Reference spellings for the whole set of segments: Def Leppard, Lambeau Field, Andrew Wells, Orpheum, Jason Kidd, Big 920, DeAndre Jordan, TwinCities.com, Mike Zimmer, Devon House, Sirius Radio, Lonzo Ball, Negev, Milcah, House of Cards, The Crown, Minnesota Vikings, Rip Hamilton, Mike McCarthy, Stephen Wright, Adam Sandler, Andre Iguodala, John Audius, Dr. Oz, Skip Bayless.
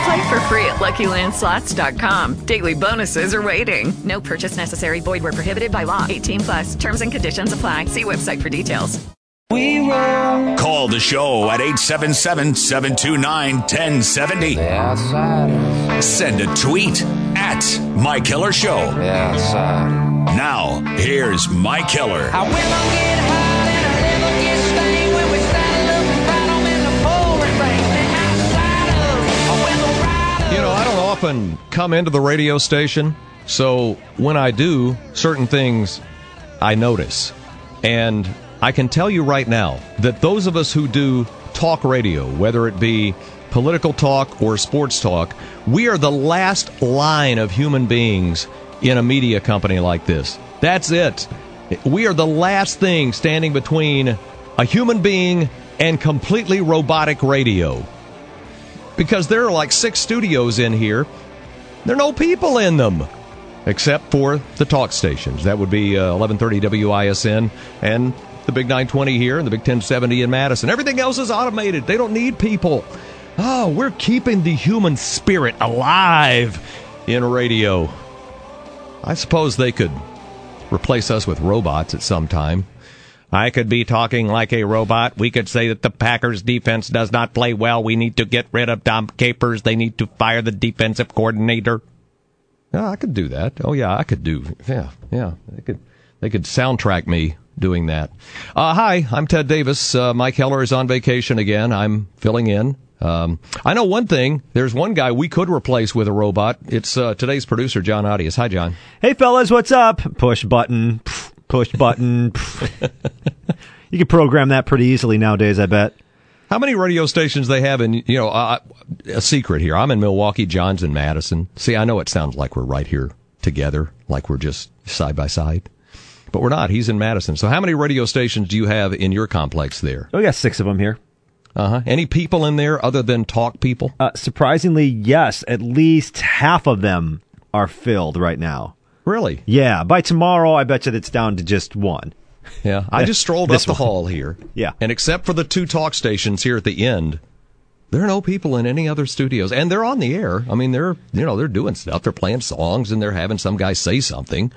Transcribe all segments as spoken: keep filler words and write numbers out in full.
Play for free at Lucky Land Slots dot com. Daily bonuses are waiting. No purchase necessary. Void where prohibited by law. eighteen plus. Terms and conditions apply. See website for details. We will call the show at eight seven seven, seven two nine, one zero seven zero. Send a tweet at My Killer Show. Now, here's My Killer. I will get high. Often come into the radio station, so when I do, certain things I notice. And I can tell you right now that those of us who do talk radio, whether it be political talk or sports talk, we are the last line of human beings in a media company like this. That's it. We are the last thing standing between a human being and completely robotic radio. Because there are like six studios in here. There are no people in them, except for the talk stations. That would be uh, eleven thirty W I S N and the Big nine twenty here and the Big ten seventy in Madison. Everything else is automated. They don't need people. Oh, we're keeping the human spirit alive in radio. I suppose they could replace us with robots at some time. I could be talking like a robot. We could say that the Packers defense does not play well. We need to get rid of Dom Capers. They need to fire the defensive coordinator. Yeah, I could do that. Oh, yeah, I could do. Yeah, yeah. They could they could soundtrack me doing that. Uh, hi, I'm Ted Davis. Uh, Mike Heller is on vacation again. I'm filling in. Um, I know one thing. There's one guy we could replace with a robot. It's uh, today's producer, John Audius. Hi, John. Hey, fellas, what's up? Push button. Pfft. Push button. You can program that pretty easily nowadays, I bet. How many radio stations they have in, you know, uh, a secret here. I'm in Milwaukee, John's in Madison. See, I know it sounds like we're right here together, like we're just side by side. But we're not. He's in Madison. So how many radio stations do you have in your complex there? Oh, we got six of them here. Uh-huh. Any people in there other than talk people? Uh, surprisingly, yes. At least half of them are filled right now. Really? Yeah. By tomorrow, I bet you it's down to just one. Yeah. I just strolled up the one. hall here. Yeah. And except for the two talk stations here at the end, there are no people in any other studios. And they're on the air. I mean, they're, you know, they're doing stuff. They're playing songs and they're having some guy say something.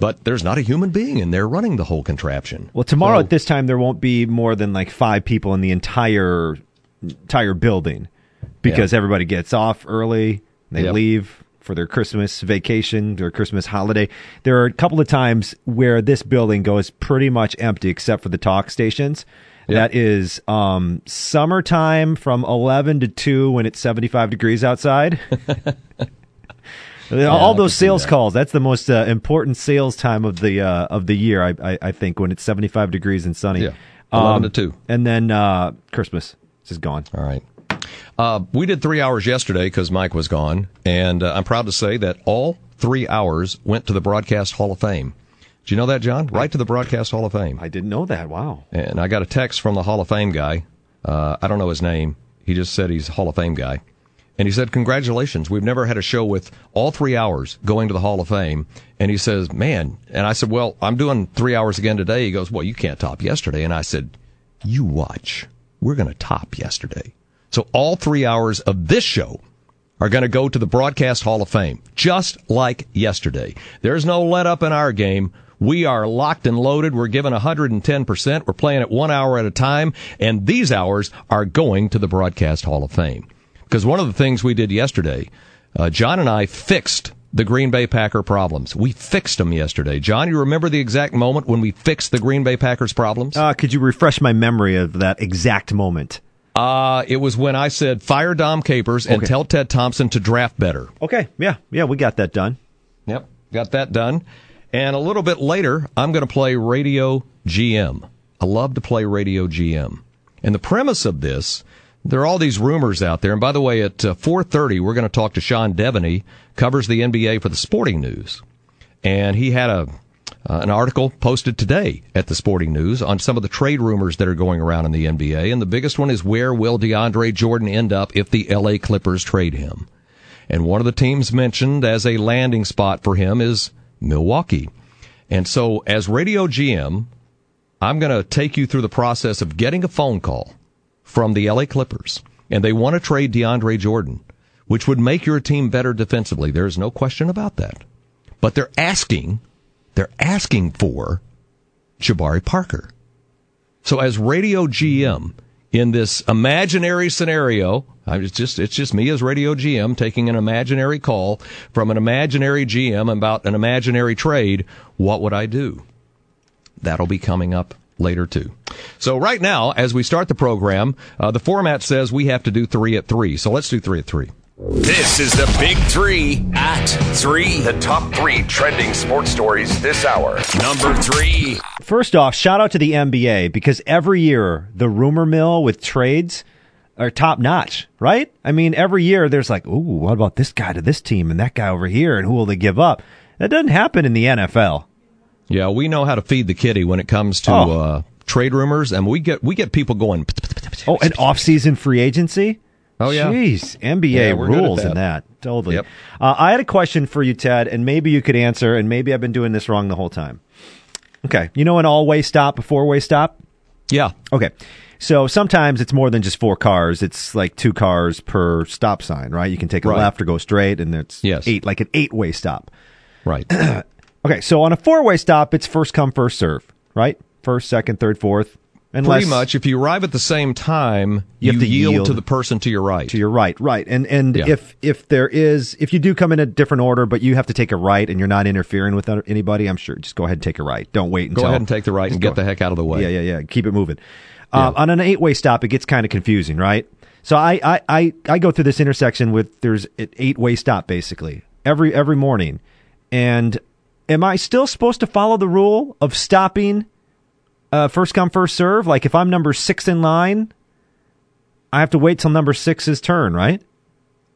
But there's not a human being in there running the whole contraption. Well, tomorrow so, at this time, there won't be more than like five people in the entire, entire building because yeah. everybody gets off early. They yep. leave for their Christmas vacation, their Christmas holiday. There are a couple of times where this building goes pretty much empty except for the talk stations. Yep. That is um, summertime from eleven to two when it's seventy-five degrees outside. Yeah, all those sales calls, that's the most uh, important sales time of the uh, of the year, I, I, I think, when it's seventy-five degrees and sunny. Yeah, eleven um, to two. And then uh, Christmas is just gone. All right. Uh, we did three hours yesterday because Mike was gone, and uh, I'm proud to say that all three hours went to the Broadcast Hall of Fame. Did you know that, John? Right to the Broadcast Hall of Fame. I didn't know that. Wow. And I got a text from the Hall of Fame guy. Uh, I don't know his name. He just said he's a Hall of Fame guy. And he said, congratulations. We've never had a show with all three hours going to the Hall of Fame. And he says, man. And I said, well, I'm doing three hours again today. He goes, well, you can't top yesterday. And I said, you watch. We're going to top yesterday. So all three hours of this show are going to go to the Broadcast Hall of Fame, just like yesterday. There's no let up in our game. We are locked and loaded. We're given one hundred ten percent. We're playing it one hour at a time. And these hours are going to the Broadcast Hall of Fame. Because one of the things we did yesterday, uh, John and I fixed the Green Bay Packer problems. We fixed them yesterday. John, you remember the exact moment when we fixed the Green Bay Packers problems? Uh, could you refresh my memory of that exact moment? Uh, it was when I said, fire Dom Capers and okay. tell Ted Thompson to draft better. Okay, yeah, yeah, we got that done. Yep, got that done. And a little bit later, I'm going to play Radio G M. I love to play Radio G M. And the premise of this, there are all these rumors out there. And by the way, at uh, four thirty, we're going to talk to Sean Devaney, covers the N B A for the Sporting News. And he had a Uh, an article posted today at the Sporting News on some of the trade rumors that are going around in the N B A, and the biggest one is where will DeAndre Jordan end up if the L A. Clippers trade him? And one of the teams mentioned as a landing spot for him is Milwaukee. And so as radio G M, I'm going to take you through the process of getting a phone call from the L A. Clippers, and they want to trade DeAndre Jordan, which would make your team better defensively. There's no question about that. But they're asking... They're asking for Jabari Parker. So as radio G M in this imaginary scenario, it's just it's just me as radio G M taking an imaginary call from an imaginary G M about an imaginary trade, what would I do? That'll be coming up later, too. So right now, as we start the program, uh, the format says we have to do three at three. So let's do three at three. This is the Big Three at Three. The top three trending sports stories this hour. Number three. First off, shout out to the N B A, because every year the rumor mill with trades are top notch, right? I mean, every year there's like, ooh, what about this guy to this team and that guy over here and who will they give up? That doesn't happen in the N F L. Yeah, we know how to feed the kitty when it comes to oh. uh, trade rumors, and we get we get people going. Oh, and off-season free agency? Oh, yeah. Jeez, N B A yeah, rules that. in that. Totally. Yep. Uh, I had a question for you, Ted, and maybe you could answer, and maybe I've been doing this wrong the whole time. Okay. You know an all-way stop, a four-way stop? Yeah. Okay. So sometimes it's more than just four cars. It's like two cars per stop sign, right? You can take a right. left or go straight, and it's yes. eight, like an eight-way stop. Right. Okay. So on a four-way stop, it's first come, first serve, right? First, second, third, fourth. Unless, pretty much, if you arrive at the same time, you, you have to yield, yield to the person to your right. To your right, right. And and yeah. if if there is, if you do come in a different order, but you have to take a right and you're not interfering with anybody, I'm sure, just go ahead and take a right. Don't wait until. Go ahead and take the right and get the heck out of the way. Yeah, yeah, yeah. Keep it moving. Yeah. Uh, on an eight-way stop, it gets kind of confusing, right? So I, I, I, I go through this intersection with, there's an eight-way stop, basically, every every morning. And am I still supposed to follow the rule of stopping Uh, first come, first serve? Like, if I'm number six in line, I have to wait till number six's turn, right?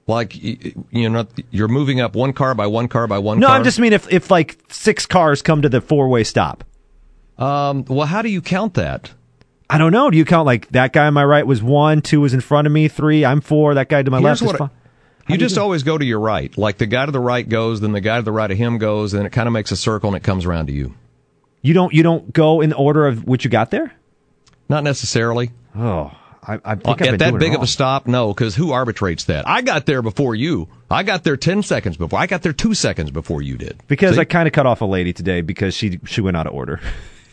Like, you know, you're moving up one car by one car by one no, car? No, I just mean if, if, like, six cars come to the four-way stop. Um. Well, how do you count that? I don't know. Do you count, like, that guy on my right was one, two was in front of me, three, I'm four, that guy to my Here's left is five? You just always go to your right. Like, the guy to the right goes, then the guy to the right of him goes, and it kind of makes a circle and it comes around to you. You don't you don't go in the order of what you got there? Not necessarily. Oh, I, I think uh, I've at that big of a stop, no, because who arbitrates that? I got there before you. I got there ten seconds before. I got there two seconds before you did. Because See? I kind of cut off a lady today because she she went out of order.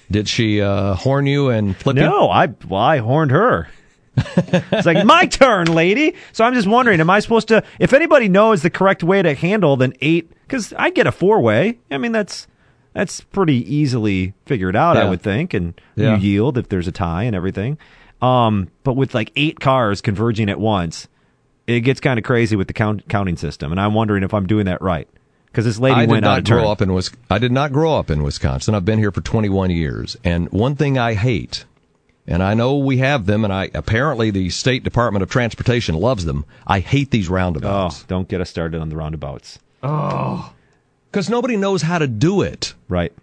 Did she uh, horn you and flip no, you? No, I well I horned her. It's like, my turn, lady. So I'm just wondering, am I supposed to? If anybody knows the correct way to handle an eight, because I get a four way. I mean that's. That's pretty easily figured out, yeah. I would think, and yeah. you yield if there's a tie and everything. Um, but with like eight cars converging at once, it gets kind of crazy with the count- counting system, and I'm wondering if I'm doing that right because this lady I went out of turn. Up in Wis- I did not grow up in Wisconsin. I've been here for twenty-one years, and one thing I hate, and I know we have them, and I apparently the State Department of Transportation loves them. I hate these roundabouts. Oh, don't get us started on the roundabouts. Oh. Because nobody knows how to do it. Right.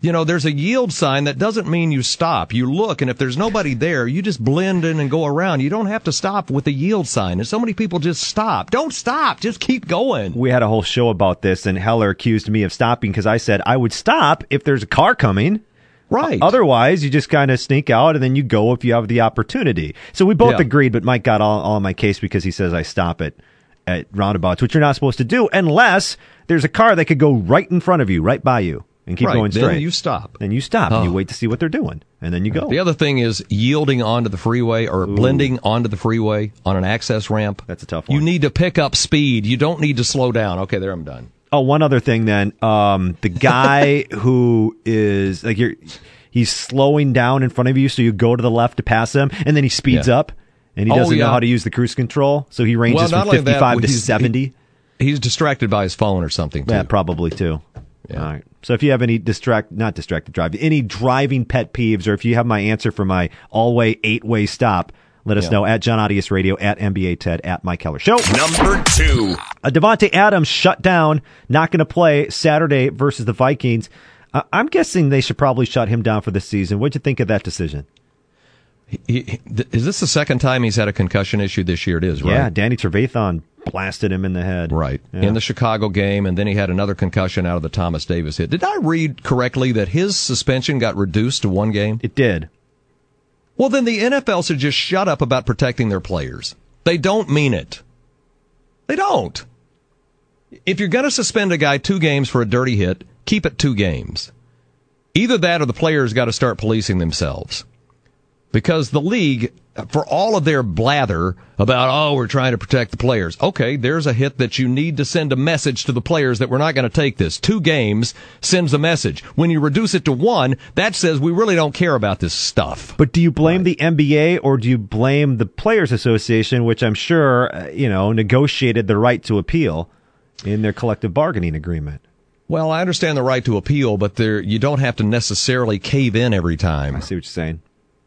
You know, there's a yield sign that doesn't mean you stop. You look, and if there's nobody there, you just blend in and go around. You don't have to stop with a yield sign. And so many people just stop. Don't stop. Just keep going. We had a whole show about this, and Heller accused me of stopping because I said I would stop if there's a car coming. Right. Otherwise, you just kind of sneak out, and then you go if you have the opportunity. So we both yeah. agreed, but Mike got all, all on my case because he says I stop it. At roundabouts, which you're not supposed to do unless there's a car that could go right in front of you, right by you, and keep right. going straight. Then you stop. Then you stop, oh. and you wait to see what they're doing, and then you go. The other thing is yielding onto the freeway or Ooh. blending onto the freeway on an access ramp. That's a tough one. You need to pick up speed. You don't need to slow down. Okay, there I'm done. Oh, one other thing then. Um, the guy who is, like, you're, he's slowing down in front of you, so you go to the left to pass him, and then he speeds yeah. up. And he doesn't oh, yeah. know how to use the cruise control, so he ranges well, from fifty-five that, to seventy. He, he's distracted by his phone or something, too. Yeah, probably, too. Yeah. All right. So if you have any distract, not distracted drive, any driving pet peeves, or if you have my answer for my all-way, eight-way stop, let us yeah. know at John Audius Radio, at N B A Ted, at Mike Heller Show. Number two. Uh, Davante Adams shut down, not going to play Saturday versus the Vikings. Uh, I'm guessing they should probably shut him down for the season. What'd you think of that decision? He, he, th- is this the second time he's had a concussion issue this year? It is, right? Yeah, Danny Trevathan blasted him in the head. Right. Yeah. In the Chicago game, and then he had another concussion out of the Thomas Davis hit. Did I read correctly that his suspension got reduced to one game? It did. Well, then the N F L should just shut up about protecting their players. They don't mean it. They don't. If you're going to suspend a guy two games for a dirty hit, keep it two games. Either that or the players got to start policing themselves. Because the league, for all of their blather about, oh, we're trying to protect the players. Okay, there's a hit that you need to send a message to the players that we're not going to take this. Two games sends a message. When you reduce it to one, that says we really don't care about this stuff. But do you blame right. the N B A or do you blame the Players Association, which I'm sure, you know, negotiated the right to appeal in their collective bargaining agreement? Well, I understand the right to appeal, but there you don't have to necessarily cave in every time. I see what you're saying.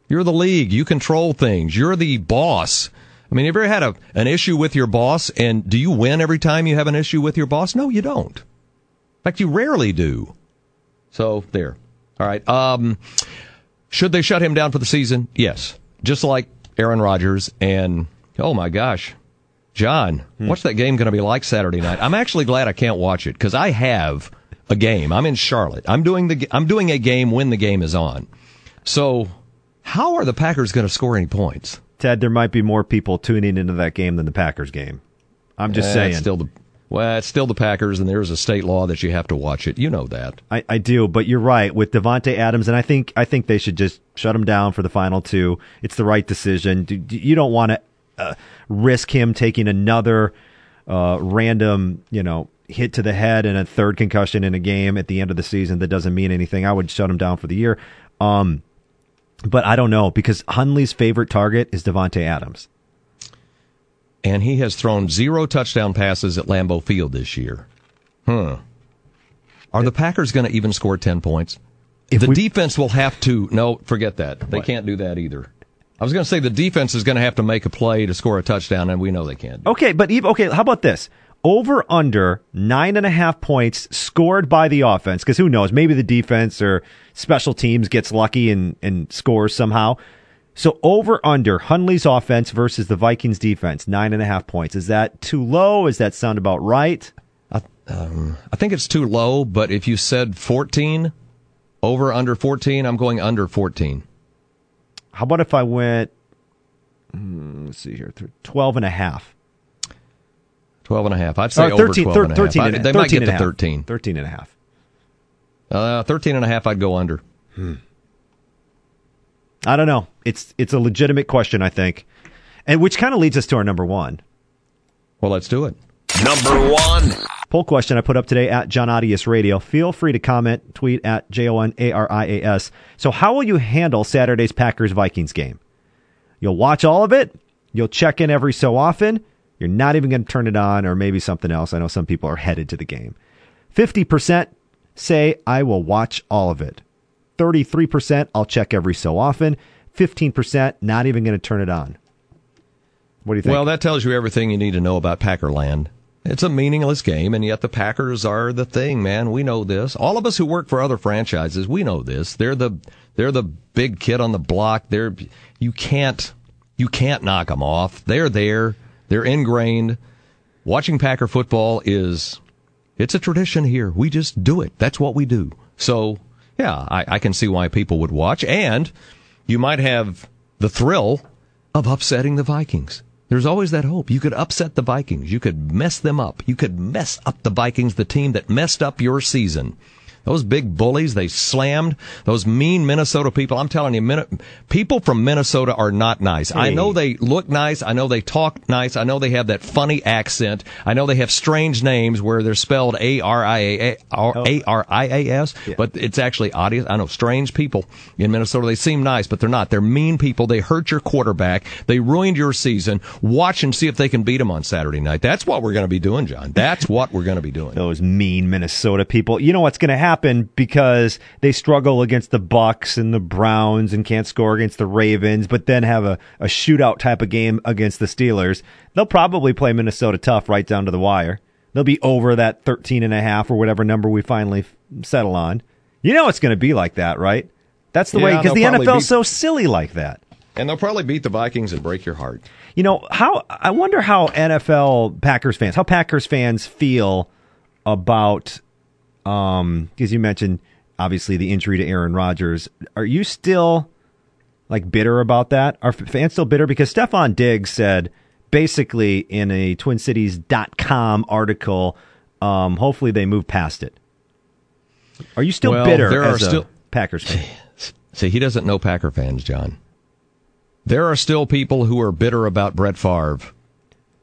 You're the league. You control things. You're the boss. I mean, have you ever had a, an issue with your boss, and do you win every time you have an issue with your boss? No, you don't. In fact, you rarely do. So, there. All right. Um, should they shut him down for the season? Yes. Just like Aaron Rodgers and, oh, my gosh, John, hmm. what's that game going to be like Saturday night? I'm actually glad I can't watch it because I have a game. I'm in Charlotte. I'm doing the. I'm doing a game when the game is on. So... how are the Packers going to score any points? Ted, there might be more people tuning into that game than the Packers game. I'm just eh, saying. It's still the, well, it's still the Packers, and there's a state law that you have to watch it. You know that. I, I do, but you're right. With Davante Adams, and I think I think they should just shut him down for the final two. It's the right decision. Do, do, you don't want to uh, risk him taking another uh, random, you know, hit to the head and a third concussion in a game at the end of the season that doesn't mean anything. I would shut him down for the year. Um But I don't know, because Hundley's favorite target is Davante Adams. And he has thrown zero touchdown passes at Lambeau Field this year. Hmm. Are the Packers going to even score ten points? If the we... defense will have to... No, forget that. They what? Can't do that either. I was going to say the defense is going to have to make a play to score a touchdown, and we know they can't. Okay, but Eve, okay, how about this? Over, under, nine and a half points scored by the offense, because who knows, maybe the defense or special teams gets lucky and, and scores somehow. So over, under, Hundley's offense versus the Vikings defense, nine and a half points. Is that too low? Does that sound about right? I, um, I think it's too low, but if you said fourteen, over, under fourteen, I'm going under fourteen. How about if I went, hmm, let's see here, twelve and a half? Twelve and a half. I'd say uh, thirteen, over twelve thir- thirteen and a half. And I, they might get to thirteen. Thirteen and a half. Uh, thirteen and a half. I'd go under. Hmm. I don't know. It's it's a legitimate question, I think, and which kind of leads us to our number one. Well, let's do it. Number one poll question I put up today at John Arias Radio. Feel free to comment, tweet at J O N A R I A S. So, how will you handle Saturday's Packers Vikings game? You'll watch all of it. You'll check in every so often. You're not even going to turn it on, or maybe something else. I know some people are headed to the game. fifty percent say, I will watch all of it. thirty-three percent, I'll check every so often. fifteen percent, not even going to turn it on. What do you think? Well, that tells you everything you need to know about Packerland. It's a meaningless game, and yet the Packers are the thing, man. We know this. All of us who work for other franchises, we know this. They're the they're the big kid on the block. They're you can't you can't knock them off. They're there. They're ingrained. Watching Packer football is, it's a tradition here. We just do it. That's what we do. So, yeah, I, I can see why people would watch. And you might have the thrill of upsetting the Vikings. There's always that hope. You could upset the Vikings. You could mess them up. You could mess up the Vikings, the team that messed up your season. Those big bullies, they slammed those mean Minnesota people. I'm telling you, Min- people from Minnesota are not nice. Hey. I know they look nice. I know they talk nice. I know they have that funny accent. I know they have strange names where they're spelled A R I A S, oh. yeah. But it's actually obvious. I know strange people in Minnesota. They seem nice, but they're not. They're mean people. They hurt your quarterback. They ruined your season. Watch and see if they can beat them on Saturday night. That's what we're going to be doing, John. That's what we're going to be doing. Those mean Minnesota people. You know what's going to happen? happen because they struggle against the Bucks and the Browns and can't score against the Ravens, but then have a, a shootout type of game against the Steelers. They'll probably play Minnesota tough right down to the wire. They'll be over that thirteen and a half or whatever number we finally settle on. You know it's going to be like that, right? That's the yeah, way, because the N F L's so silly like that. And they'll probably beat the Vikings and break your heart. You know, how I wonder how N F L Packers fans, how Packers fans feel about, um, because you mentioned, obviously, the injury to Aaron Rodgers. Are you still, like, bitter about that? Are fans still bitter? Because Stefan Diggs said, basically, in a Twin Cities dot com article, um, hopefully they move past it. Are you still well, bitter there as are a still, Packers fan? See, he doesn't know Packer fans, John. There are still people who are bitter about Brett Favre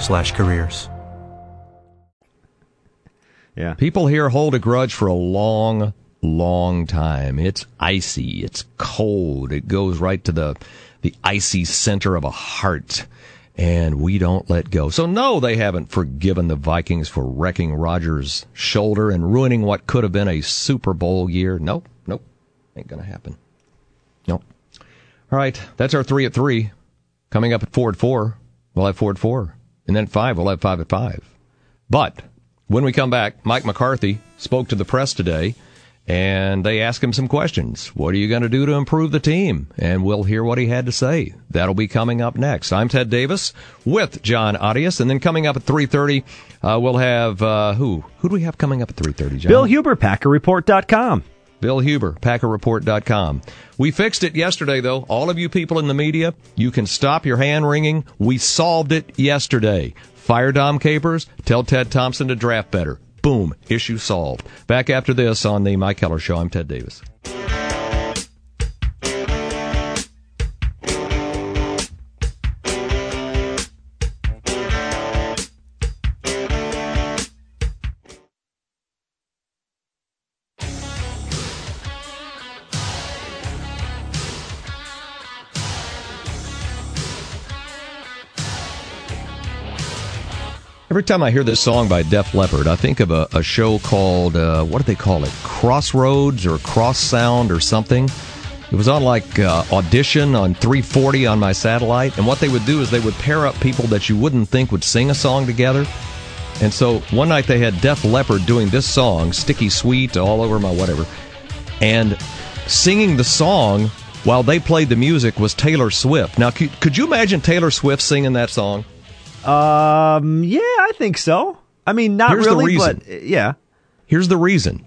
slash careers. Yeah. People here hold a grudge for a long, long time. It's icy. It's cold. It goes right to the, the icy center of a heart. And we don't let go. So, no, they haven't forgiven the Vikings for wrecking Rodgers' shoulder and ruining what could have been a Super Bowl year. Nope, nope, ain't going to happen. Nope. All right, that's our three at three. Coming up at four at four, we'll have four at four. And then at five, we'll have five at five. But when we come back, Mike McCarthy spoke to the press today, and they asked him some questions. What are you going to do to improve the team? And we'll hear what he had to say. That'll be coming up next. I'm Ted Davis with John Audius. And then coming up at three thirty, uh, we'll have uh, who? Who do we have coming up at three thirty, John? Bill Huber, Packer Report dot com. Bill Huber, Packer Report dot com. We fixed it yesterday, though. All of you people in the media, you can stop your hand wringing. We solved it yesterday. Fire Dom Capers. Tell Ted Thompson to draft better. Boom. Issue solved. Back after this on the Mike Keller Show. I'm Ted Davis. Every time I hear this song by Def Leppard, I think of a, a show called, uh, what do they call it, Crossroads or Cross Sound or something. It was on like uh, Audition on three forty on my satellite, and what they would do is they would pair up people that you wouldn't think would sing a song together. And so one night they had Def Leppard doing this song, Sticky Sweet, All Over My Whatever, and singing the song while they played the music was Taylor Swift. Now, c- could you imagine Taylor Swift singing that song? Um, yeah, I think so. I mean, not Here's really, but uh, yeah. Here's the reason.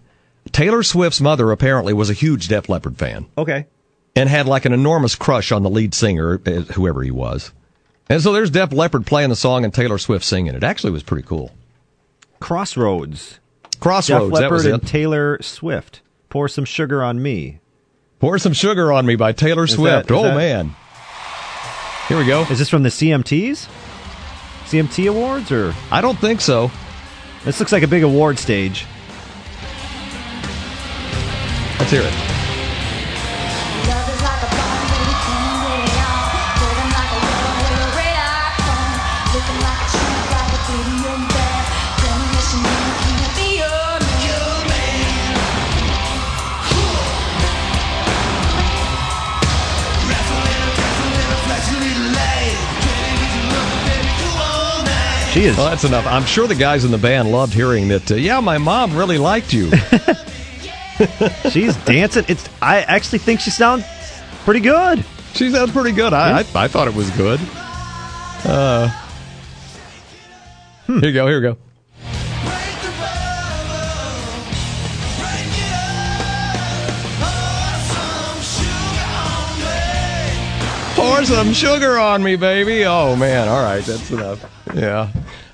Taylor Swift's mother apparently was a huge Def Leppard fan. Okay. And had like an enormous crush on the lead singer, whoever he was. And so there's Def Leppard playing the song and Taylor Swift singing it. Actually, it was pretty cool. Crossroads. Crossroads, Def that was it. And Taylor Swift. Pour Some Sugar on Me. Pour Some Sugar on Me by Taylor is Swift. That, oh, that... man. Here we go. Is this from the C M Ts? C M T Awards, or I don't think so. This looks like a big award stage. Let's hear it. She is. Well, that's enough. I'm sure the guys in the band loved hearing that. Uh, yeah, my mom really liked you. She's dancing. It's. I actually think she sounds pretty good. She sounds pretty good. I yeah. I, I thought it was good. Uh, hmm. Here you go. Here we go. Pour some sugar on me, baby. Oh, man. All right. That's enough. Yeah.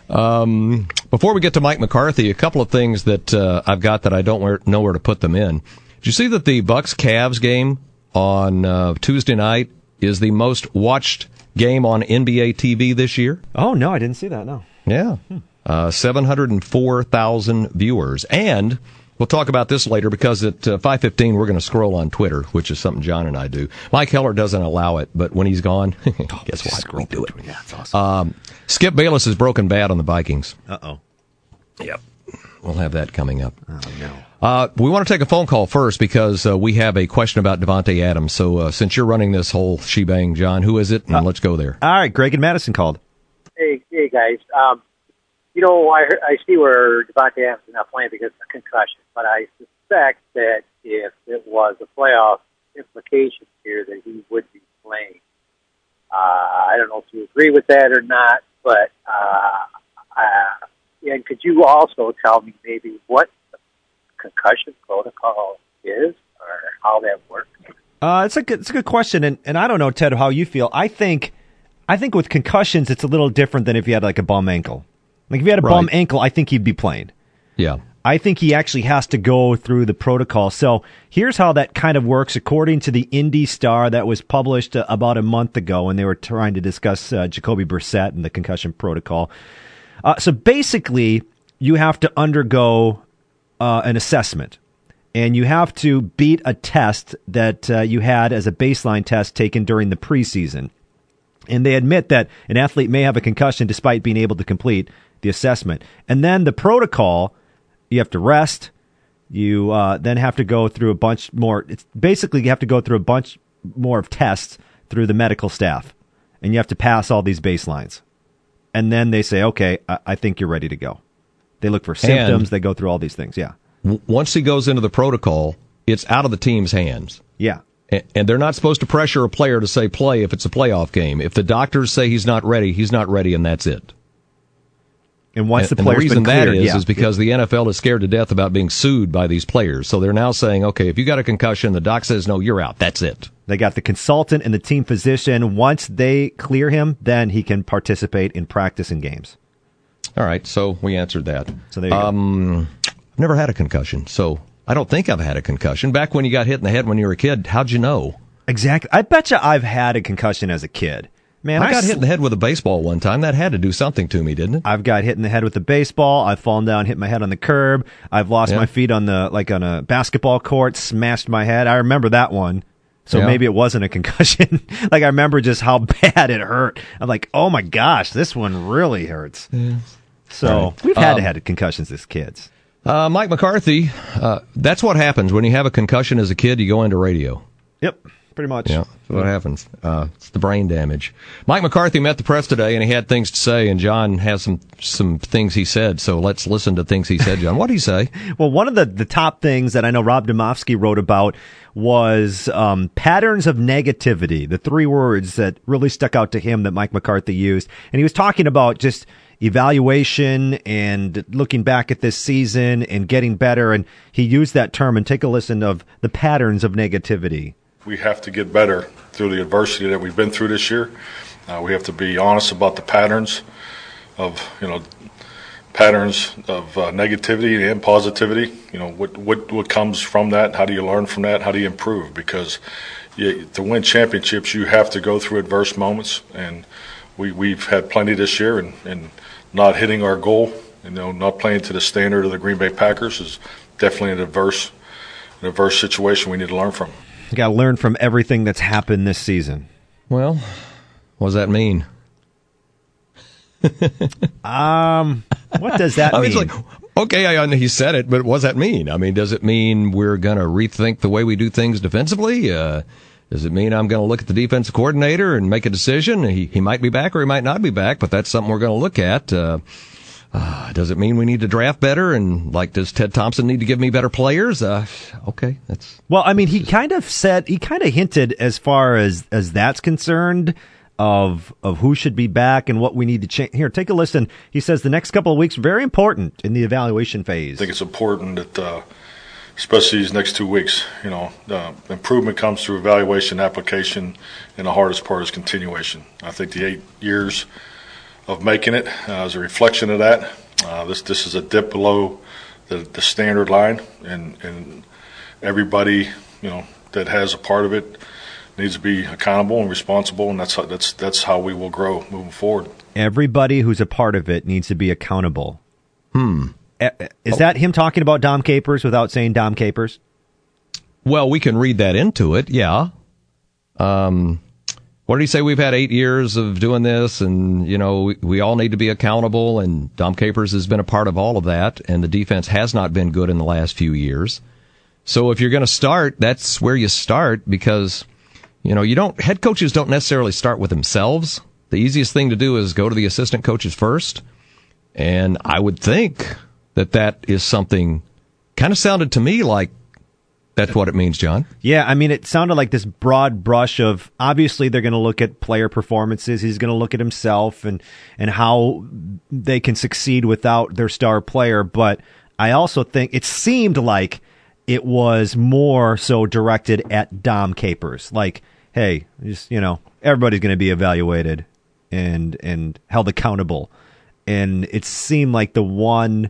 Um, before we get to Mike McCarthy, a couple of things that uh, I've got that I don't where, know where to put them in. Did you see that the Bucks-Cavs game on uh, Tuesday night is the most watched game on N B A T V this year? Oh, no. I didn't see that, no. Yeah. Hmm. Uh, seven hundred four thousand viewers. And we'll talk about this later because at uh, five fifteen we're going to scroll on Twitter, which is something John and I do. Mike Heller doesn't allow it, but when he's gone, oh, guess what? We do it. Yeah, that's awesome. Um, Skip Bayless is broken bad on the Vikings. Uh-oh. Yep. We'll have that coming up. Oh, no. Uh, we want to take a phone call first because uh, we have a question about Davante Adams. So uh, since you're running this whole shebang, John, who is it? And uh, let's go there. All right. Greg and Madison called. Hey, hey guys. Um, You know, I, I see where Davante Adams is not playing because of a concussion, but I suspect that if it was a playoff implication here, that he would be playing. Uh, I don't know if you agree with that or not, but uh, uh, and could you also tell me maybe what the concussion protocol is or how that works? Uh, it's a good, it's a good question, and, and I don't know, Ted, how you feel. I think I think with concussions, it's a little different than if you had like a bum ankle. Like, if he had a right. bum ankle, I think he'd be playing. Yeah. I think he actually has to go through the protocol. So here's how that kind of works. According to the Indy Star that was published about a month ago when they were trying to discuss uh, Jacoby Brissett and the concussion protocol. Uh, so basically, you have to undergo uh, an assessment. And you have to beat a test that uh, you had as a baseline test taken during the preseason. And they admit that an athlete may have a concussion despite being able to complete the assessment. And then the protocol, you have to rest. You uh, then have to go through a bunch more. It's basically, you have to go through a bunch more of tests through the medical staff. And you have to pass all these baselines. And then they say, okay, I, I think you're ready to go. They look for symptoms. And they go through all these things. Yeah. W- once he goes into the protocol, it's out of the team's hands. Yeah. And they're not supposed to pressure a player to say play if it's a playoff game. If the doctors say he's not ready, he's not ready, and that's it. And once and, the player's been cleared, the reason that is, yeah. is because the N F L is scared to death about being sued by these players. So they're now saying, okay, if you got a concussion, the doc says, no, you're out. That's it. They got the consultant and the team physician. Once they clear him, then he can participate in practice and games. All right, so we answered that. So there you um, go. I've never had a concussion, so I don't think I've had a concussion. Back when you got hit in the head when you were a kid, how'd you know? Exactly. I bet you I've had a concussion as a kid. Man, I, I got sl- hit in the head with a baseball one time. That had to do something to me, didn't it? I've got hit in the head with a baseball. I've fallen down, hit my head on the curb. I've lost yeah. my feet on the like on a basketball court, smashed my head. I remember that one. So yeah. maybe it wasn't a concussion. Like, I remember just how bad it hurt. I'm like, oh my gosh, this one really hurts. Yeah. So right. we've had um, to had concussions as kids. Uh, Mike McCarthy, uh, that's what happens when you have a concussion as a kid, you go into radio. Yep, pretty much. Yeah, that's what happens. Uh, it's the brain damage. Mike McCarthy met the press today, and he had things to say, and John has some, some things he said, so let's listen to things he said, John. What did he say? Well, one of the, the top things that I know Rob Domofsky wrote about was um, patterns of negativity, the three words that really stuck out to him that Mike McCarthy used. And he was talking about just evaluation and looking back at this season and getting better. And he used that term, and take a listen, of the patterns of negativity. We have to get better through the adversity that we've been through this year. Uh, we have to be honest about the patterns of, you know, patterns of uh, negativity and positivity. You know, what, what, what comes from that? How do you learn from that? How do you improve? Because you, to win championships, you have to go through adverse moments. And we, we've had plenty this year, and, and not hitting our goal, you know, not playing to the standard of the Green Bay Packers is definitely an adverse, an adverse situation we need to learn from. You got to learn from everything that's happened this season. Well, what does that mean? um, what does that I mean? mean? It's like, okay, I, he said it, but what does that mean? I mean, does it mean we're going to rethink the way we do things defensively? Uh, does it mean I'm going to look at the defensive coordinator and make a decision? He he might be back or he might not be back, but that's something we're going to look at. Uh, uh, does it mean we need to draft better? And, like, does Ted Thompson need to give me better players? Uh, okay, that's... Well, I mean, he just... kind of said, he kind of hinted as far as, as that's concerned of of who should be back and what we need to change. Here, take a listen. He says the next couple of weeks, very important in the evaluation phase. I think it's important that... Uh... especially these next two weeks. You know, uh, improvement comes through evaluation, application, and the hardest part is continuation. I think the eight years of making it uh, is a reflection of that. Uh, this this is a dip below the, the standard line, and, and everybody, you know, that has a part of it needs to be accountable and responsible, and that's how, that's that's how we will grow moving forward. Everybody who's a part of it needs to be accountable. Hmm. Is that him talking about Dom Capers without saying Dom Capers? Well, we can read that into it, yeah. Um, what did he say? We've had eight years of doing this, and, you know, we, we all need to be accountable, and Dom Capers has been a part of all of that, and the defense has not been good in the last few years. So if you're going to start, that's where you start, because, you know, you don't head coaches don't necessarily start with themselves. The easiest thing to do is go to the assistant coaches first, and I would think that that is something kind of sounded to me like that's what it means, John. Yeah, I mean, it sounded like this broad brush of obviously they're going to look at player performances. He's going to look at himself and, and how they can succeed without their star player. But I also think it seemed like it was more so directed at Dom Capers. Like, hey, just, you know, everybody's going to be evaluated and and held accountable. And it seemed like the one...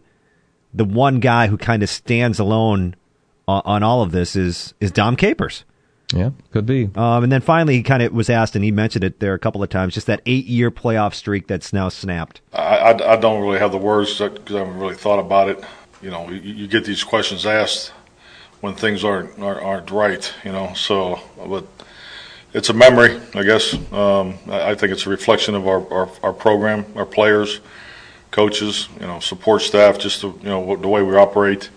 The one guy who kind of stands alone on, on all of this is is Dom Capers. Yeah, could be. Um, and then finally, he kind of was asked, and he mentioned it there a couple of times, just that eight-year playoff streak that's now snapped. I, I, I don't really have the words because I haven't really thought about it. You know, you, you get these questions asked when things aren't, aren't aren't right. You know, so but it's a memory, I guess. Um, I, I think it's a reflection of our, our, our program, our players, coaches, you know, support staff, just the, you know, the way we operate.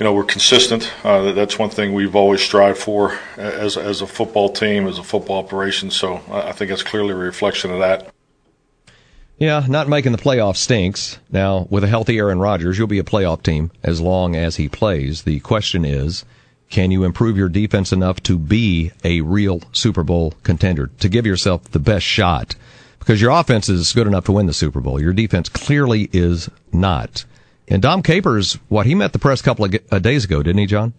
You know, we're consistent. Uh, that's one thing we've always strived for as as a football team, as a football operation. So I think that's clearly a reflection of that. Yeah, not making the playoffs stinks. Now, with a healthy Aaron Rodgers, you'll be a playoff team as long as he plays. The question is, can you improve your defense enough to be a real Super Bowl contender, to give yourself the best shot? Because your offense is good enough to win the Super Bowl. Your defense clearly is not. And Dom Capers, what, he met the press a couple of uh, days ago, didn't he, John?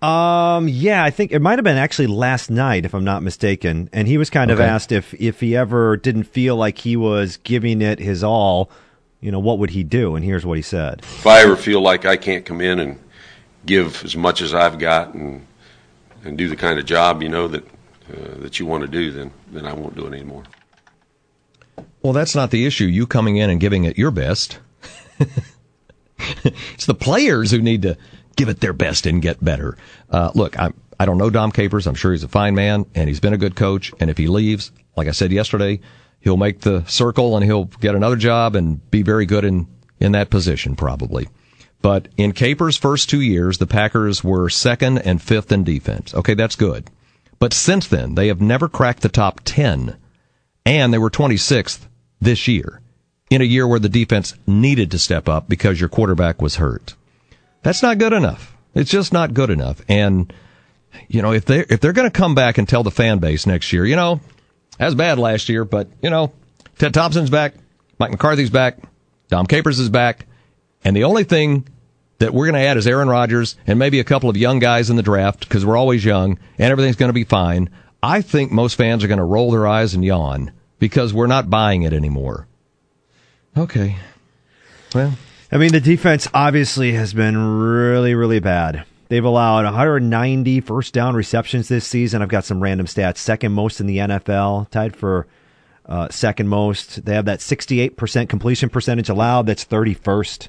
Um, yeah, I think it might have been actually last night, if I'm not mistaken. And he was kind okay. of asked if, if he ever didn't feel like he was giving it his all, you know, what would he do? And here's what he said. If I ever feel like I can't come in and give as much as I've got and and do the kind of job, you know, that uh, that you want to do, then then I won't do it anymore. Well, that's not the issue, you coming in and giving it your best. It's the players who need to give it their best and get better. Uh, look, I I don't know Dom Capers. I'm sure he's a fine man, and he's been a good coach. And if he leaves, like I said yesterday, he'll make the circle and he'll get another job and be very good in, in that position probably. But in Capers' first two years, the Packers were second and fifth in defense. Okay, that's good. But since then, they have never cracked the top ten. And they were twenty-sixth this year, in a year where the defense needed to step up because your quarterback was hurt. That's not good enough. It's just not good enough. And, you know, if they're, if they're going to come back and tell the fan base next year, you know, that was bad last year, but, you know, Ted Thompson's back, Mike McCarthy's back, Dom Capers is back, and the only thing that we're going to add is Aaron Rodgers and maybe a couple of young guys in the draft, because we're always young, and everything's going to be fine. I think most fans are going to roll their eyes and yawn because we're not buying it anymore. Okay. Well, I mean, the defense obviously has been really, really bad. They've allowed one hundred ninety first down receptions this season. I've got some random stats. Second most in the N F L, tied for uh, second most. They have that sixty-eight percent completion percentage allowed. That's thirty-first.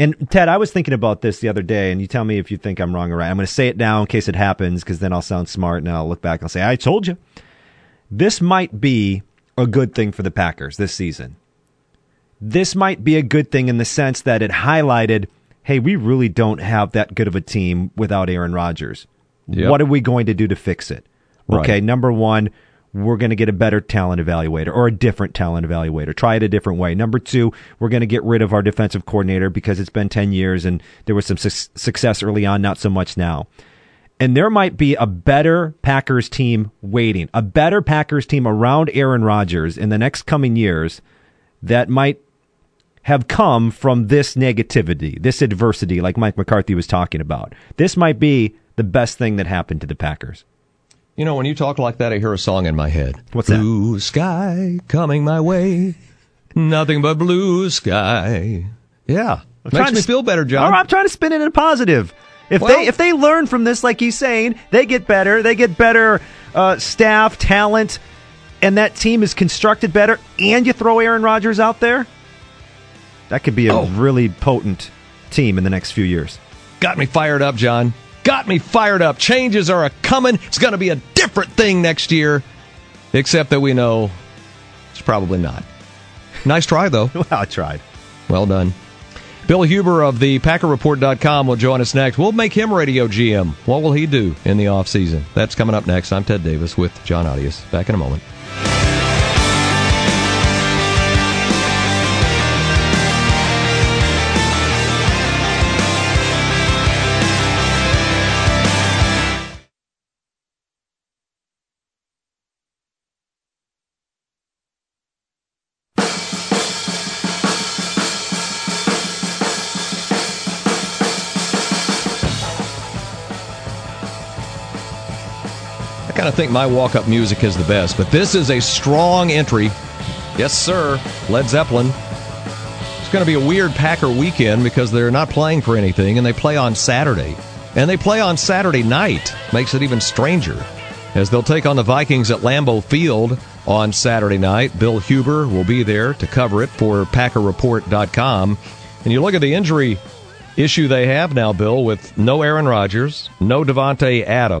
And, Ted, I was thinking about this the other day, and you tell me if you think I'm wrong or right. I'm going to say it now in case it happens, because then I'll sound smart, and I'll look back and I'll say, I told you. This might be a good thing for the Packers this season. This might be a good thing in the sense that it highlighted, hey, we really don't have that good of a team without Aaron Rodgers. Yep. What are we going to do to fix it? Right. Okay, number one, we're going to get a better talent evaluator or a different talent evaluator. Try it a different way. Number two, we're going to get rid of our defensive coordinator because it's been ten years and there was some su- success early on, not so much now. And there might be a better Packers team waiting, a better Packers team around Aaron Rodgers in the next coming years that might have come from this negativity, this adversity, like Mike McCarthy was talking about. This might be the best thing that happened to the Packers. You know, when you talk like that, I hear a song in my head. What's that? Blue sky coming my way, nothing but blue sky. Yeah. I'm Makes me to, feel better, John. I'm trying to spin it in a positive. If well, they if they learn from this, like he's saying, they get better. They get better uh, staff, talent, and that team is constructed better. And you throw Aaron Rodgers out there, that could be a oh. really potent team in the next few years. Got me fired up, John. Got me fired up. Changes are a coming. It's going to be a different thing next year, except that we know it's probably not. Nice try, though. Well, I tried. Well done. Bill Huber of the Packer Report dot com will join us next. We'll make him radio G M. What will he do in the offseason? That's coming up next. I'm Ted Davis with John Audius. Back in a moment. I think my walk-up music is the best, but this is a strong entry. Yes, sir. Led Zeppelin. It's going to be a weird Packer weekend because they're not playing for anything, and they play on Saturday. And they play on Saturday night. Makes it even stranger, as they'll take on the Vikings at Lambeau Field on Saturday night. Bill Huber will be there to cover it for Packer Report dot com. And you look at the injury issue they have now, Bill, with no Aaron Rodgers, no Davante Adams.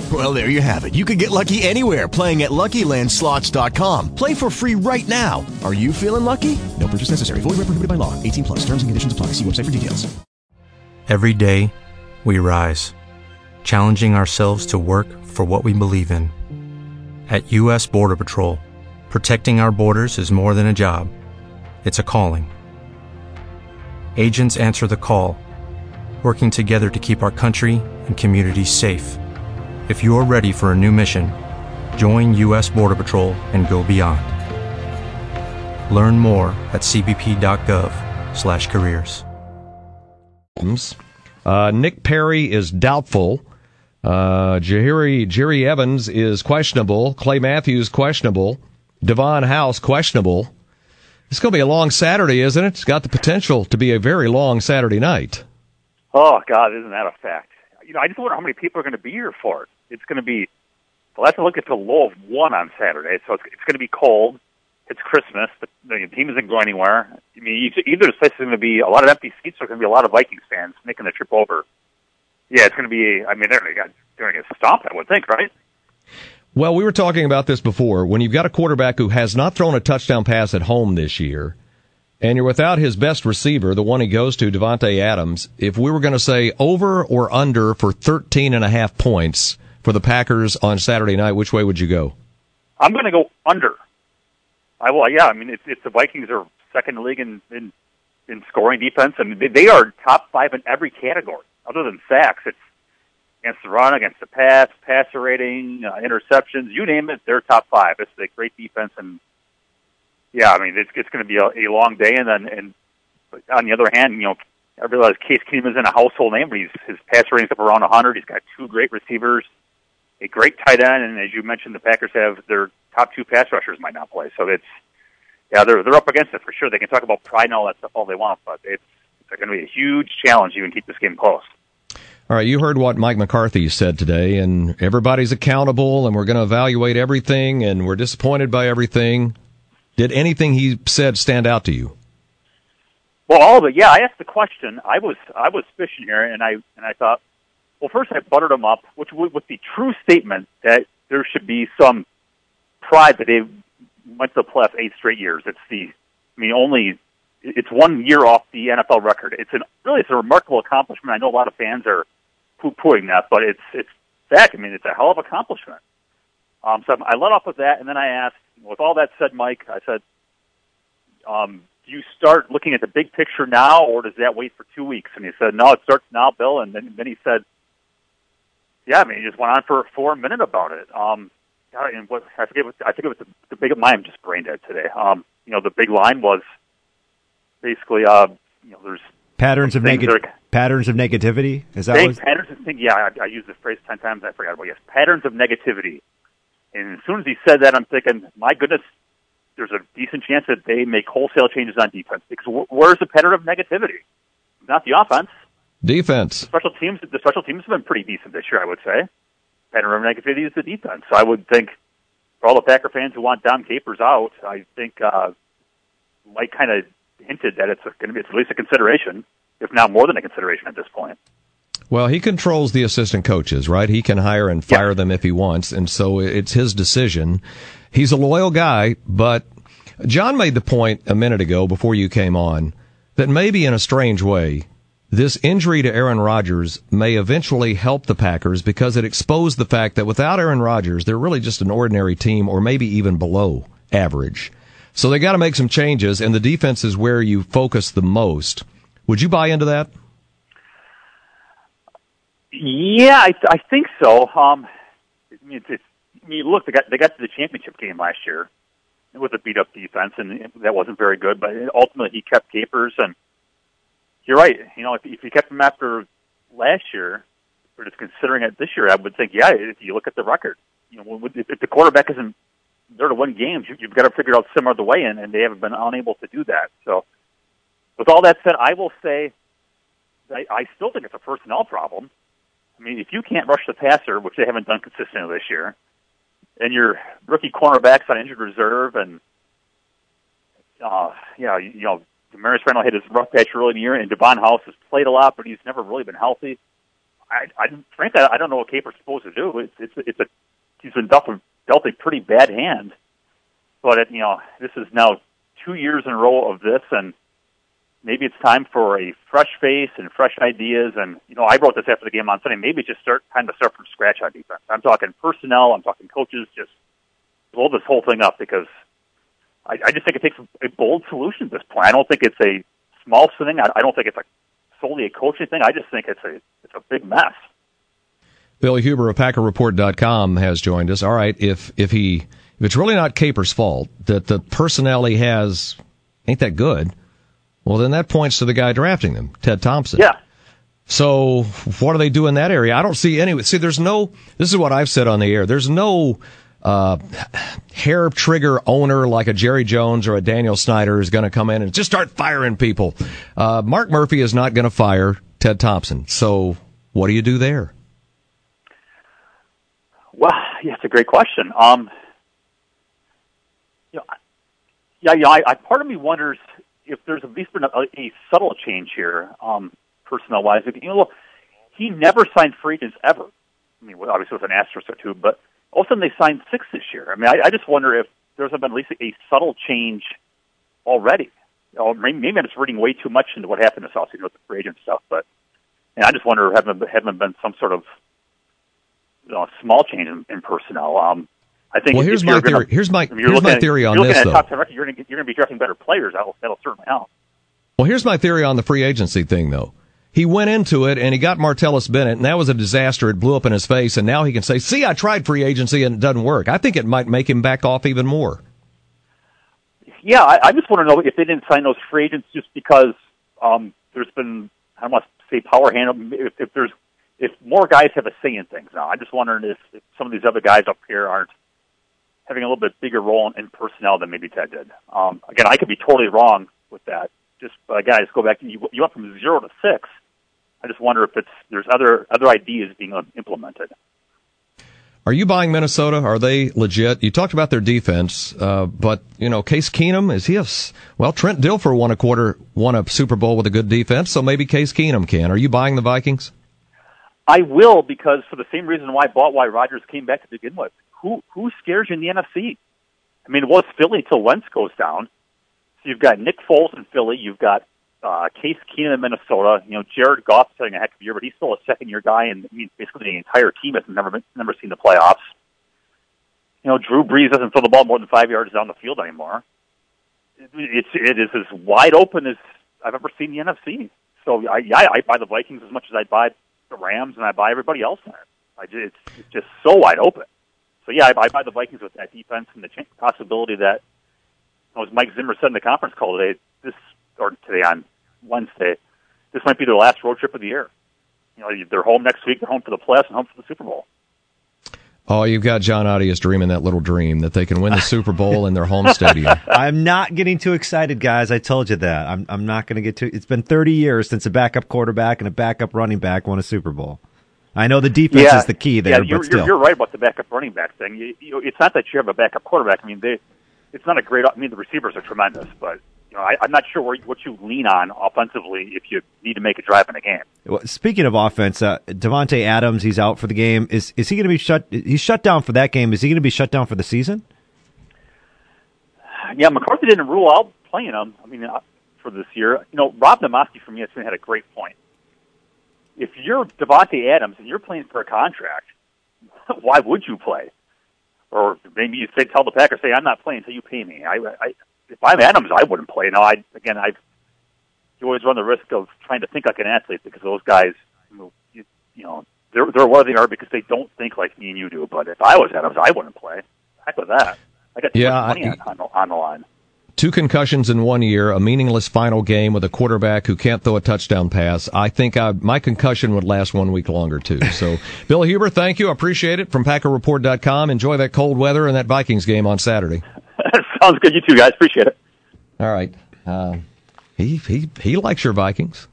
Well, there you have it. You can get lucky anywhere, playing at Lucky Land Slots dot com. Play for free right now. Are you feeling lucky? No purchase necessary. Void where prohibited by law. eighteen plus. Terms and conditions apply. See website for details. Every day, we rise, challenging ourselves to work for what we believe in. At U S. Border Patrol, protecting our borders is more than a job. It's a calling. Agents answer the call, working together to keep our country and communities safe. If you are ready for a new mission, join U S. Border Patrol and go beyond. Learn more at c b p dot gov slash careers. Uh, Nick Perry is doubtful. Uh, Jahiri, Jerry Evans is questionable. Clay Matthews, questionable. Devon House, questionable. It's going to be a long Saturday, isn't it? It's got the potential to be a very long Saturday night. Oh, God, isn't that a fact? You know, I just wonder how many people are going to be here for it. It's going to be, well, that's a look at the low of one on Saturday, so it's, it's going to be cold. It's Christmas. The, the team isn't going anywhere. I mean, either place is going to be a lot of empty seats, or it's going to be a lot of Vikings fans making the trip over. Yeah, it's going to be, I mean, they're going to, they're going to stop, I would think, right? Well, we were talking about this before. When you've got a quarterback who has not thrown a touchdown pass at home this year, and you're without his best receiver, the one he goes to, Davante Adams, if we were going to say over or under for thirteen and a half points for the Packers on Saturday night, which way would you go? I'm going to go under. I will, yeah, I mean, it's, it's the Vikings are second in the league in, in, in scoring defense. I mean, they, they are top five in every category other than sacks. It's against the run, against the pass, passer rating, uh, interceptions, you name it, they're top five. It's a great defense. And, yeah, I mean, it's, it's going to be a, a long day. And then, and on the other hand, you know, I realize Case Keenum is in a household name, but he's, his passer rating's up around one hundred. He's got two great receivers, a great tight end, and as you mentioned, the Packers have their top two pass rushers might not play. So it's, yeah, they're they're up against it for sure. They can talk about pride and all that stuff all they want, but it's, it's going to be a huge challenge even keep this game close. All right, you heard what Mike McCarthy said today, and everybody's accountable, and we're going to evaluate everything, and we're disappointed by everything. Did anything he said stand out to you? Well, all of it. Yeah, I asked the question. I was I was fishing here, and I and I thought, well, first I buttered him up, which was with the true statement that there should be some pride that they went to the playoffs eight straight years. It's the, I mean, only it's one year off the N F L record. It's an really, it's a remarkable accomplishment. I know a lot of fans are poo-pooing that, but it's it's that. I mean, it's a hell of an accomplishment. Um, so I let off with that, and then I asked, with all that said, Mike, I said, um, do you start looking at the big picture now, or does that wait for two weeks? And he said, no, it starts now, Bill. And then, then he said, yeah, I mean, he just went on for, for a minute about it. Um, and what, I forget what, I think it was the, the big line. I'm just brain dead today. Um, you know, the big line was basically, uh, you know, there's patterns of negative patterns of negativity. Is that what patterns of thing? Yeah, I, I used this phrase ten times. I forgot about yes, patterns of negativity. And as soon as he said that, I'm thinking, my goodness, there's a decent chance that they make wholesale changes on defense. Because where's the pattern of negativity? Not the offense. Defense. The special teams, the special teams have been pretty decent this year, I would say. Pattern of negativity is the defense. So I would think, for all the Packer fans who want Dom Capers out, I think uh, Mike kind of hinted that it's going to be it's at least a consideration, if not more than a consideration at this point. Well, he controls the assistant coaches, right? He can hire and fire yeah. them if he wants, and so it's his decision. He's a loyal guy, but John made the point a minute ago before you came on that maybe in a strange way, this injury to Aaron Rodgers may eventually help the Packers because it exposed the fact that without Aaron Rodgers, they're really just an ordinary team or maybe even below average. So they got to make some changes, and the defense is where you focus the most. Would you buy into that? Yeah, I, I think so. Um, I mean, it's, it's, I mean, look, they got they got to the championship game last year with a beat-up defense, and that wasn't very good. But ultimately, he kept Capers, and you're right. You know, if, if he kept him after last year, or just considering it this year, I would think, yeah, if you look at the record, you know, if the quarterback isn't there to win games, you've got to figure out some other way in, and they haven't been unable to do that. So, with all that said, I will say I, I still think it's a personnel problem. I mean, if you can't rush the passer, which they haven't done consistently this year, and your rookie cornerback's on injured reserve, and uh, you know, you know, Demarius Randall hit his rough patch early in the year, and Devon House has played a lot, but he's never really been healthy. I, I frankly, I don't know what Capers is supposed to do. It's, it's, it's a he's been dealt, dealt a pretty bad hand, but it, you know, this is now two years in a row of this, and maybe it's time for a fresh face and fresh ideas. And, you know, I wrote this after the game on Sunday. Maybe just start kind of start from scratch on defense. I'm talking personnel. I'm talking coaches. Just blow this whole thing up because I, I just think it takes a bold solution at this point. I don't think it's a small thing. I, I don't think it's a, solely a coaching thing. I just think it's a it's a big mess. Bill Huber of Packer Report dot com has joined us. All right, if if he if it's really not Capers' fault that the personnel he has ain't that good, well, then that points to the guy drafting them, Ted Thompson. Yeah. So what do they do in that area? I don't see any. See, there's no, this is what I've said on the air. There's no uh, hair trigger owner like a Jerry Jones or a Daniel Snyder is going to come in and just start firing people. Uh, Mark Murphy is not going to fire Ted Thompson. So what do you do there? Well, yeah, it's a great question. Um, you know, yeah, yeah. I, I part of me wonders if there's at least been a, a subtle change here, um, personnel-wise. You know, look, he never signed free agents ever. I mean, obviously with an asterisk or two, but all of a sudden they signed six this year. I mean, I, I just wonder if there's been at least a subtle change already. You know, maybe I'm just reading way too much into what happened this offseason with the free agent stuff, but and I just wonder if there haven't been some sort of you know, small change in, in personnel. Um, I think well, here's my, gonna, here's my theory. Here's my theory on this, though. You're going to be drafting better players. That'll, that'll certainly help. Well, here's my theory on the free agency thing, though. He went into it, and he got Martellus Bennett, and that was a disaster. It blew up in his face, and now he can say, see, I tried free agency, and it doesn't work. I think it might make him back off even more. Yeah, I, I just want to know if they didn't sign those free agents just because um, there's been, I don't want to say power handle, if, if there's if more guys have a say in things now. I'm just wondering if, if some of these other guys up here aren't having a little bit bigger role in personnel than maybe Ted did. Um, again, I could be totally wrong with that. Just uh, again, I just go back. To, you, you went from zero to six. I just wonder if it's there's other other ideas being implemented. Are you buying Minnesota? Are they legit? You talked about their defense, uh, but you know, Case Keenum is he? A, well, Trent Dilfer won a quarter, won a Super Bowl with a good defense, so maybe Case Keenum can. Are you buying the Vikings? I will because for the same reason why I bought why Rodgers came back to begin with. Who who scares you in the N F C? I mean, it was Philly till Wentz goes down. So you've got Nick Foles in Philly. You've got uh, Case Keenum in Minnesota. You know, Jared Goff's having a heck of a year, but he's still a second-year guy, and I mean, basically the entire team has never been, never seen the playoffs. You know, Drew Brees doesn't throw the ball more than five yards down the field anymore. It's it is as wide open as I've ever seen the N F C. So I I, I buy the Vikings as much as I buy the Rams and I buy everybody else in it. I just, it's just so wide open. So yeah, I, I buy the Vikings with that defense and the chance, possibility that, as Mike Zimmer said in the conference call today, this or today on Wednesday, this might be their last road trip of the year. You know, they're home next week. They're home for the playoffs and home for the Super Bowl. Oh, you've got John Adius dreaming that little dream that they can win the Super Bowl in their home stadium. I'm not getting too excited, guys. I told you that. I'm I'm not going to get too. It's been thirty years since a backup quarterback and a backup running back won a Super Bowl. I know the defense yeah, is the key there, yeah, you're, but still. You're, you're right about the backup running back thing. You, you know, it's not that you have a backup quarterback. I mean, they, it's not a great. I mean, the receivers are tremendous, but you know, I, I'm not sure where, what you lean on offensively if you need to make a drive in a game. Well, speaking of offense, uh, Davante Adams, he's out for the game. Is is he going to be shut? He's shut down for that game. Is he going to be shut down for the season? Yeah, McCarthy didn't rule out playing him. I mean, for this year, you know, Rob Nemosky from E S P N had a great point. If you're Davante Adams and you're playing for a contract, why would you play? Or maybe you say, tell the Packers, "Hey, I'm not playing until you pay me." I, I, if I'm Adams, I wouldn't play. Now, I again, I you always run the risk of trying to think like an athlete because those guys, you know, they're they're what they are because they don't think like me and you do. But if I was Adams, I wouldn't play. Heck with that. I got too yeah, much money I, on, on the line. Two concussions in one year, a meaningless final game with a quarterback who can't throw a touchdown pass. I think I, my concussion would last one week longer, too. So, Bill Huber, thank you. I appreciate it. From Packer Report dot com, enjoy that cold weather and that Vikings game on Saturday. Sounds good. You too, guys. Appreciate it. All right. Uh, he, he, he likes your Vikings.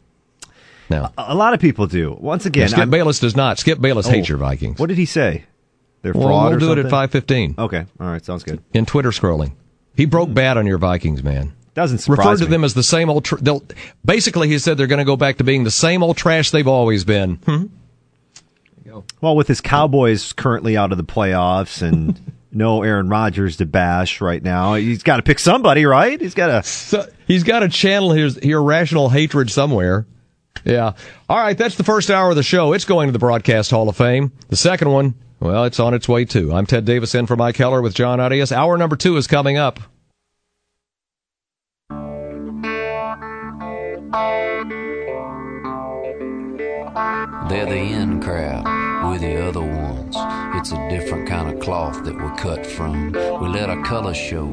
Now, a lot of people do. Once again, Skip I'm, Bayless does not. Skip Bayless oh, hates your Vikings. What did he say? They're fraud well, we'll or do something? It at five fifteen. Okay. All right. Sounds good. In Twitter scrolling. He broke bad on your Vikings, man. Doesn't surprise me. Referred to them as the same old... Tr- they'll, basically, he said they're going to go back to being the same old trash they've always been. Hmm? There you go. Well, with his Cowboys currently out of the playoffs and no Aaron Rodgers to bash right now, he's got to pick somebody, right? He's got to... So, he's got to channel his, his irrational hatred somewhere. Yeah. All right, that's the first hour of the show. It's going to the Broadcast Hall of Fame. The second one... Well, it's on its way, too. I'm Ted Davis in for Mike Heller with John Adius. Hour number two is coming up. They're the in crowd. We're the other ones. It's a different kind of cloth that we're cut from. We let our color show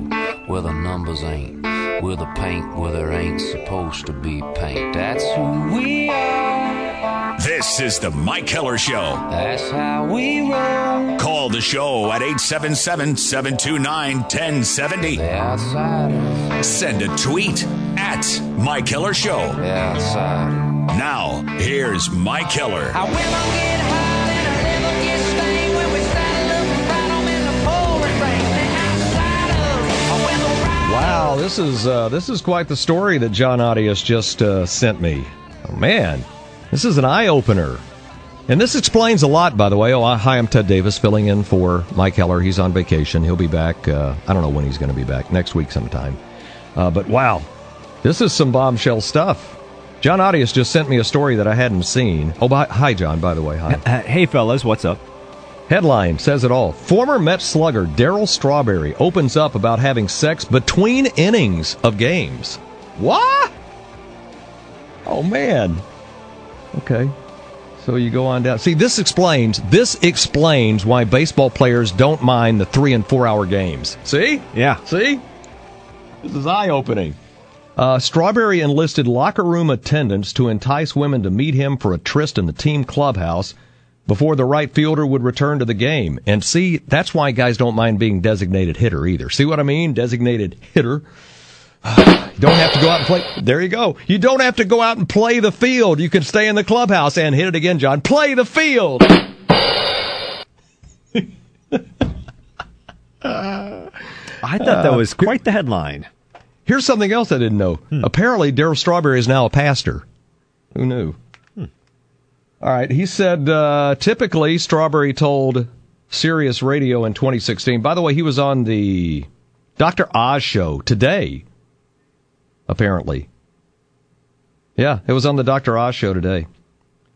where the numbers ain't. We're the paint where there ain't supposed to be paint. That's who we are. This is the Mike Heller Show. That's how we roll. Call the show at eight seven seven, seven two nine, one zero seven zero. The Outsiders. Send a tweet at Mike Heller Show. The Outsiders. Now, here's Mike Heller. I will get high and I never get stained when we saddle up and ride them in the forward range. The Outsiders. Wow, this is, uh, this is quite the story that John Adius just uh, sent me. Oh, man. This is an eye-opener. And this explains a lot, by the way. Oh, hi, I'm Ted Davis, filling in for Mike Heller. He's on vacation. He'll be back. Uh, I don't know when he's going to be back. Next week sometime. Uh, but, wow, this is some bombshell stuff. John Adius just sent me a story that I hadn't seen. Oh, by, hi, John, by the way. Hi. Hey, fellas, what's up? Headline says it all. Former Mets slugger Daryl Strawberry opens up about having sex between innings of games. What? Oh, man. Okay, so you go on down. See, this explains this explains why baseball players don't mind the three and four hour games. See? Yeah. See? This is eye opening. Uh, Strawberry enlisted locker room attendants to entice women to meet him for a tryst in the team clubhouse before the right fielder would return to the game. And see, that's why guys don't mind being designated hitter either. See what I mean? Designated hitter. You don't have to go out and play. There you go. You don't have to go out and play the field. You can stay in the clubhouse and hit it again, John. Play the field. I thought that was quite the headline. Here's something else I didn't know. Hmm. Apparently, Daryl Strawberry is now a pastor. Who knew? Hmm. All right. He said, uh, typically, Strawberry told Sirius Radio in twenty sixteen. By the way, he was on the Doctor Oz show today. Apparently. Yeah, it was on the Doctor Oz show today.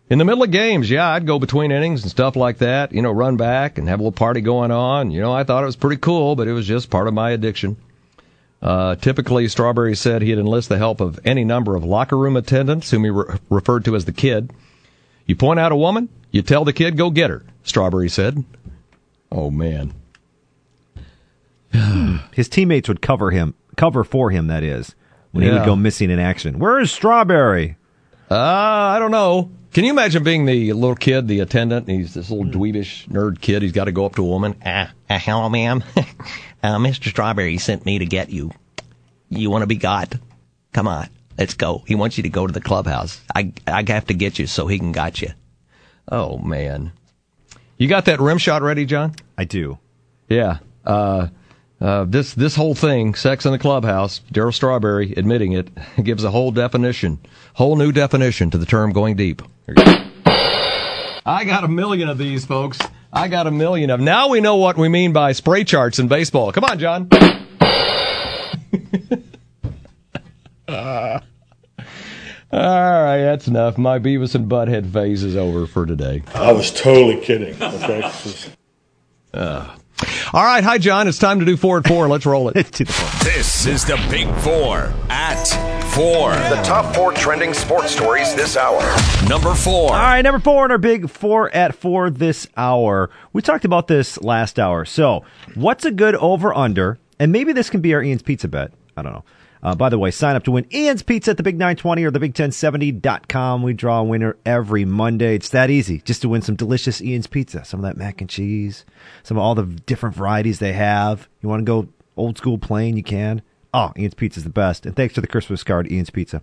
In the middle of games, yeah, I'd go between innings and stuff like that, you know, run back and have a little party going on. You know, I thought it was pretty cool, but it was just part of my addiction. Uh, typically, Strawberry said he'd enlist the help of any number of locker room attendants, whom he re- referred to as the kid. You point out a woman, you tell the kid, go get her, Strawberry said. Oh, man. His teammates would cover him, cover for him, that is, when yeah. he would go missing in action. Where is Strawberry? Uh, I don't know. Can you imagine being the little kid, the attendant, and he's this little dweebish nerd kid. He's got to go up to a woman. Uh, uh, hello, ma'am. uh, Mister Strawberry sent me to get you. You want to be got? Come on, let's go. He wants you to go to the clubhouse. I I have to get you so he can got you. Oh, man. You got that rim shot ready, John? I do. Yeah. Uh, uh, this, this whole thing, sex in the clubhouse, Daryl Strawberry admitting it, gives a whole definition, whole new definition to the term going deep. I got a million of these, folks. I got a million of them. Now we know what we mean by spray charts in baseball. Come on, John. uh, all right, that's enough. My Beavis and Butthead phase is over for today. I was totally kidding. Okay. uh, all right, hi, John. It's time to do four at four. Let's roll it. This is the Big Four at... Four. The top four trending sports stories this hour. Number four. All right, number four in our Big Four at Four this hour. We talked about this last hour. So, what's a good over-under? And maybe this can be our Ian's Pizza bet. I don't know. Uh, by the way, sign up to win Ian's Pizza at the Big nine twenty or the Big ten seventy dot com. We draw a winner every Monday. It's that easy just to win some delicious Ian's Pizza. Some of that mac and cheese. Some of all the different varieties they have. You want to go old school plain? You can. Oh, Ian's Pizza is the best. And thanks for the Christmas card, Ian's Pizza.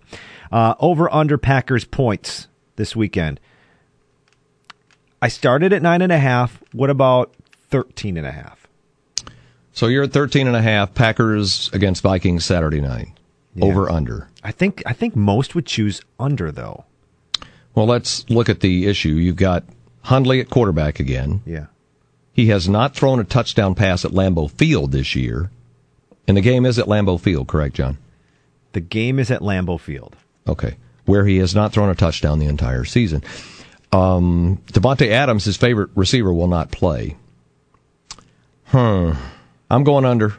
Uh, over under Packers points this weekend. I started at nine and a half. What about thirteen and a half? So you're at thirteen and a half. Packers against Vikings Saturday night. Yeah. Over under. I think I think most would choose under though. Well, let's look at the issue. You've got Hundley at quarterback again. Yeah. He has not thrown a touchdown pass at Lambeau Field this year. And the game is at Lambeau Field, correct, John? The game is at Lambeau Field. Okay, where he has not thrown a touchdown the entire season. Um, Davante Adams, his favorite receiver, will not play. Hmm. I'm going under.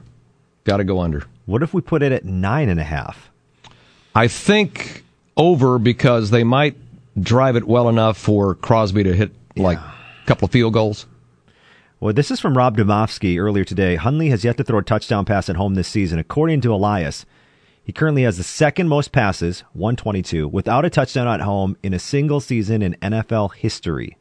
Got to go under. What if we put it at nine and a half? I think over because they might drive it well enough for Crosby to hit like yeah. a couple of field goals. Well, this is from Rob Domofsky earlier today. Hundley has yet to throw a touchdown pass at home this season. According to Elias, he currently has the second most passes, one twenty-two, without a touchdown at home in a single season in N F L history.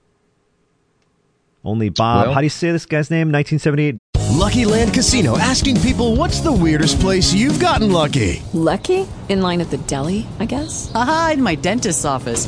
Only Bob, well, how do you say this guy's name? nineteen seventy-eight. Lucky Land Casino, asking people, what's the weirdest place you've gotten lucky? Lucky? In line at the deli, I guess? Aha, in my dentist's office.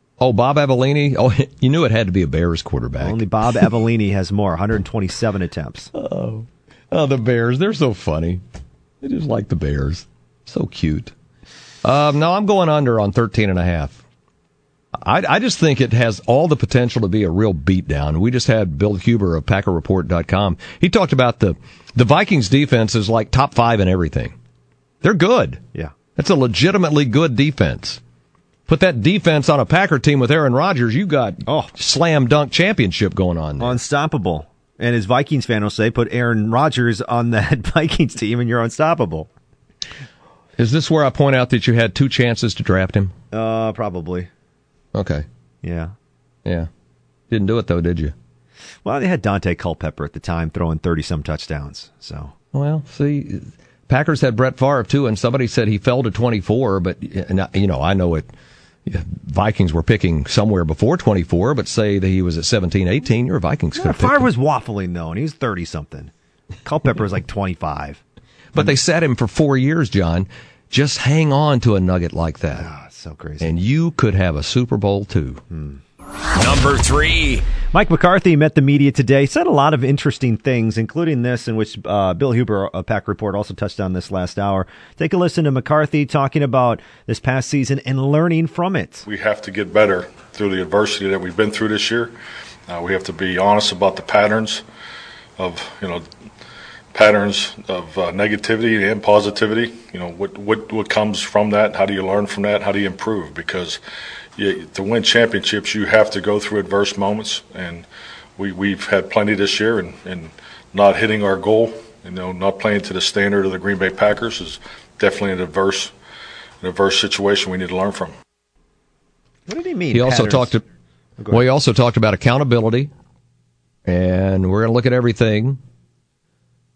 Oh, Bob Avellini. Oh, you knew it had to be a Bears quarterback. Only Bob Avellini has more, one hundred twenty-seven attempts. Oh, oh, the Bears. They're so funny. They just like the Bears. So cute. Um, no, I'm going under on thirteen and a half. I, I just think it has all the potential to be a real beatdown. We just had Bill Huber of Packer Report dot com. He talked about the, the Vikings defense is like top five in everything. They're good. Yeah. That's a legitimately good defense. Put that defense on a Packer team with Aaron Rodgers, you got oh slam dunk championship going on there. Unstoppable. And as Vikings fans will say, put Aaron Rodgers on that Vikings team and you're unstoppable. Is this where I point out that you had two chances to draft him? Uh, probably. Okay. Yeah. Yeah. Didn't do it, though, did you? Well, they had Dante Culpepper at the time throwing thirty-some touchdowns. So well, see, Packers had Brett Favre, too, and somebody said he fell to twenty-four, but, you know, I know it. Vikings were picking somewhere before twenty-four, but say that he was at seventeen, eighteen, you're a Vikings could have picked him. Favre was waffling, though, and he was thirty-something. Culpepper was like twenty-five. But they sat him for four years, John. Just hang on to a nugget like that. Ah, so crazy. And you could have a Super Bowl, too. Hmm. Number three. Mike McCarthy met the media today, said a lot of interesting things, including this, in which uh, Bill Huber of Pack Report also touched on this last hour. Take a listen to McCarthy talking about this past season and learning from it. We have to get better through the adversity that we've been through this year. Uh, we have to be honest about the patterns of, you know, patterns of uh, negativity and positivity. You know, what, what, what comes from that? How do you learn from that? How do you improve? Because You, to win championships, you have to go through adverse moments, and we, we've had plenty this year, and, and not hitting our goal, you know, not playing to the standard of the Green Bay Packers is definitely an adverse, an adverse situation we need to learn from. What did he mean? He also patterns? talked to, oh, well, he also talked about accountability, and we're going to look at everything,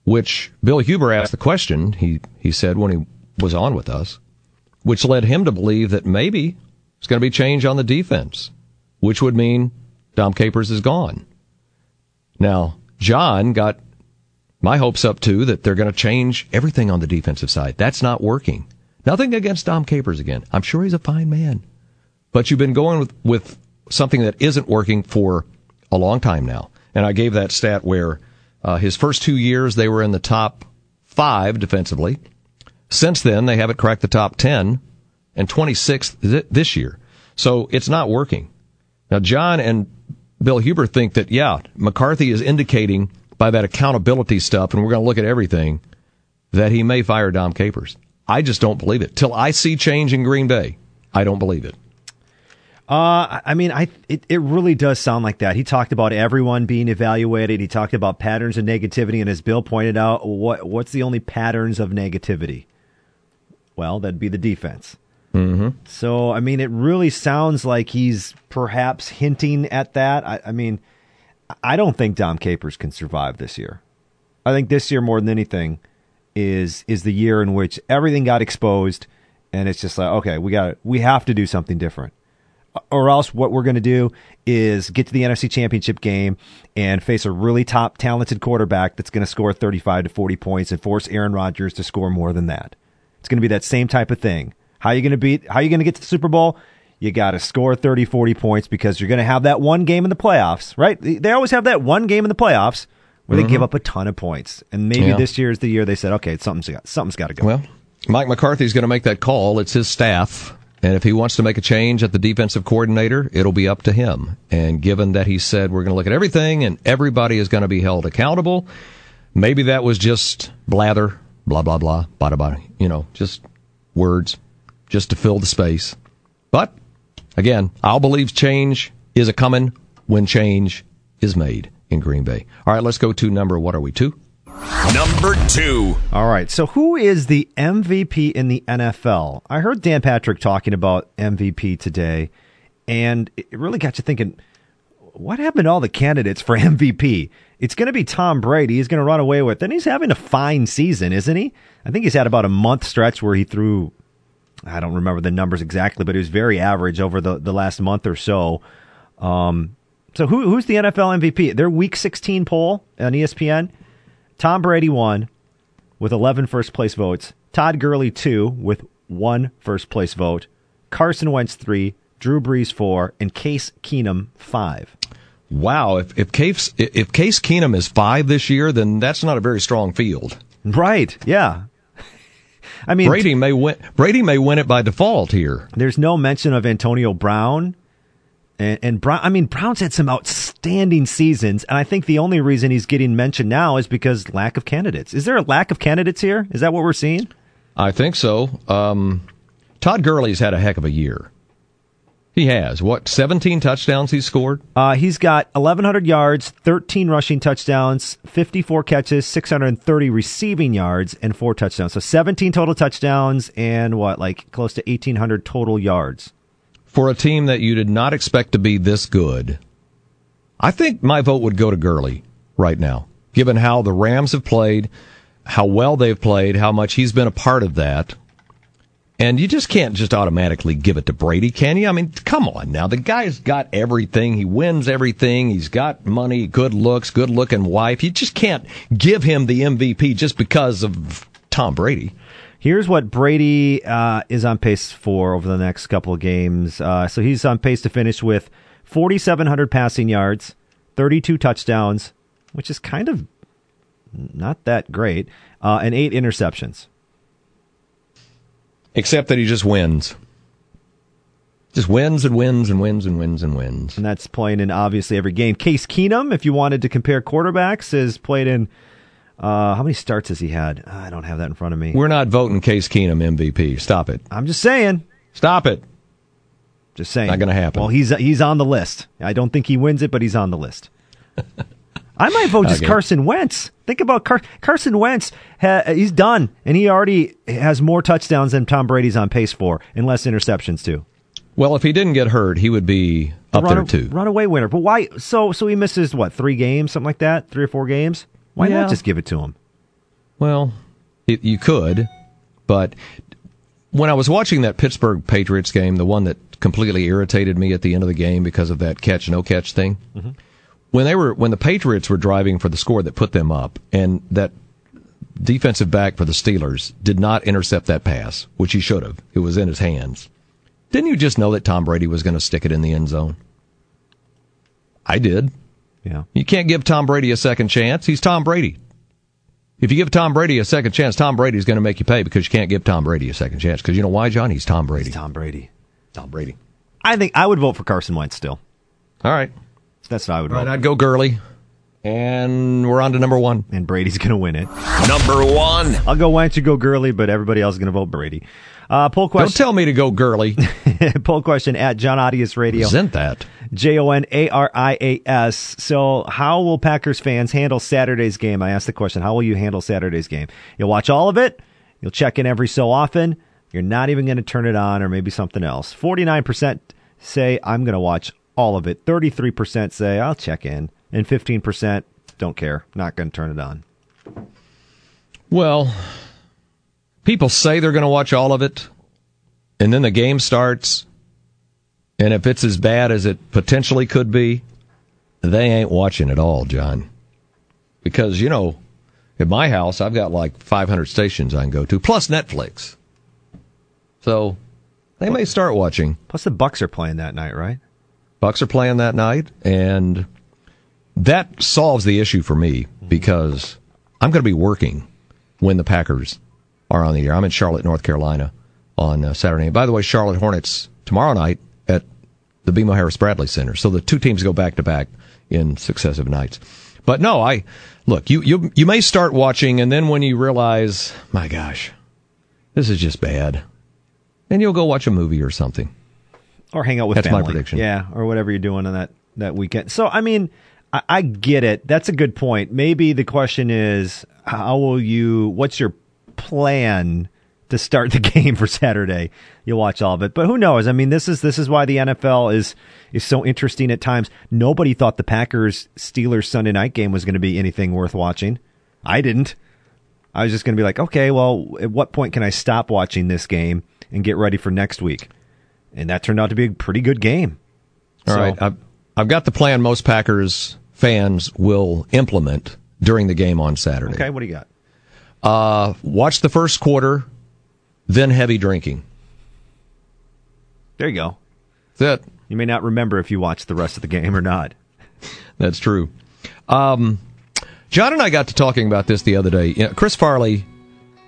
which Bill Huber asked the question, he, he said when he was on with us, which led him to believe that maybe it's going to be change on the defense, which would mean Dom Capers is gone. Now, John got my hopes up, too, that they're going to change everything on the defensive side. That's not working. Nothing against Dom Capers again. I'm sure he's a fine man. But you've been going with, with something that isn't working for a long time now. And I gave that stat where uh, his first two years, they were in the top five defensively. Since then, they haven't cracked the top ten. And twenty-sixth th- this year. So it's not working. Now, John and Bill Huber think that, yeah, McCarthy is indicating by that accountability stuff, and we're going to look at everything, that he may fire Dom Capers. I just don't believe it. Till I see change in Green Bay, I don't believe it. Uh, I mean, I it, it really does sound like that. He talked about everyone being evaluated. He talked about patterns of negativity, and as Bill pointed out, what what's the only patterns of negativity? Well, that'd be the defense. Mm-hmm. So, I mean, it really sounds like he's perhaps hinting at that. I, I mean, I don't think Dom Capers can survive this year. I think this year, more than anything, is is the year in which everything got exposed, and it's just like, okay, we got we have to do something different. Or else what we're going to do is get to the N F C Championship game and face a really top talented quarterback that's going to score thirty-five to forty points and force Aaron Rodgers to score more than that. It's going to be that same type of thing. How you going to beat? How you going to get to the Super Bowl? You got to score thirty, forty points because you're going to have that one game in the playoffs, right? They always have that one game in the playoffs where mm-hmm. they give up a ton of points. And maybe yeah. this year is the year they said, okay, something's got, something's got to go. Well, Mike McCarthy's going to make that call. It's his staff. And if he wants to make a change at the defensive coordinator, it'll be up to him. And given that he said, we're going to look at everything and everybody is going to be held accountable, maybe that was just blather, blah, blah, blah, bada, bada, you know, just words. Just to fill the space. But, again, I'll believe change is a-coming when change is made in Green Bay. All right, let's go to number, what are we, two? Number two. All right, so who is the M V P in the N F L? I heard Dan Patrick talking about M V P today, and it really got you thinking, what happened to all the candidates for M V P? It's going to be Tom Brady. He's going to run away with it, and he's having a fine season, isn't he? I think he's had about a month stretch where he threw... I don't remember the numbers exactly, but it was very average over the, the last month or so. Um, so who who's the N F L M V P? Their Week sixteen poll on E S P N. Tom Brady won with eleven first-place votes. Todd Gurley, two, with one first-place vote. Carson Wentz, three. Drew Brees, four. And Case Keenum, five. Wow. If, if, Case, if Case Keenum is five this year, then that's not a very strong field. Right, yeah. I mean, Brady may win. Brady may win it by default here. There's no mention of Antonio Brown, and, and Brown. I mean, Brown's had some outstanding seasons, and I think the only reason he's getting mentioned now is because lack of candidates. Is there a lack of candidates here? Is that what we're seeing? I think so. Um, Todd Gurley's had a heck of a year. He has what? seventeen touchdowns he's scored. Uh, he's got eleven hundred yards, thirteen rushing touchdowns, fifty-four catches, six hundred thirty receiving yards, and four touchdowns. So seventeen total touchdowns and what, like close to eighteen hundred total yards. For a team that you did not expect to be this good, I think my vote would go to Gurley right now, given how the Rams have played, how well they've played, how much he's been a part of that. And you just can't just automatically give it to Brady, can you? I mean, come on now. The guy's got everything. He wins everything. He's got money, good looks, good-looking wife. You just can't give him the M V P just because of Tom Brady. Here's what Brady uh, is on pace for over the next couple of games. Uh, so he's on pace to finish with forty-seven hundred passing yards, thirty-two touchdowns, which is kind of not that great, uh, and eight interceptions. Except that he just wins. Just wins and wins and wins and wins and wins. And that's playing in obviously every game. Case Keenum, if you wanted to compare quarterbacks, has played in, uh, how many starts has he had? I don't have that in front of me. We're not voting Case Keenum M V P. Stop it. I'm just saying. Stop it. Just saying. Not going to happen. Well, he's he's on the list. I don't think he wins it, but he's on the list. I might vote just okay. Carson Wentz. Think about Car- Carson Wentz. Ha- he's done, and he already has more touchdowns than Tom Brady's on pace for, and less interceptions, too. Well, if he didn't get hurt, he would be up run- there, too. Runaway winner. But why? So so he misses, what, three games, something like that? Three or four games? Why yeah. not just give it to him? Well, it, you could, but when I was watching that Pittsburgh Patriots game, the one that completely irritated me at the end of the game because of that catch-no-catch thing, mm-hmm. When they were, when the Patriots were driving for the score that put them up, and that defensive back for the Steelers did not intercept that pass, which he should have. It was in his hands. Didn't you just know that Tom Brady was going to stick it in the end zone? I did. Yeah. You can't give Tom Brady a second chance. He's Tom Brady. If you give Tom Brady a second chance, Tom Brady's going to make you pay because you can't give Tom Brady a second chance. Because you know why, John? He's Tom Brady. He's Tom Brady. Tom Brady. I think I would vote for Carson Wentz still. All right. That's what I would right, vote. I'd go Gurley. And we're on to number one. And Brady's going to win it. Number one. I'll go Wentz, you go Gurley, but everybody else is going to vote Brady. Uh, poll question. Don't tell me to go Gurley. Poll question at John Audius Radio. Isn't that? J O N A R I A S. So how will Packers fans handle Saturday's game? I asked the question, how will you handle Saturday's game? You'll watch all of it. You'll check in every so often. You're not even going to turn it on or maybe something else. forty-nine percent say I'm going to watch all of it. thirty-three percent say, I'll check in. And fifteen percent don't care. Not going to turn it on. Well, people say they're going to watch all of it, and then the game starts, and if it's as bad as it potentially could be, they ain't watching at all, John. Because, you know, at my house, I've got like five hundred stations I can go to, plus Netflix. So they may start watching. Plus the Bucks are playing that night, right? Bucks are playing that night, and that solves the issue for me because I'm going to be working when the Packers are on the air. I'm in Charlotte, North Carolina on Saturday. And by the way, Charlotte Hornets tomorrow night at the B M O Harris-Bradley Center. So the two teams go back-to-back in successive nights. But no, I look, you, you, you may start watching, and then when you realize, my gosh, this is just bad, then you'll go watch a movie or something. Or hang out with That's family. That's my prediction. Yeah, or whatever you're doing on that, that weekend. So, I mean, I, I get it. That's a good point. Maybe the question is, how will you, what's your plan to start the game for Saturday? You'll watch all of it. But who knows? I mean, this is this is why the N F L is is so interesting at times. Nobody thought the Packers-Steelers Sunday night game was going to be anything worth watching. I didn't. I was just going to be like, okay, well, at what point can I stop watching this game and get ready for next week? And that turned out to be a pretty good game. All so. right. I've, I've got the plan most Packers fans will implement during the game on Saturday. Okay, what do you got? Uh, watch the first quarter, then heavy drinking. There you go. That's it. You may not remember if you watched the rest of the game or not. That's true. Um, John and I got to talking about this the other day. You know, Chris Farley,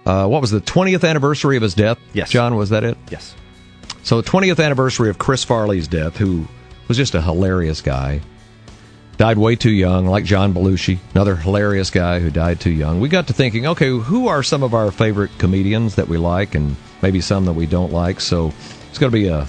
uh, what was the twentieth anniversary of his death? Yes. John, was that it? Yes. So the twentieth anniversary of Chris Farley's death, who was just a hilarious guy, died way too young, like John Belushi, another hilarious guy who died too young. We got to thinking, okay, who are some of our favorite comedians that we like and maybe some that we don't like? So it's going to be a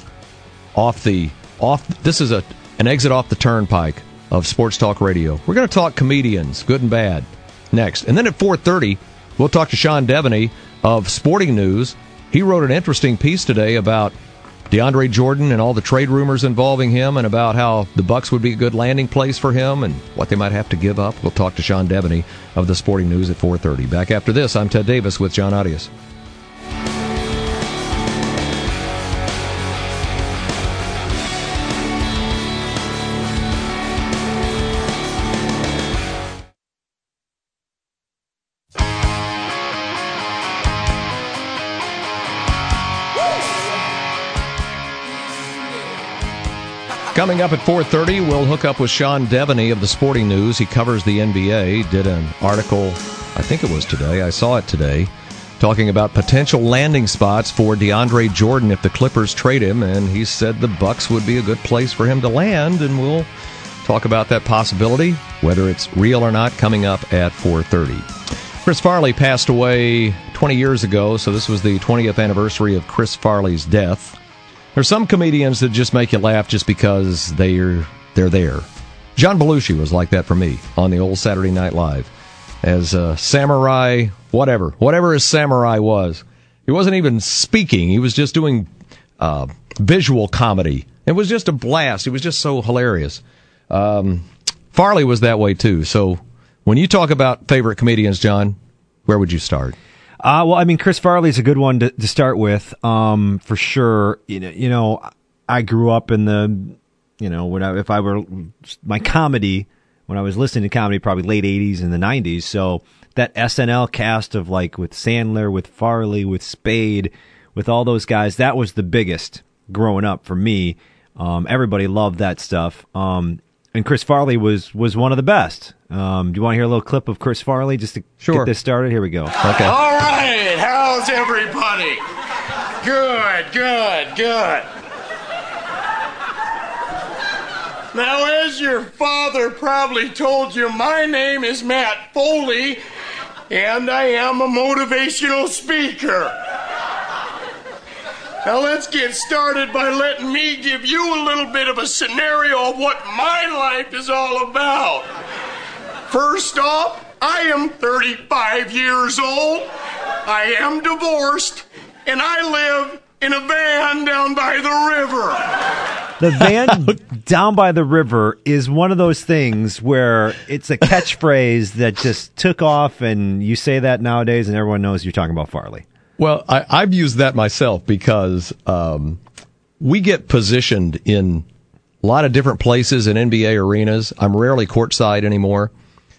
off the off. This is a an exit off the turnpike of Sports Talk Radio. We're going to talk comedians, good and bad, next. And then at four thirty, we'll talk to Sean Devaney of Sporting News. He wrote an interesting piece today about DeAndre Jordan and all the trade rumors involving him and about how the Bucks would be a good landing place for him and what they might have to give up. We'll talk to Sean Devaney of the Sporting News at four thirty. Back after this, I'm Ted Davis with John Audius. Coming up at four thirty, we'll hook up with Sean Devaney of the Sporting News. He covers the N B A, did an article, I think it was today, I saw it today, talking about potential landing spots for DeAndre Jordan if the Clippers trade him, and he said the Bucks would be a good place for him to land, and we'll talk about that possibility, whether it's real or not, coming up at four thirty. Chris Farley passed away twenty years ago, so this was the twentieth anniversary of Chris Farley's death. There's some comedians that just make you laugh just because they're they're there. John Belushi was like that for me on the old Saturday Night Live as a samurai, whatever, whatever his samurai was. He wasn't even speaking. He was just doing uh, visual comedy. It was just a blast. It was just so hilarious. Um, Farley was that way, too. So when you talk about favorite comedians, John, where would you start? Uh, well, I mean, Chris Farley's a good one to, to start with, um, for sure. You know, you know, I grew up in the, you know, when I, if I were my comedy, when I was listening to comedy, probably late eighties and the nineties. So that S N L cast of like with Sandler, with Farley, with Spade, with all those guys, that was the biggest growing up for me. Um, everybody loved that stuff. Um, and Chris Farley was, was one of the best. Um, do you want to hear a little clip of Chris Farley just to sure. get this started? Here we go. Okay. All right. How's everybody? Good, good, good. Now, as your father probably told you, my name is Matt Foley, and I am a motivational speaker. Now, let's get started by letting me give you a little bit of a scenario of what my life is all about. First off, I am thirty-five years old, I am divorced, and I live in a van down by the river. The van down by the river is one of those things where it's a catchphrase that just took off, and you say that nowadays, and everyone knows you're talking about Farley. Well, I, I've used that myself because um, we get positioned in a lot of different places in N B A arenas. I'm rarely courtside anymore.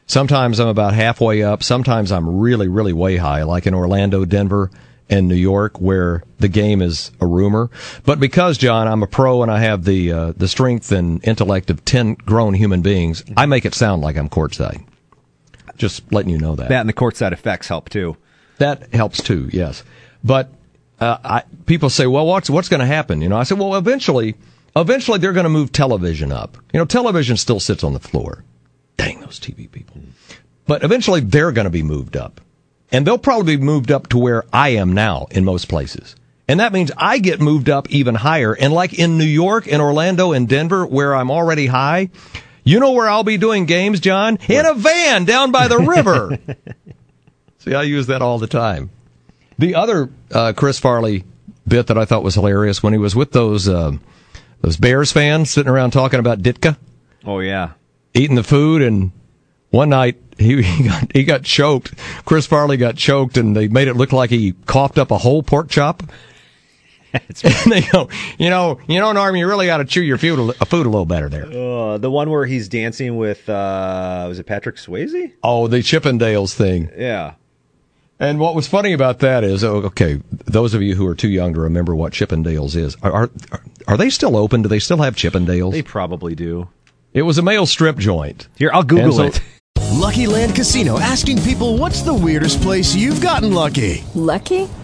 Sometimes I'm about halfway up. Sometimes I'm really, really way high, like in Orlando, Denver, and New York, where the game is a rumor. But because, John, I'm a pro and I have the uh, the strength and intellect of ten grown human beings, I make it sound like I'm courtside. Just letting you know that. That and the courtside effects help, too. That helps too, yes. But uh, I, people say, "Well, what's what's going to happen?" You know, I said, "Well, eventually, eventually they're going to move television up. You know, television still sits on the floor. Dang those T V people! But eventually they're going to be moved up, and they'll probably be moved up to where I am now in most places. And that means I get moved up even higher. And like in New York and Orlando and Denver, where I'm already high, you know where I'll be doing games, John? In a van down by the river." See, I use that all the time. The other uh, Chris Farley bit that I thought was hilarious when he was with those uh, those Bears fans sitting around talking about Ditka. Oh, yeah. Eating the food, and one night he, he, got, he got choked. Chris Farley got choked, and they made it look like he coughed up a whole pork chop. That's right. And they go, you know, you know, Norm, you really got to chew your food a, food a little better there. Uh, the one where he's dancing with, uh, was it Patrick Swayze? Oh, the Chippendales thing. Yeah. And what was funny about that is, okay, those of you who are too young to remember what Chippendales is, are, are are they still open? Do they still have Chippendales? They probably do. It was a male strip joint. Here, I'll Google so- it. Lucky Land Casino, asking people, what's the weirdest place you've gotten lucky? Lucky?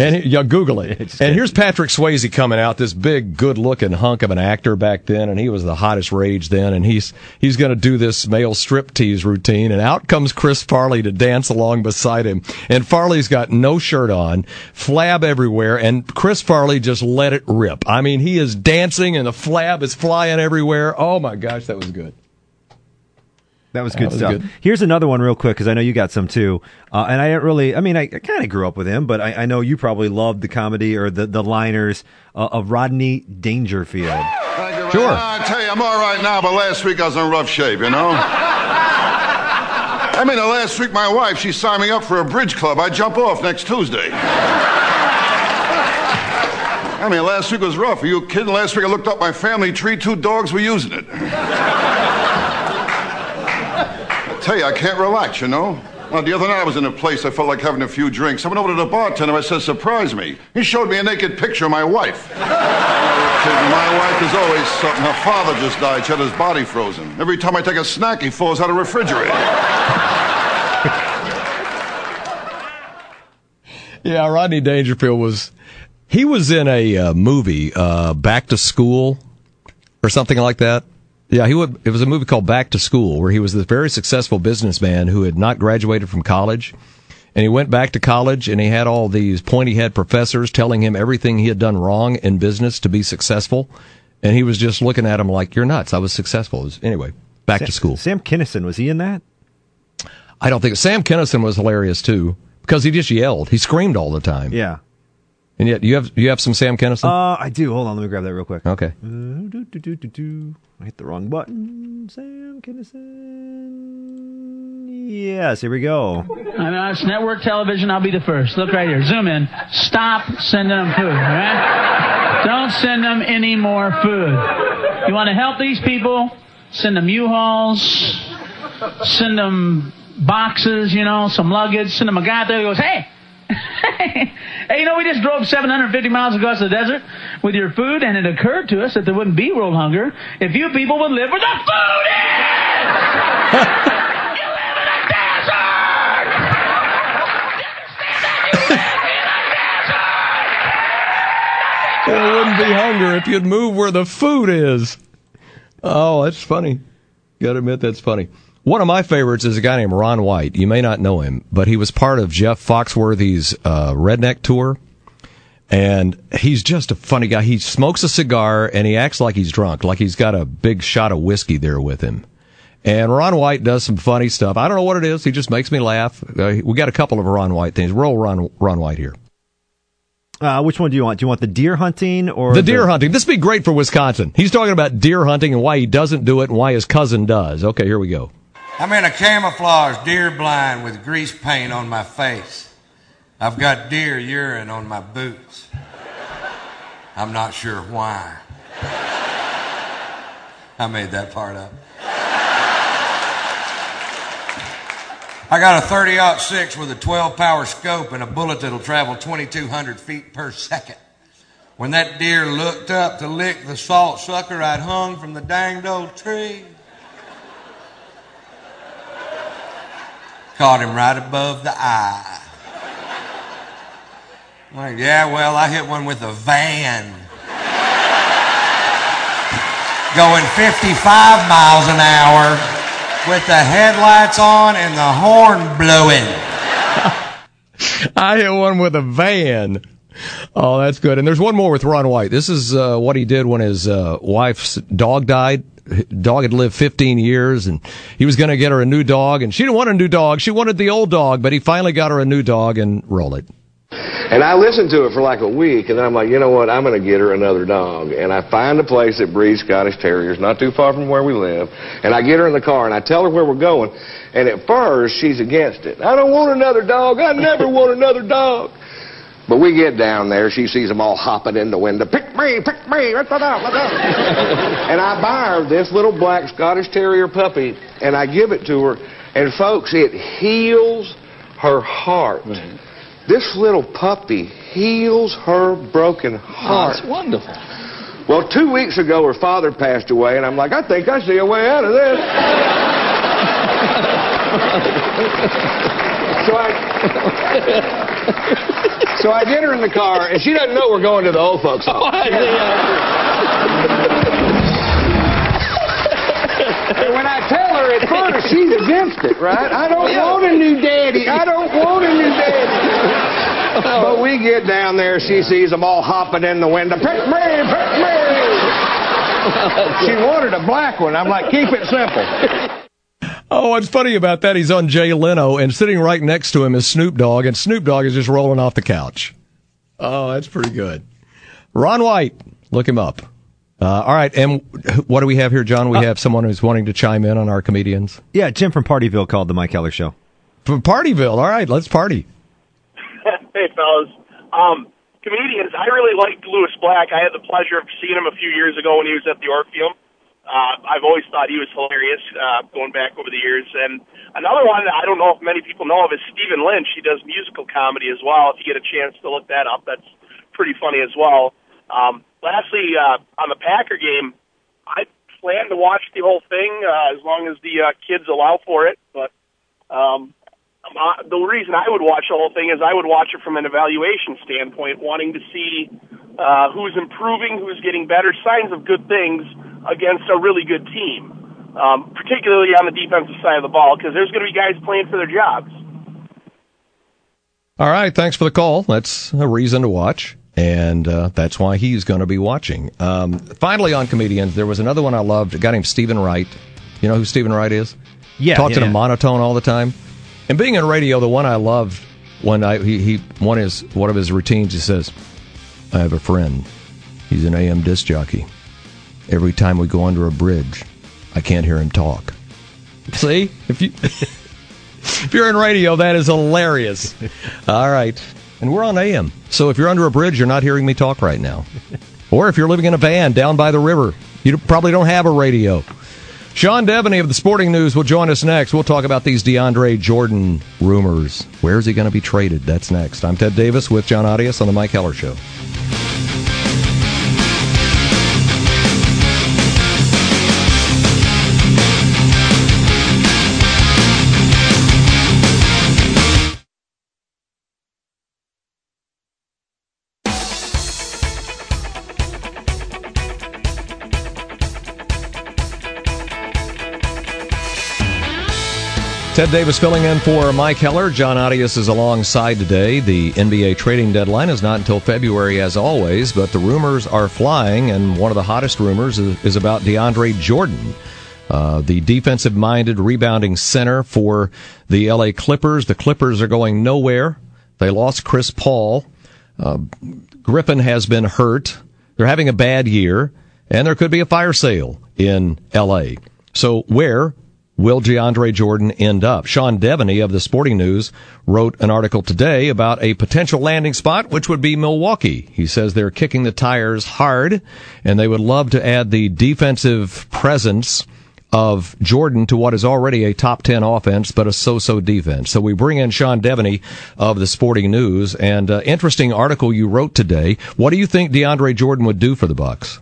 And yeah, Google it. It's and good. Here's Patrick Swayze coming out, this big, good-looking hunk of an actor back then, and he was the hottest rage then, and he's he's going to do this male striptease routine, and out comes Chris Farley to dance along beside him. And Farley's got no shirt on, flab everywhere, and Chris Farley just let it rip. I mean, he is dancing, and the flab is flying everywhere. Oh, my gosh, that was good. That was good that was stuff. Good. Here's another one real quick, because I know you got some too. Uh, and I didn't really, I mean, I, I kind of grew up with him, but I, I know you probably loved the comedy or the, the liners uh, of Rodney Dangerfield. Thank you, sure. I tell you, I'm all right now, but last week I was in rough shape, you know? I mean, last week my wife, she signed me up for a bridge club. I jump off next Tuesday. I mean, last week was rough. Are you kidding? Last week I looked up my family tree. Two dogs were using it. I tell you, I can't relax, you know? Well, the other night I was in a place, I felt like having a few drinks. I went over to the bartender, I said, surprise me. He showed me a naked picture of my wife. My wife is always something. Her father just died, she had his body frozen. Every time I take a snack, he falls out of the refrigerator. Yeah, Rodney Dangerfield was, he was in a uh, movie, uh, Back to School, or something like that. Yeah, he would, it was a movie called Back to School, where he was this very successful businessman who had not graduated from college. And he went back to college, and he had all these pointy-head professors telling him everything he had done wrong in business to be successful. And he was just looking at him like, you're nuts. I was successful. Was, anyway, Back Sam, to School. Sam Kinison, was he in that? I don't think. Sam Kinison was hilarious, too, because he just yelled. He screamed all the time. Yeah. And yet, you have you have some Sam Kinison? Uh, I do. Hold on, let me grab that real quick. Okay. Uh, do, do, do, do, do. I hit the wrong button. Sam Kinison. Yes, here we go. I mean, it's network television. I'll be the first. Look right here. Zoom in. Stop sending them food, all right? Don't send them any more food. You want to help these people? Send them U-Hauls. Send them boxes, you know, some luggage. Send them a guy out there who goes, hey. Hey, you know, we just drove seven hundred fifty miles across the desert with your food, and it occurred to us that there wouldn't be world hunger if you people would live where the food is! You live in a desert! You understand that? You live in a desert! There wouldn't be hunger if you'd move where the food is. Oh, that's funny. Gotta admit, that's funny. One of my favorites is a guy named Ron White. You may not know him, but he was part of Jeff Foxworthy's uh, Redneck Tour, and he's just a funny guy. He smokes a cigar, and he acts like he's drunk, like he's got a big shot of whiskey there with him. And Ron White does some funny stuff. I don't know what it is. He just makes me laugh. Uh, we got a couple of Ron White things. Roll Ron, Ron White here. Uh, which one do you want? Do you want the deer hunting or the deer the... hunting? This would be great for Wisconsin. He's talking about deer hunting and why he doesn't do it and why his cousin does. Okay, here we go. I'm in a camouflage deer blind with grease paint on my face. I've got deer urine on my boots. I'm not sure why. I made that part up. I got a thirty aught six with a twelve power scope and a bullet that'll travel twenty-two hundred feet per second. When that deer looked up to lick the salt sucker I'd hung from the danged old tree, caught him right above the eye. I'm like, yeah, well, I hit one with a van going fifty-five miles an hour with the headlights on and the horn blowing. I hit one with a van. Oh, that's good. And there's one more with Ron White. This is uh, what he did when his uh, wife's dog died. Dog had lived fifteen years, and he was going to get her a new dog, and she didn't want a new dog. She wanted the old dog, but he finally got her a new dog, and rolled it. And I listened to it for like a week, and then I'm like, you know what, I'm going to get her another dog. And I find a place that breeds Scottish Terriers, not too far from where we live, and I get her in the car, and I tell her where we're going, and at first, she's against it. I don't want another dog. I never want another dog. But we get down there, she sees them all hopping in the window. Pick me, pick me, let's go, let's go. And I buy her this little black Scottish Terrier puppy, and I give it to her. And folks, it heals her heart. Mm-hmm. This little puppy heals her broken heart. Oh, that's wonderful. Well, two weeks ago, her father passed away, and I'm like, I think I see a way out of this. So I, so I get her in the car, and she doesn't know we're going to the old folks' home. Oh, I see, yeah. And when I tell her at first, she's against it, right? I don't yeah. want a new daddy. I don't want a new daddy. But we get down there, she sees them all hopping in the window. Pick me, pick me. She wanted a black one. I'm like, keep it simple. Oh, what's funny about that, he's on Jay Leno, and sitting right next to him is Snoop Dogg, and Snoop Dogg is just rolling off the couch. Oh, that's pretty good. Ron White, look him up. Uh, all right, and what do we have here, John? We uh, have someone who's wanting to chime in on our comedians. Yeah, Tim from Partyville called the Mike Keller Show. From Partyville, all right, let's party. Hey, fellas. Um, comedians, I really liked Lewis Black. I had the pleasure of seeing him a few years ago when he was at the Orpheum. Uh, I've always thought he was hilarious, uh, going back over the years. And another one that I don't know if many people know of is Stephen Lynch. He does musical comedy as well. If you get a chance to look that up, that's pretty funny as well. Um, lastly, uh, on the Packer game, I plan to watch the whole thing, uh, as long as the uh, kids allow for it. But... Um, Uh, the reason I would watch the whole thing is I would watch it from an evaluation standpoint, wanting to see uh, who's improving, who's getting better, signs of good things against a really good team, um, particularly on the defensive side of the ball, because there's going to be guys playing for their jobs. All right, thanks for the call. That's a reason to watch, and uh, that's why he's going to be watching. Um, finally, on comedians, there was another one I loved, a guy named Stephen Wright. You know who Stephen Wright is? Yeah. Talks yeah, in yeah. a monotone all the time. And being in radio, the one I loved when I he, he one is one of his routines. He says, "I have a friend. He's an A M disc jockey. Every time we go under a bridge, I can't hear him talk." See, if you if you're in radio, that is hilarious. All right, and we're on A M. So if you're under a bridge, you're not hearing me talk right now. Or if you're living in a van down by the river, you probably don't have a radio. Sean Devaney of the Sporting News will join us next. We'll talk about these DeAndre Jordan rumors. Where is he going to be traded? That's next. I'm Ted Davis with John Audius on The Mike Keller Show. Ted Davis filling in for Mike Keller. John Audius is alongside today. The N B A trading deadline is not until February, as always, but the rumors are flying, and one of the hottest rumors is, is about DeAndre Jordan, uh, the defensive-minded rebounding center for the L A. Clippers. The Clippers are going nowhere. They lost Chris Paul. Uh, Griffin has been hurt. They're having a bad year, and there could be a fire sale in L A. So where will DeAndre Jordan end up? Sean Devaney of the Sporting News wrote an article today about a potential landing spot, which would be Milwaukee. He says they're kicking the tires hard, and they would love to add the defensive presence of Jordan to what is already a top ten offense, but a so-so defense. So we bring in Sean Devaney of the Sporting News, and uh, interesting article you wrote today. What do you think DeAndre Jordan would do for the Bucks?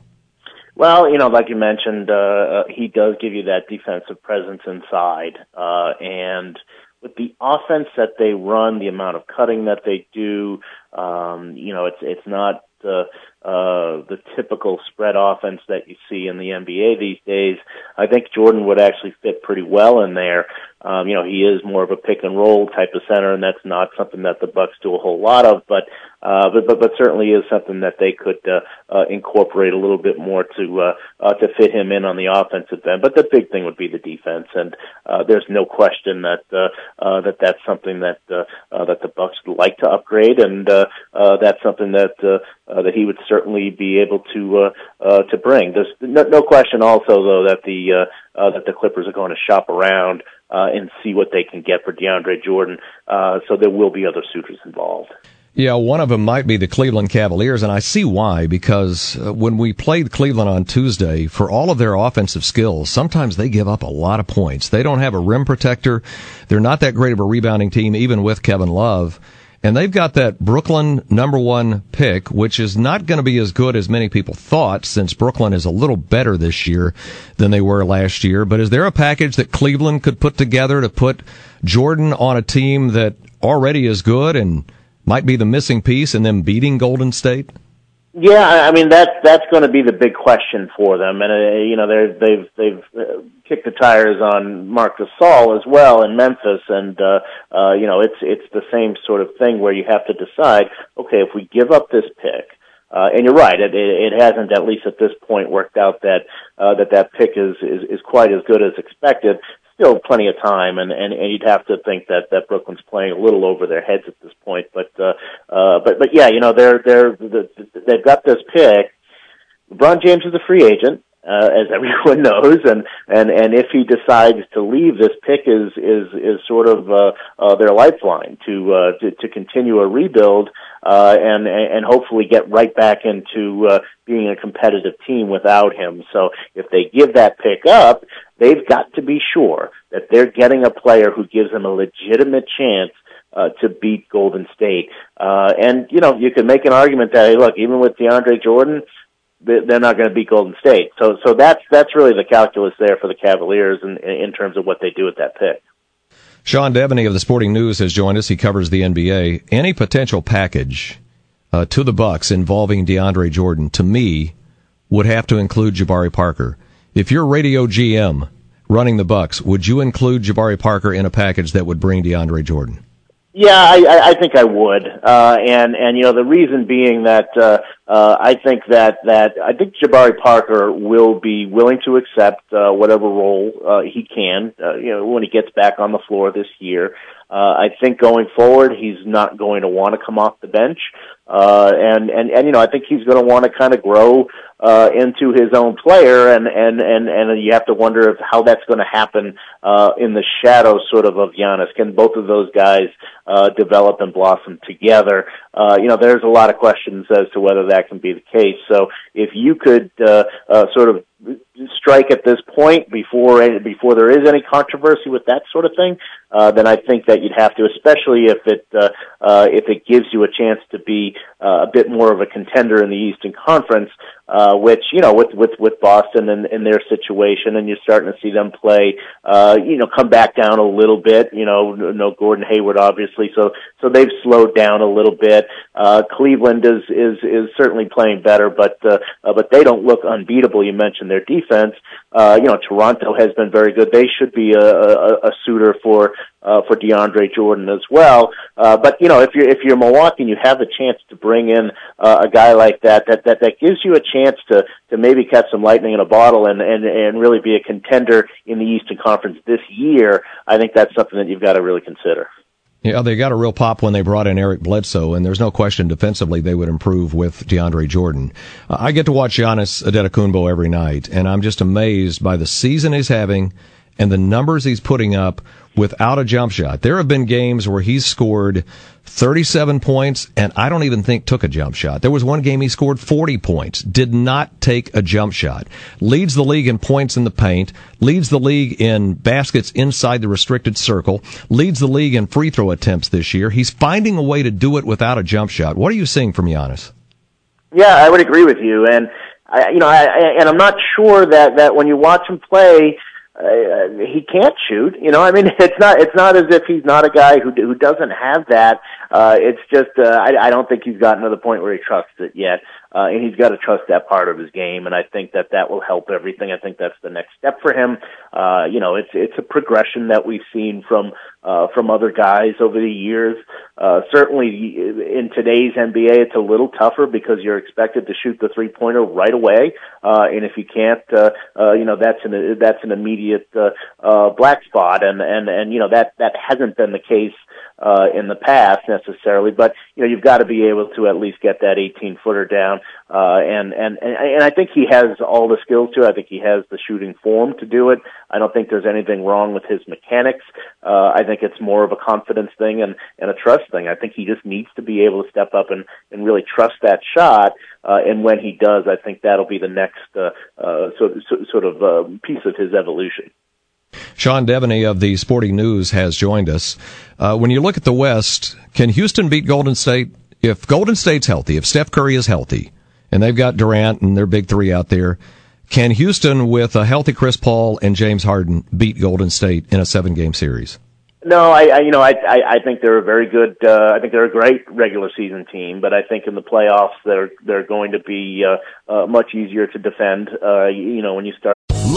Well, you know, like you mentioned, uh, he does give you that defensive presence inside. Uh, and with the offense that they run, the amount of cutting that they do, um, you know, it's, it's not, uh, uh, the typical spread offense that you see in the N B A these days. I think Jordan would actually fit pretty well in there. Um, you know, he is more of a pick and roll type of center, and that's not something that the Bucks do a whole lot of, but, uh, but, but, but certainly is something that they could, uh, uh, incorporate a little bit more to, uh, uh, to fit him in on the offensive end. But the big thing would be the defense, and, uh, there's no question that, uh, uh, that that's something that, uh, uh that the Bucks would like to upgrade, and, uh, uh, that's something that, uh, uh that he would certainly be able to, uh, uh, to bring. There's no, no question also, though, that the, uh, uh, that the Clippers are going to shop around, Uh, and see what they can get for DeAndre Jordan. Uh, so there will be other suitors involved. Yeah, one of them might be the Cleveland Cavaliers, and I see why, because uh, when we played Cleveland on Tuesday, for all of their offensive skills, sometimes they give up a lot of points. They don't have a rim protector. They're not that great of a rebounding team, even with Kevin Love. And they've got that Brooklyn number one pick, which is not going to be as good as many people thought, since Brooklyn is a little better this year than they were last year. But is there a package that Cleveland could put together to put Jordan on a team that already is good and might be the missing piece in them beating Golden State? Yeah, I mean, that, that's going to be the big question for them. And, uh, you know, they've they've uh, kicked the tires on Marc Gasol as well in Memphis. And, uh, uh, you know, it's it's the same sort of thing where you have to decide, okay, if we give up this pick, uh, and you're right, it, it hasn't, at least at this point, worked out that uh, that, that pick is, is, is quite as good as expected. Still plenty of time, and, and, and you'd have to think that, that Brooklyn's playing a little over their heads at this point. But uh, uh, but but yeah, you know they're they're they've got this pick. LeBron James is a free agent, uh, as everyone knows, and, and, and if he decides to leave, this pick is is is sort of uh, uh, their lifeline to, uh, to to continue a rebuild uh, and and hopefully get right back into uh, being a competitive team without him. So if they give that pick up, they've got to be sure that they're getting a player who gives them a legitimate chance uh, to beat Golden State. Uh, and, you know, you can make an argument that, hey, look, even with DeAndre Jordan, they're not going to beat Golden State. So so that's that's really the calculus there for the Cavaliers in, in terms of what they do with that pick. Sean Devaney of the Sporting News has joined us. He covers the N B A. Any potential package uh, to the Bucks involving DeAndre Jordan, to me, would have to include Jabari Parker. If you're Radio G M running the Bucks, would you include Jabari Parker in a package that would bring DeAndre Jordan? Yeah, I, I think I would, uh, and and you know the reason being that uh, uh, I think that, that I think Jabari Parker will be willing to accept uh, whatever role uh, he can, uh, you know, when he gets back on the floor this year. Uh, I think going forward, he's not going to want to come off the bench. Uh, and, and, and, you know, I think he's going to want to kind of grow, uh, into his own player. And, and, and, and you have to wonder if how that's going to happen, uh, in the shadow sort of of Giannis. Can both of those guys, uh, develop and blossom together? Uh, you know, there's a lot of questions as to whether that can be the case. So if you could, uh, uh, sort of, strike at this point before before there is any controversy with that sort of thing, uh, then I think that you'd have to, especially if it uh, uh, if it gives you a chance to be uh, a bit more of a contender in the Eastern Conference, uh, which you know with with with Boston and, and their situation, and you're starting to see them play, uh, you know, come back down a little bit. You know, no Gordon Hayward obviously, so so they've slowed down a little bit. Uh, Cleveland is is is certainly playing better, but uh, uh, but they don't look unbeatable. You mentioned their defense, uh, you know, Toronto has been very good. They should be a, a, a suitor for uh, for DeAndre Jordan as well. Uh, but you know, if you're if you're Milwaukee, and you have a chance to bring in uh, a guy like that, that that that gives you a chance to to maybe catch some lightning in a bottle and and and really be a contender in the Eastern Conference this year. I think that's something that you've got to really consider. Yeah, they got a real pop when they brought in Eric Bledsoe, and there's no question defensively they would improve with DeAndre Jordan. Uh, I get to watch Giannis Antetokounmpo every night, and I'm just amazed by the season he's having and the numbers he's putting up without a jump shot. There have been games where he's scored thirty-seven points, and I don't even think took a jump shot. There was one game he scored forty points, did not take a jump shot. Leads the league in points in the paint, leads the league in baskets inside the restricted circle, leads the league in free throw attempts this year. He's finding a way to do it without a jump shot. What are you seeing from Giannis? Yeah, I would agree with you. And, I, you know, I, I, and I'm not sure that, that when you watch him play, Uh, he can't shoot, you know. I mean, it's not. It's not as if he's not a guy who who doesn't have that. Uh, it's just uh, I, I don't think he's gotten to the point where he trusts it yet, uh, and he's got to trust that part of his game. And I think that that will help everything. I think that's the next step for him. Uh, you know, it's it's a progression that we've seen from uh, from other guys over the years. Uh, certainly in today's N B A, it's a little tougher because you're expected to shoot the three pointer right away, uh, and if you can't, uh, uh, you know, that's an that's an immediate Uh, uh, black spot, and, and, and you know that, that hasn't been the case uh, in the past necessarily. But you know you've got to be able to at least get that eighteen footer down, uh, and, and and and I think he has all the skills to. I think he has the shooting form to do it. I don't think there's anything wrong with his mechanics. Uh, I think it's more of a confidence thing and, and a trust thing. I think he just needs to be able to step up and, and really trust that shot. Uh, and when he does, I think that'll be the next uh, uh, sort, sort of uh, piece of his evolution. Sean Devaney of the Sporting News has joined us. Uh, when you look at the West, can Houston beat Golden State? If Golden State's healthy, if Steph Curry is healthy, and they've got Durant and their big three out there, can Houston, with a healthy Chris Paul and James Harden, beat Golden State in a seven-game series? No, I, I you know, I, I, I think they're a very good. Uh, I think they're a great regular season team, but I think in the playoffs they're they're going to be uh, uh, much easier to defend. Uh, you, you know, when you start.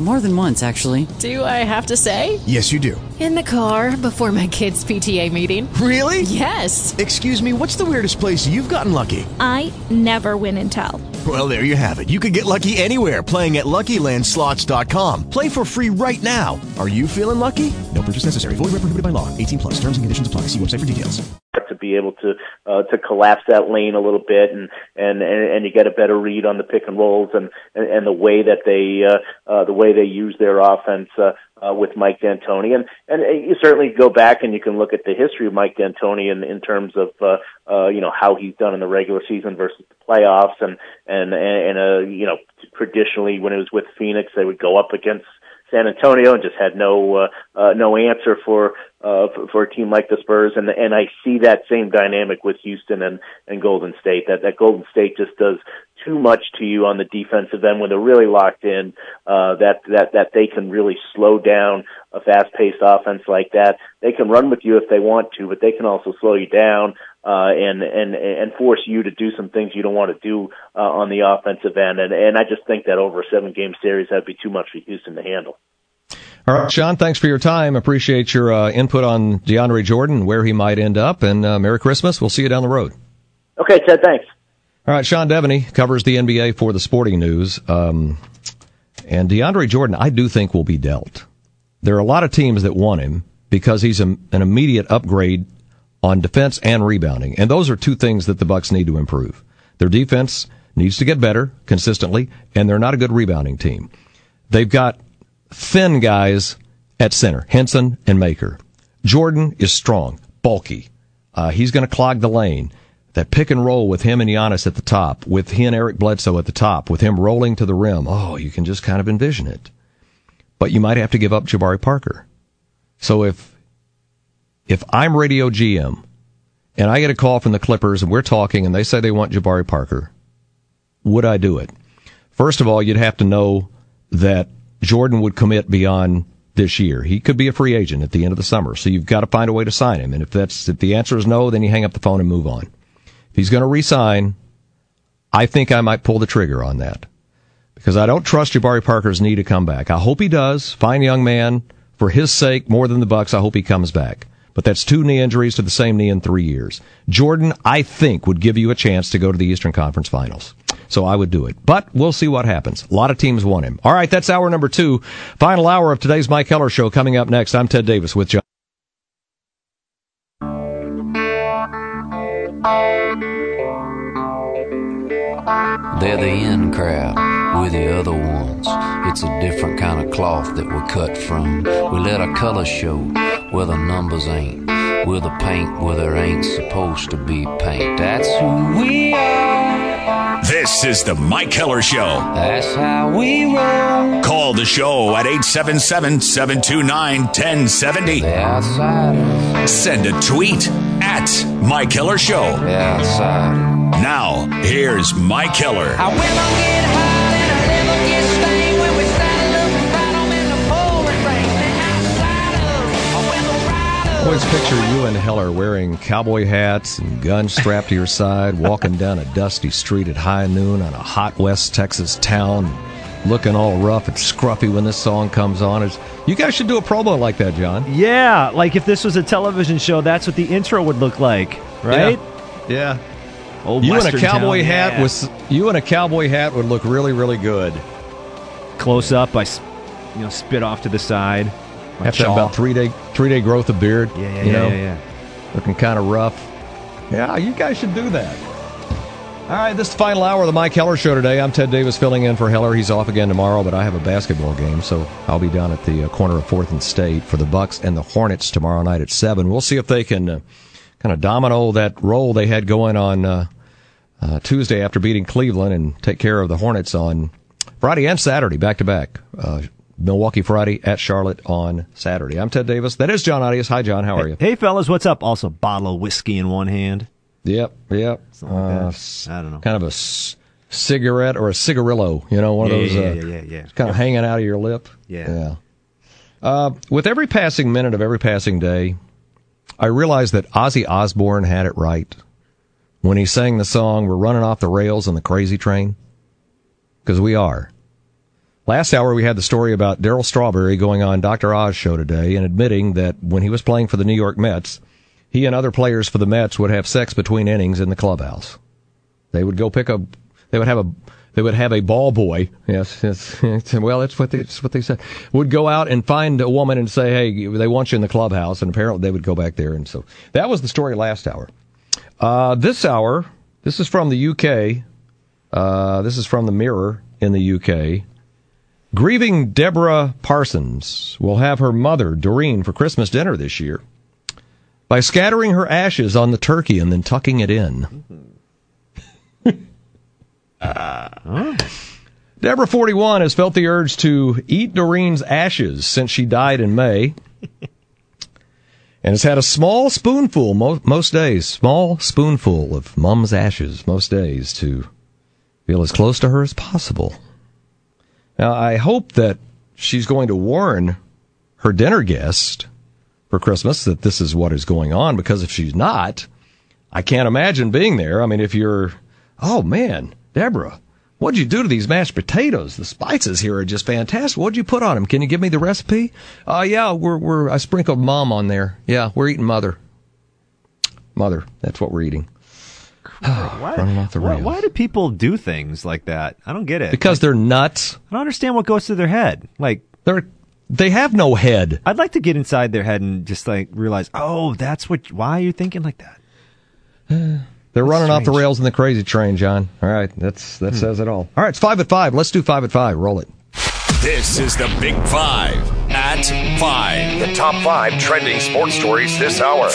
More than once, actually. Do I have to say? Yes, you do. In the car before my kids' P T A meeting. Really? Yes. Excuse me, what's the weirdest place you've gotten lucky? I never win and tell. Well, there you have it. You can get lucky anywhere, playing at Lucky Land Slots dot com. Play for free right now. Are you feeling lucky? No purchase necessary. Void where prohibited by law. eighteen plus. Terms and conditions apply. See website for details. To be able to uh, to collapse that lane a little bit, and, and, and you get a better read on the pick and rolls and, and, and the way that they uh, uh, the way they use their offense uh, uh, with Mike D'Antoni, and and you certainly go back and you can look at the history of Mike D'Antoni in, in terms of uh, uh, you know how he's done in the regular season versus the playoffs, and and and uh, you know traditionally when it was with Phoenix they would go up against San Antonio and just had no uh, uh, no answer for, uh, for for a team like the Spurs, and and I see that same dynamic with Houston and, and Golden State. That that Golden State just does too much to you on the defensive end when they're really locked in. Uh, that that that they can really slow down a fast-paced offense like that. They can run with you if they want to, but they can also slow you down uh, and and and force you to do some things you don't want to do uh, on the offensive end. And and I just think that over a seven-game series, that'd be too much for Houston to handle. All right, Sean, thanks for your time. Appreciate your uh, input on DeAndre Jordan, where he might end up, and uh, Merry Christmas. We'll see you down the road. Okay, Ted, thanks. All right, Sean Devaney covers the N B A for the Sporting News. Um, and DeAndre Jordan, I do think, will be dealt. There are a lot of teams that want him because he's a, an immediate upgrade on defense and rebounding. And those are two things that the Bucks need to improve. Their defense needs to get better consistently, and they're not a good rebounding team. They've got thin guys at center, Henson and Maker. Jordan is strong, bulky. Uh, he's going to clog the lane. That pick and roll with him and Giannis at the top, with him and Eric Bledsoe at the top, with him rolling to the rim, oh, you can just kind of envision it. But you might have to give up Jabari Parker. So if if I'm radio G M and I get a call from the Clippers and we're talking and they say they want Jabari Parker, would I do it? First of all, you'd have to know that Jordan would commit beyond this year. He could be a free agent at the end of the summer, so you've got to find a way to sign him. And if that's if the answer is no, then you hang up the phone and move on. If he's going to re-sign, I think I might pull the trigger on that because I don't trust Jabari Parker's knee to come back. I hope he does. Fine young man. For his sake, more than the Bucks, I hope he comes back. But that's two knee injuries to the same knee in three years. Jordan, I think, would give you a chance to go to the Eastern Conference Finals. So I would do it. But we'll see what happens. A lot of teams want him. All right, that's hour number two. Final hour of today's Mike Heller Show coming up next. I'm Ted Davis with John. They're the in crowd, we're the other ones. It's a different kind of cloth that we're cut from. We let our color show where the numbers ain't. We're the paint where there ain't supposed to be paint. That's who we are. This is the Mike Heller Show. That's how we roll. Call the show at eight seven seven, seven two nine, one zero seven zero. The Outsiders. Send a tweet at Mike Heller Show. The Outsiders. Now, here's Mike Heller. I will get hot and I never get stained when we saddle up and battle in the pouring rain. The Outsiders, I will ride up. Always picture you and Heller wearing cowboy hats and guns strapped to your side, walking down a dusty street at high noon on a hot West Texas town, looking all rough and scruffy when this song comes on. It's, you guys should do a promo like that, John. Yeah, like if this was a television show, that's what the intro would look like, right? Yeah. yeah. Old you Western in a cowboy town. hat yeah. was you in a cowboy hat would look really, really good. Close up, I, you know, spit off to the side. Have to have about three day three day growth of beard. Yeah, yeah, you yeah, know, yeah, yeah. Looking kind of rough. Yeah, you guys should do that. All right, this is the final hour of the Mike Heller Show today. I'm Ted Davis filling in for Heller. He's off again tomorrow, but I have a basketball game, so I'll be down at the corner of Fourth and State for the Bucks and the Hornets tomorrow night at seven. We'll see if they can. Uh, Kind of domino that role they had going on uh, uh, Tuesday after beating Cleveland and take care of the Hornets on Friday and Saturday, back-to-back. Uh, Milwaukee Friday at Charlotte on Saturday. I'm Ted Davis. That is John Adias. Hi, John. How are you? Hey, hey fellas. What's up? Also, bottle of whiskey in one hand. Yep, yep. Something like uh, that. I don't know. Kind of a c- cigarette or a cigarillo, you know, one yeah, of those. Yeah, uh, yeah, yeah, yeah. Kind of hanging out of your lip. Yeah. Yeah. Uh, with every passing minute of every passing day, I realized that Ozzy Osbourne had it right when he sang the song, We're Running Off the Rails on the Crazy Train, because we are. Last hour, we had the story about Daryl Strawberry going on Doctor Oz show today and admitting that when he was playing for the New York Mets, he and other players for the Mets would have sex between innings in the clubhouse. They would go pick a, they would have a, they would have a ball boy. Yes, yes, yes. Well, that's what they, that's what they said. Would go out and find a woman and say, hey, they want you in the clubhouse. And apparently they would go back there. And so that was the story last hour. Uh, this hour, this is from the U K. Uh, this is from the Mirror in the U K. Grieving Deborah Parsons will have her mother, Doreen, for Christmas dinner this year by scattering her ashes on the turkey and then tucking it in. uh, huh? Deborah, forty-one, has felt the urge to eat Doreen's ashes since she died in May and has had a small spoonful mo- most days, small spoonful of Mum's ashes most days to feel as close to her as possible. Now, I hope that she's going to warn her dinner guest for Christmas that this is what is going on, because if she's not, I can't imagine being there. I mean, if you're, oh, man, Deborah, what'd you do to these mashed potatoes? The spices here are just fantastic. What'd you put on them? Can you give me the recipe? Uh, yeah, we're, we're, I sprinkled Mom on there. Yeah, we're eating Mother. Mother, that's what we're eating. Why, why, why do people do things like that? I don't get it. Because like, they're nuts. I don't understand what goes through their head. Like, they're... They have no head. I'd like to get inside their head and just like realize, oh, that's what. Why are you thinking like that? They're that's running strange. Off the rails in the crazy train, John. All right, that's that hmm. says it all. All right, it's five at five. Let's do five at five. Roll it. This is the Big Five at five. The top five trending sports stories this hour.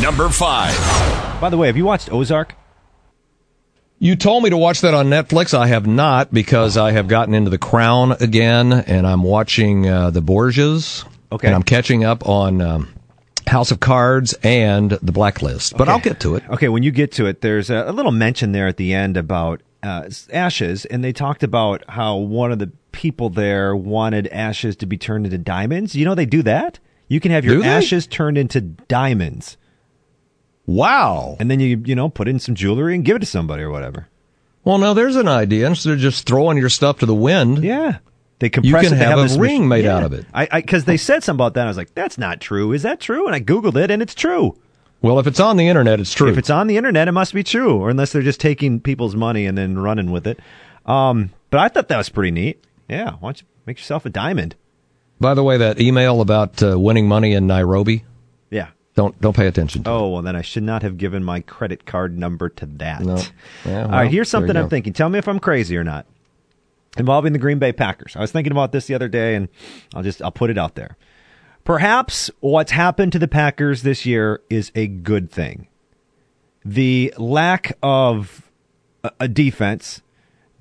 Number five. By the way, have you watched Ozark? You told me to watch that on Netflix. I have not, because I have gotten into The Crown again, and I'm watching uh, The Borgias. Okay. And I'm catching up on um, House of Cards and The Blacklist. But okay. I'll get to it. Okay, when you get to it, there's a, a little mention there at the end about uh, ashes, and they talked about how one of the people there wanted ashes to be turned into diamonds. You know they do that? You can have your ashes turned into diamonds. Wow. And then you, you know, put in some jewelry and give it to somebody or whatever. Well, now there's an idea. Instead of just throwing your stuff to the wind. Yeah. They compress it. You can it, have, have a ring mach- made yeah. out of it. I, I, because they said something about that. I was like, that's not true. Is that true? And I Googled it, and it's true. Well, if it's on the internet, it's true. If it's on the internet, it must be true. Or unless they're just taking people's money and then running with it. Um, but I thought that was pretty neat. Yeah. Why don't you make yourself a diamond? By the way, that email about uh, winning money in Nairobi. Yeah. Don't don't pay attention to Oh, well, then I should not have given my credit card number to that. No. Yeah, well, all right, here's something I'm thinking. Tell me if I'm crazy or not. Involving the Green Bay Packers. I was thinking about this the other day, and I'll just I'll put it out there. Perhaps what's happened to the Packers this year is a good thing. The lack of a defense,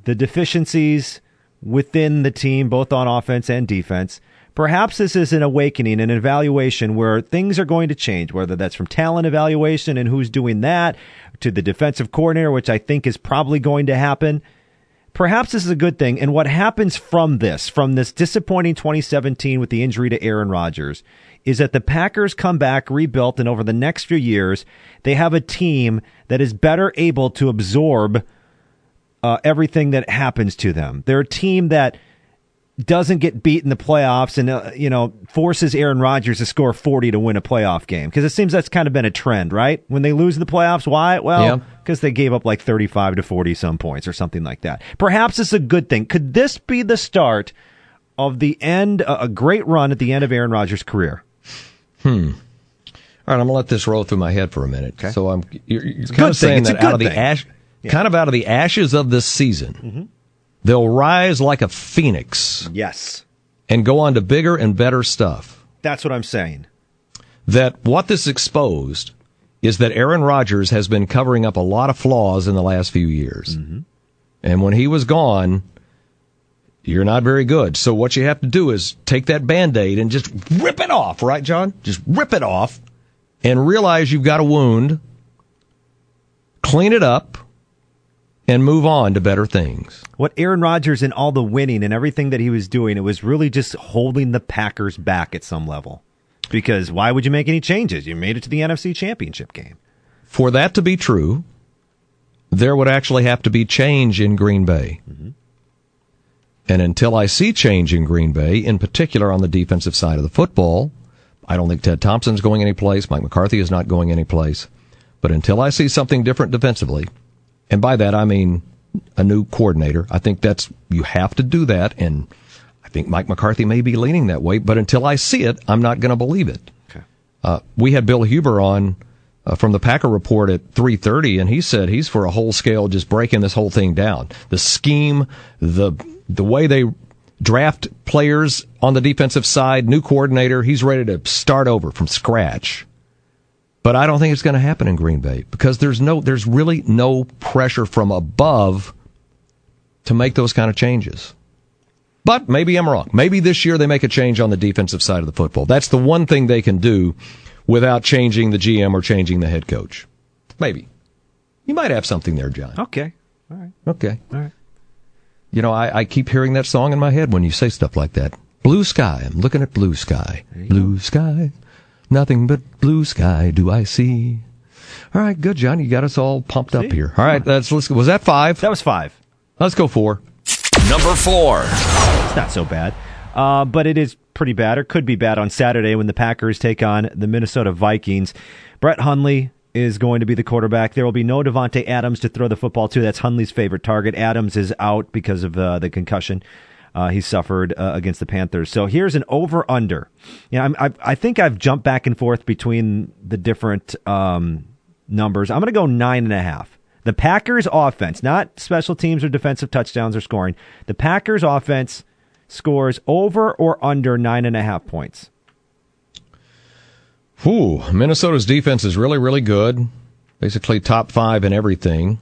the deficiencies within the team, both on offense and defense. Perhaps this is an awakening, an evaluation where things are going to change, whether that's from talent evaluation and who's doing that to the defensive coordinator, which I think is probably going to happen. Perhaps this is a good thing. And what happens from this, from this disappointing twenty seventeen with the injury to Aaron Rodgers, is that the Packers come back, rebuilt, and over the next few years, they have a team that is better able to absorb uh, everything that happens to them. They're a team that doesn't get beat in the playoffs and, uh, you know, forces Aaron Rodgers to score forty to win a playoff game. Because it seems that's kind of been a trend, right? When they lose the playoffs, why? Well, because yeah. they gave up like thirty-five to forty some points or something like that. Perhaps it's a good thing. Could this be the start of the end, uh, a great run at the end of Aaron Rodgers' career? Hmm. All right, I'm going to let this roll through my head for a minute. Okay. So I'm you're, you're kind of saying that out of the ash, yeah. kind of out of the ashes of this season. Mm-hmm. They'll rise like a phoenix. Yes. And go on to bigger and better stuff. That's what I'm saying. That what this exposed is that Aaron Rodgers has been covering up a lot of flaws in the last few years. Mm-hmm. And when he was gone, you're not very good. So what you have to do is take that Band-Aid and just rip it off, right, John? Just rip it off and realize you've got a wound, clean it up, and move on to better things. What Aaron Rodgers and all the winning and everything that he was doing, it was really just holding the Packers back at some level. Because why would you make any changes? You made it to the N F C Championship game. For that to be true, there would actually have to be change in Green Bay. Mm-hmm. And until I see change in Green Bay, in particular on the defensive side of the football, I don't think Ted Thompson's going anyplace. Mike McCarthy is not going anyplace. But until I see something different defensively, and by that I mean a new coordinator, I think that's, you have to do that. And I think Mike McCarthy may be leaning that way, but until I see it, I'm not going to believe it. Okay. Uh, we had Bill Huber on Uh, from the Packer Report at three thirty, and he said he's for a whole scale just breaking this whole thing down. The scheme, the the way they draft players on the defensive side, new coordinator, he's ready to start over from scratch. But I don't think it's going to happen in Green Bay because there's no there's really no pressure from above to make those kind of changes. But maybe I'm wrong. Maybe this year they make a change on the defensive side of the football. That's the one thing they can do without changing the G M or changing the head coach. Maybe. You might have something there, John. Okay. All right. Okay. All right. You know, I, I keep hearing that song in my head when you say stuff like that. Blue sky. I'm looking at blue sky. Blue go. sky. Nothing but blue sky do I see. All right. Good, John. You got us all pumped see? up here. All right. That's, let's, was that five? That was five. Let's go four. Number four. It's not so bad. Uh, but it is pretty bad, or could be bad, on Saturday when the Packers take on the Minnesota Vikings. Brett Hundley is going to be the quarterback. There will be no Davante Adams to throw the football to. That's Hundley's favorite target. Adams is out because of uh, the concussion uh, he suffered uh, against the Panthers. So here's an over-under. You know, I'm, I, I think I've jumped back and forth between the different um, numbers. I'm going to go nine and a half. The Packers' offense, not special teams or defensive touchdowns or scoring, the Packers' offense scores over or under nine and a half points. Ooh, Minnesota's defense is really, really good. Basically top five in everything.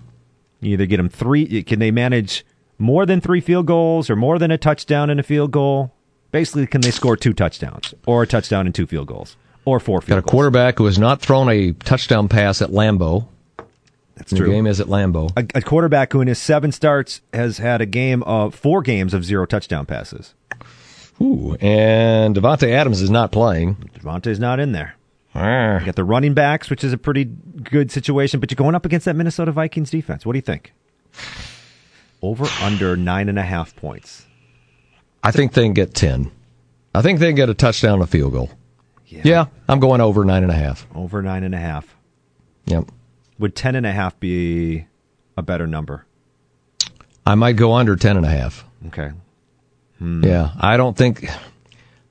You either get them three. Can they manage more than three field goals or more than a touchdown and a field goal? Basically, can they score two touchdowns or a touchdown and two field goals or four field goals? Got a goals? quarterback who has not thrown a touchdown pass at Lambeau. That's true. The game is at Lambeau. A, a quarterback who in his seven starts has had a game of four games of zero touchdown passes. Ooh, and Davante Adams is not playing. Davante's not in there. Arr. You got the running backs, which is a pretty good situation, but you're going up against that Minnesota Vikings defense. What do you think? Over, under, nine and a half points. That's I think a- they can get ten. I think they can get a touchdown and a field goal. Yeah. yeah, I'm going over nine and a half. Over nine and a half. Yep. Would ten and a half be a better number? I might go under ten and a half. Okay. Hmm. Yeah, I don't think.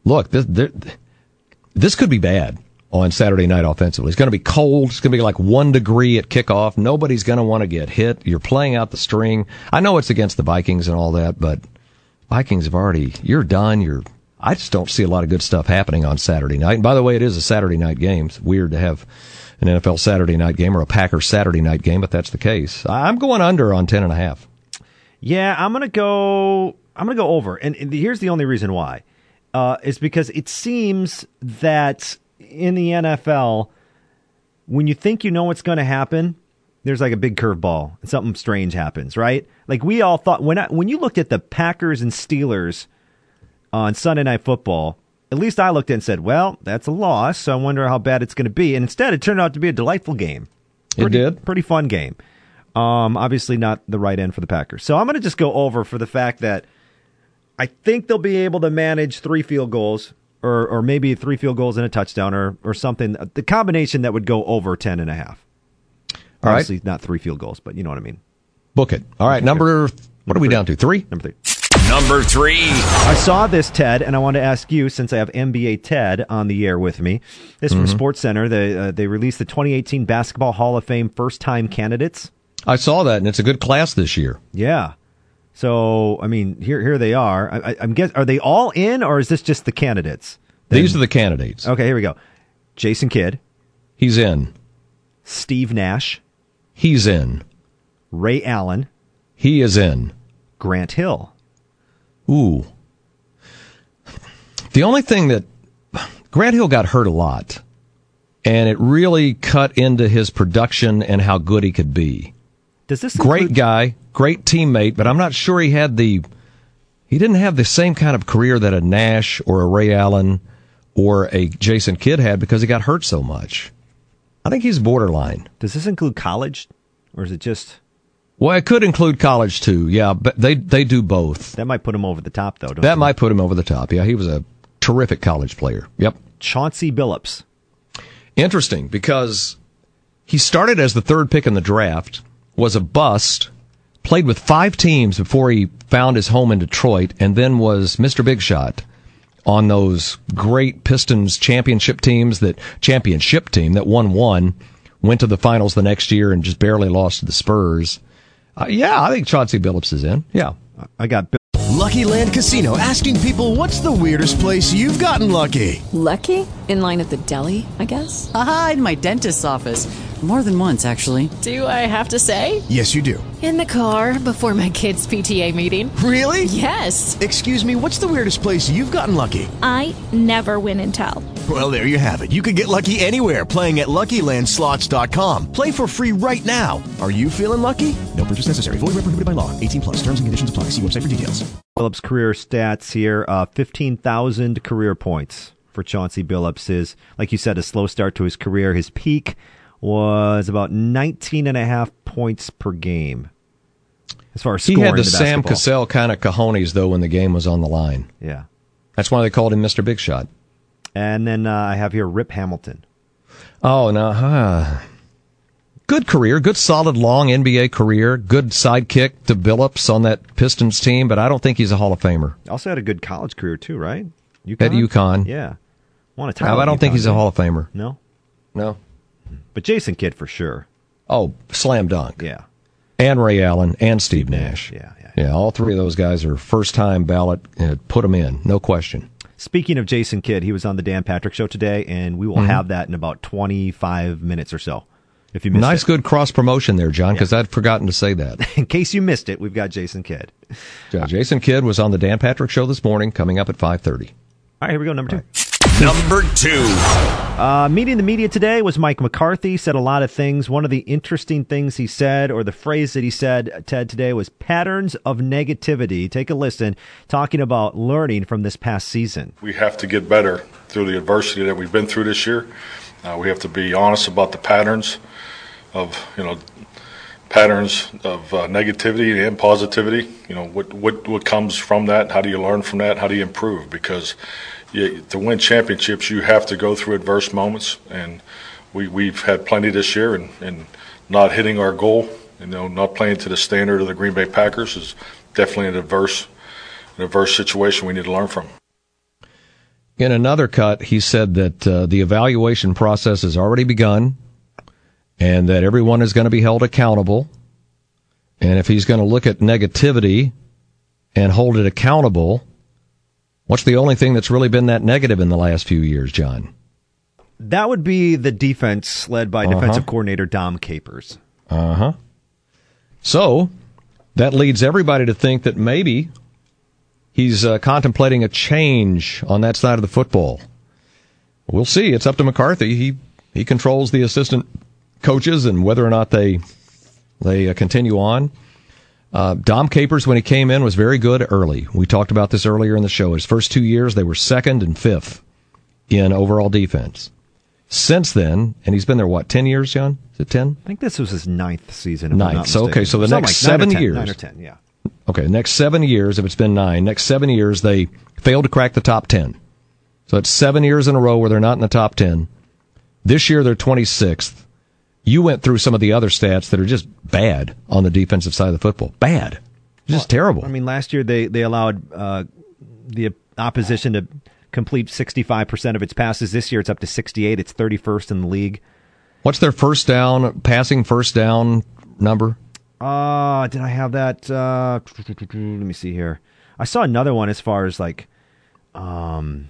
Look, this there, this could be bad on Saturday night offensively. It's going to be cold. It's going to be like one degree at kickoff. Nobody's going to want to get hit. You're playing out the string. I know it's against the Vikings and all that, but Vikings have already. You're done. You're. I just don't see a lot of good stuff happening on Saturday night. And by the way, it is a Saturday night game. It's weird to have an N F L Saturday night game or a Packers Saturday night game, but that's the case. I'm going under on ten and a half. Yeah, I'm going to go. I'm going to go over, and, and here's the only reason why: uh, is because it seems that in the N F L, when you think you know what's going to happen, there's like a big curveball and something strange happens, right? Like we all thought when I, when you looked at the Packers and Steelers on Sunday Night Football. At least I looked at it and said, well, that's a loss, so I wonder how bad it's going to be. And instead, it turned out to be a delightful game. Pretty, it did. Pretty fun game. Um, obviously not the right end for the Packers. So I'm going to just go over for the fact that I think they'll be able to manage three field goals or or maybe three field goals and a touchdown or or something. The combination that would go over ten and a half. All obviously right. Not three field goals, but you know what I mean. Book it. All right, number, number what are we three. down to? Three? Number three. Number three. I saw this, Ted, and I want to ask you, since I have N B A Ted on the air with me. This is mm-hmm. from SportsCenter. They, uh, they released the twenty eighteen Basketball Hall of Fame first-time candidates. I saw that, and it's a good class this year. Yeah. So, I mean, here here they are. I, I, I'm guess, are they all in, or is this just the candidates? Then, these are the candidates. Okay, here we go. Jason Kidd. He's in. Steve Nash. He's in. Ray Allen. He is in. Grant Hill. Ooh. The only thing that... Grant Hill got hurt a lot, and it really cut into his production and how good he could be. Does this include- great guy, great teammate, but I'm not sure he had the... He didn't have the same kind of career that a Nash or a Ray Allen or a Jason Kidd had because he got hurt so much. I think he's borderline. Does this include college, or is it just... Well, it could include college, too, yeah, but they they do both. That might put him over the top, though, don't That you? might put him over the top, yeah. He was a terrific college player, yep. Chauncey Billups. Interesting, because he started as the third pick in the draft, was a bust, played with five teams before he found his home in Detroit, and then was Mister Big Shot on those great Pistons championship teams that championship team that won one, went to the finals the next year and just barely lost to the Spurs. Uh, yeah, I think Chauncey Billups is in. Yeah. I got Bill- Lucky Land Casino asking people, what's the weirdest place you've gotten lucky? Lucky? In line at the deli, I guess? Aha, in my dentist's office. More than once, actually. Do I have to say? Yes, you do. In the car before my kids' P T A meeting. Really? Yes. Excuse me, what's the weirdest place you've gotten lucky? I never win and tell. Well, there you have it. You can get lucky anywhere, playing at Lucky Land Slots dot com. Play for free right now. Are you feeling lucky? No purchase necessary. Void where prohibited by law. eighteen plus. Terms and conditions apply. See website for details. Billups' career stats here. Uh, fifteen thousand career points for Chauncey Billups is, like you said, a slow start to his career. His peak was about nineteen and a half points per game. As far as scoring, he had the, the Sam Cassell kind of cojones, though, when the game was on the line. Yeah. That's why they called him Mister Big Shot. And then uh, I have here Rip Hamilton. Oh, no. Huh. Good career. Good, solid, long N B A career. Good sidekick to Billups on that Pistons team, but I don't think he's a Hall of Famer. Also had a good college career, too, right? UConn? At UConn. Yeah. Want to no, I don't think he's a Hall of Famer. No? No. But Jason Kidd for sure. Oh, slam dunk. Yeah. And Ray Allen and Steve Nash. Yeah, yeah. Yeah, yeah all three of those guys are first-time ballot. Uh, put them in, no question. Speaking of Jason Kidd, he was on the Dan Patrick Show today, and we will mm-hmm. have that in about twenty-five minutes or so. If you missed nice, it. good cross-promotion there, John, because yeah. I'd forgotten to say that. In case you missed it, we've got Jason Kidd. Yeah, Jason Kidd was on the Dan Patrick Show this morning, coming up at five thirty. All right, here we go, number all two. Right. Number two. Uh, meeting the media today was Mike McCarthy. Said a lot of things. One of the interesting things he said, or the phrase that he said, Ted, today was patterns of negativity. Take a listen, talking about learning from this past season. We have to get better through the adversity that we've been through this year. Uh, we have to be honest about the patterns of, you know, patterns of uh, negativity and positivity. You know, what, what, what comes from that? How do you learn from that? How do you improve? Because You, to win championships, you have to go through adverse moments, and we, we've had plenty this year, and, and not hitting our goal, you know, not playing to the standard of the Green Bay Packers is definitely an adverse, an adverse situation we need to learn from. In another cut, he said that uh, the evaluation process has already begun and that everyone is going to be held accountable, and if he's going to look at negativity and hold it accountable, what's the only thing that's really been that negative in the last few years, John? That would be the defense led by uh-huh. defensive coordinator Dom Capers. Uh-huh. So that leads everybody to think that maybe he's uh, contemplating a change on that side of the football. We'll see. It's up to McCarthy. He he controls the assistant coaches and whether or not they, they uh, continue on. Uh, Dom Capers, when he came in, was very good early. We talked about this earlier in the show. His first two years, they were second and fifth in overall defense. Since then, and he's been there, what, ten years, John? Is it ten? I think this was his ninth season. Ninth. So, okay, so the next seven years. Nine or ten, yeah. Okay, next seven years, if it's been nine, next seven years, they failed to crack the top ten. So it's seven years in a row where they're not in the top ten. This year, they're twenty-sixth. You went through some of the other stats that are just bad on the defensive side of the football. Bad. Just well, terrible. I mean, last year they, they allowed uh, the opposition to complete sixty-five percent of its passes. This year it's up to sixty-eight. It's thirty-first in the league. What's their first down, passing first down number? Uh, did I have that? Uh, let me see here. I saw another one as far as like... um.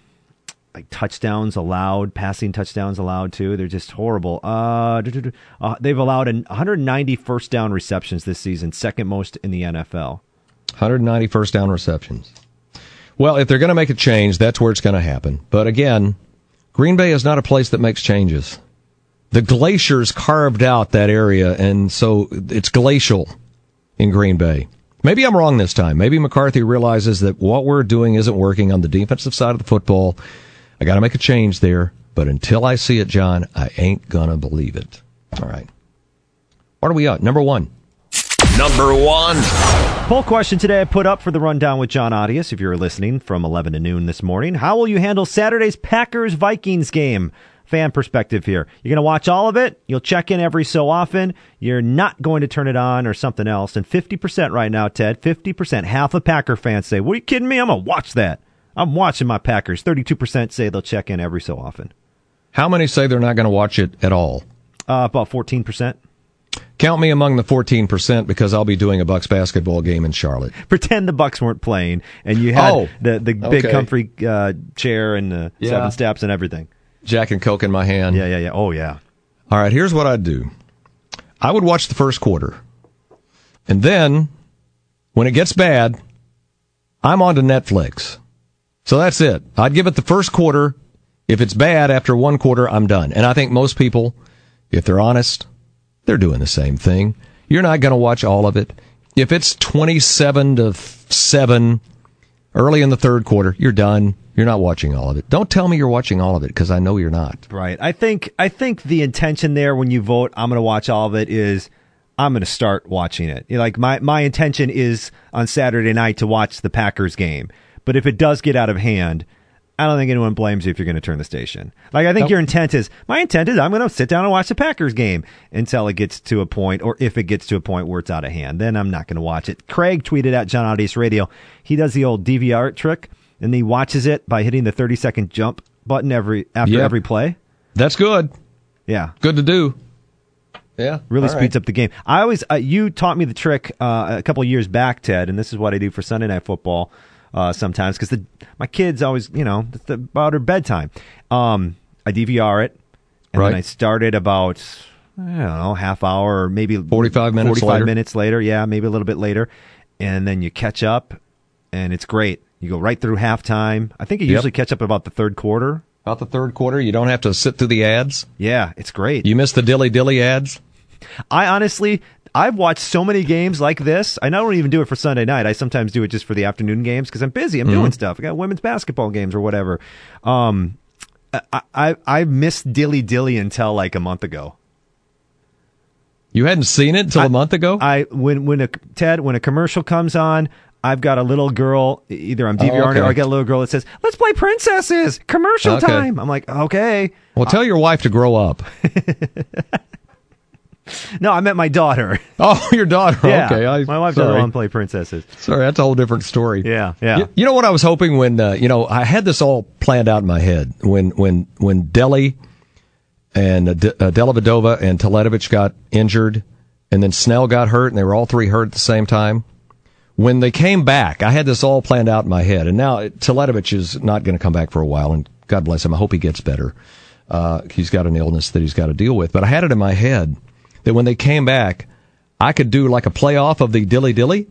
like touchdowns allowed, passing touchdowns allowed too. They're just horrible. Uh, uh, they've allowed one hundred ninety first down receptions this season, second most in the N F L. one hundred ninety first down receptions. Well, if they're going to make a change, that's where it's going to happen. But again, Green Bay is not a place that makes changes. The glaciers carved out that area, and so it's glacial in Green Bay. Maybe I'm wrong this time. Maybe McCarthy realizes that what we're doing isn't working on the defensive side of the football. I got to make a change there, but until I see it, John, I ain't going to believe it. All right. What are we at? Number one. Number one. Poll question today I put up for the Rundown with John Audius. If you're listening from eleven to noon this morning, how will you handle Saturday's Packers-Vikings game? Fan perspective here. You're going to watch all of it. You'll check in every so often. You're not going to turn it on or something else. And fifty percent right now, Ted, fifty percent, half of Packer fans say, what are you kidding me? I'm going to watch that. I'm watching my Packers. thirty-two percent say they'll check in every so often. How many say they're not going to watch it at all? Uh, about fourteen percent. Count me among the fourteen percent, because I'll be doing a Bucks basketball game in Charlotte. Pretend the Bucks weren't playing and you had oh, the, the big okay. comfy uh, chair and the yeah. seven steps and everything. Jack and Coke in my hand. Yeah, yeah, yeah. Oh, yeah. All right, here's what I'd do. I would watch the first quarter. And then, when it gets bad, I'm on to Netflix. So that's it. I'd give it the first quarter. If it's bad after one quarter, I'm done. And I think most people, if they're honest, they're doing the same thing. You're not going to watch all of it. If it's twenty-seven to seven early in the third quarter, you're done. You're not watching all of it. Don't tell me you're watching all of it, because I know you're not. Right. I think I think the intention there when you vote, I'm going to watch all of it, is I'm going to start watching it. You know, like my, my intention is on Saturday night to watch the Packers game. But if it does get out of hand, I don't think anyone blames you if you're going to turn the station. Like, I think nope. your intent is, my intent is I'm going to sit down and watch the Packers game until it gets to a point, or if it gets to a point where it's out of hand, then I'm not going to watch it. Craig tweeted at John Audius Radio. He does the old D V R trick, and he watches it by hitting the thirty-second jump button every after yep. every play. That's good. Yeah. Good to do. Yeah. Really speeds right. up the game. I always, uh, you taught me the trick uh, a couple years back, Ted, and this is what I do for Sunday Night Football. Uh, sometimes, because the my kids always, you know, it's about her bedtime. Um, I D V R it, and right. then I start it about, I don't know, half hour, or maybe forty-five minutes forty-five later. minutes later, yeah, maybe a little bit later. And then you catch up, and it's great. You go right through halftime. I think you yep. usually catch up about the third quarter. About the third quarter? You don't have to sit through the ads? Yeah, it's great. You miss the dilly-dilly ads? I honestly... I've watched so many games like this. I don't even do it for Sunday night. I sometimes do it just for the afternoon games because I'm busy. I'm mm-hmm. doing stuff. I got women's basketball games or whatever. Um, I, I I missed Dilly Dilly until like a month ago. You hadn't seen it until a month ago? I when when a Ted when a commercial comes on, I've got a little girl. Either I'm DVRing oh, okay. it, or I got a little girl that says, "Let's play princesses." Commercial okay. time. I'm like, okay. Well, tell uh, your wife to grow up. No, I meant my daughter. Oh, your daughter. Yeah. Okay. I, my wife sorry. doesn't want to play princesses. Sorry, that's a whole different story. Yeah, yeah. You, you know what I was hoping when, uh, you know, I had this all planned out in my head. When when, when Deli and uh, De, uh, Dellavedova and Teletovic got injured, and then Snell got hurt, and they were all three hurt at the same time. When they came back, I had this all planned out in my head. And now Teletovic is not going to come back for a while, and God bless him. I hope he gets better. Uh, he's got an illness that he's got to deal with. But I had it in my head that when they came back, I could do like a playoff of the Dilly Dilly.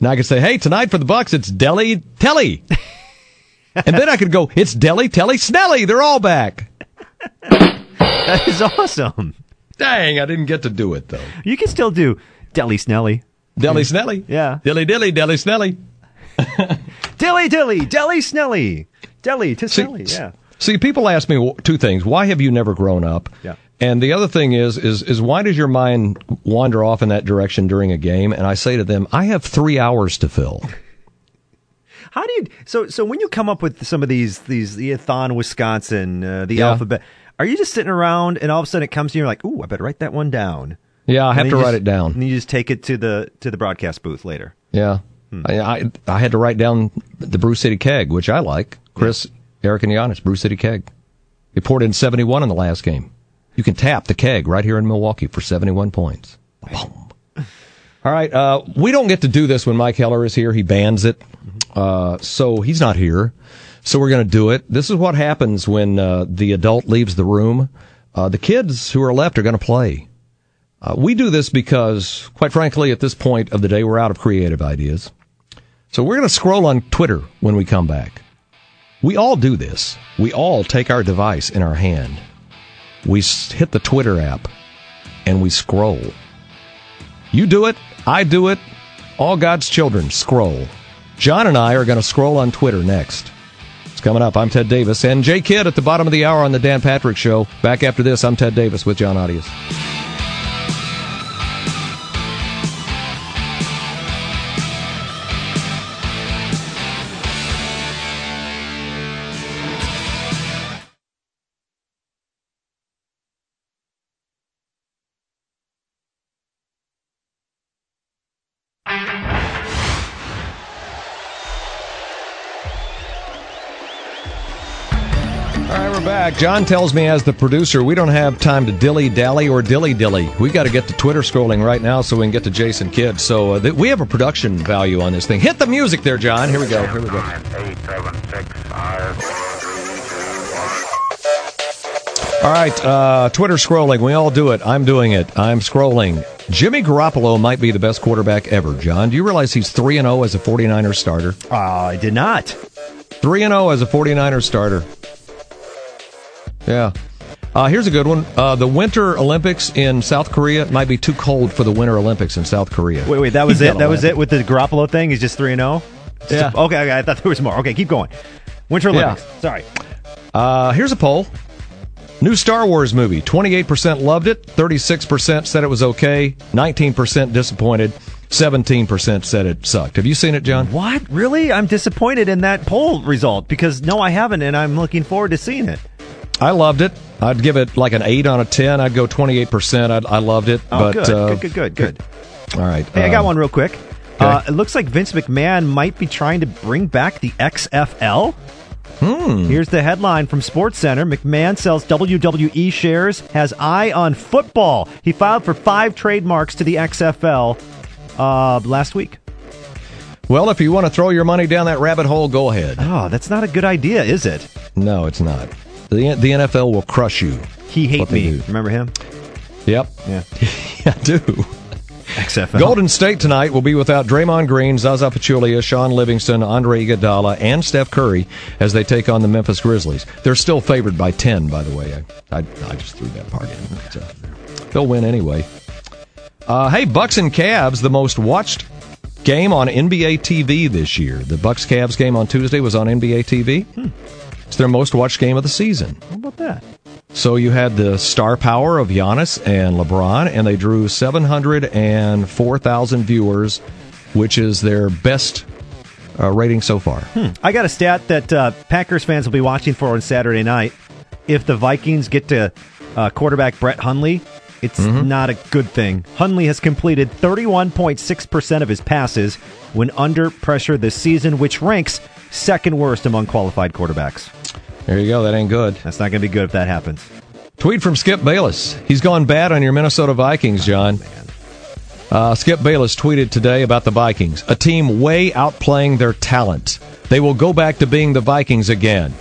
And I could say, hey, tonight for the Bucks, it's Dilly Telly. And then I could go, it's Dilly Telly Snelly. They're all back. That is awesome. Dang, I didn't get to do it, though. You can still do Dilly Snelly. Dilly Snelly? Yeah. Dilly Dilly, Dilly Snelly. Dilly Dilly, Dilly Snelly. Dilly to Snelly, see, yeah. See, people ask me two things. Why have you never grown up? Yeah. And the other thing is, is, is why does your mind wander off in that direction during a game? And I say to them, I have three hours to fill. How do you, so, so when you come up with some of these, these, the Athon, Wisconsin, uh, the yeah. alphabet, are you just sitting around and all of a sudden it comes to you and you're like, ooh, I better write that one down. Yeah. I have to write just, it down. And you just take it to the, to the broadcast booth later. Yeah. Hmm. I, I, I had to write down the Brew City Keg, which I like. Chris, yeah. Eric and Giannis, Brew City Keg. They poured in seventy-one in the last game. You can tap the keg right here in Milwaukee for seventy-one points. Boom. All right. Uh, we don't get to do this when Mike Heller is here. He bans it. Uh, so he's not here. So we're going to do it. This is what happens when uh, the adult leaves the room. Uh, the kids who are left are going to play. Uh, we do this because, quite frankly, at this point of the day, we're out of creative ideas. So we're going to scroll on Twitter when we come back. We all do this. We all take our device in our hand. We hit the Twitter app, and we scroll. You do it. I do it. All God's children scroll. John and I are going to scroll on Twitter next. It's coming up. I'm Ted Davis and Jay Kidd at the bottom of the hour on the Dan Patrick Show. Back after this, I'm Ted Davis with John Audius. John tells me as the producer, we don't have time to dilly-dally or dilly-dilly. We got to get to Twitter scrolling right now so we can get to Jason Kidd. So uh, th- we have a production value on this thing. Hit the music there, John. Here we go. Here we go. All right, uh, Twitter scrolling. We all do it. I'm doing it. I'm scrolling. Jimmy Garoppolo might be the best quarterback ever, John. Do you realize he's three and oh as a 49ers starter? Uh, I did not. three and oh as a 49ers starter. Yeah. Uh, here's a good one. Uh, the Winter Olympics in South Korea might be too cold for the Winter Olympics in South Korea. Wait, wait, that was it? That was it with the Garoppolo thing? He's just three and oh? Yeah. Okay, okay, I thought there was more. Okay, keep going. Winter Olympics. Yeah. Sorry. Uh, here's a poll. New Star Wars movie. twenty-eight percent loved it. thirty-six percent said it was okay. nineteen percent disappointed. seventeen percent said it sucked. Have you seen it, John? What? Really? I'm disappointed in that poll result because, no, I haven't, and I'm looking forward to seeing it. I loved it. I'd give it like an eight out of ten. I'd go twenty-eight percent. I'd, I loved it. Oh, but, good. Uh, good, good, good, good. All right. Hey, uh, I got one real quick. Okay. Uh, it looks like Vince McMahon might be trying to bring back the X F L. Hmm. Here's the headline from SportsCenter. McMahon sells W W E shares, has eye on football. He filed for five trademarks to the X F L uh, last week. Well, if you want to throw your money down that rabbit hole, go ahead. Oh, that's not a good idea, is it? No, it's not. The the N F L will crush you. He hate me. Do. Remember him? Yep. Yeah. I do. X F L. Golden State tonight will be without Draymond Green, Zaza Pachulia, Sean Livingston, Andre Iguodala, and Steph Curry as they take on the Memphis Grizzlies. They're still favored by ten, by the way. I I, I just threw that part in. So they'll win anyway. Uh, hey, Bucks and Cavs, the most watched game on N B A T V this year. The Bucks-Cavs game on Tuesday was on N B A T V. Hmm. It's their most-watched game of the season. How about that? So you had the star power of Giannis and LeBron, and they drew seven hundred four thousand viewers, which is their best uh, rating so far. Hmm. I got a stat that uh, Packers fans will be watching for on Saturday night. If the Vikings get to uh, quarterback Brett Hundley, it's mm-hmm. not a good thing. Hundley has completed thirty-one point six percent of his passes when under pressure this season, which ranks second worst among qualified quarterbacks. There you go. That ain't good. That's not going to be good if that happens. Tweet from Skip Bayless. He's gone bad on your Minnesota Vikings, John. Oh, man. Uh, Skip Bayless tweeted today about the Vikings. A team way outplaying their talent. They will go back to being the Vikings again.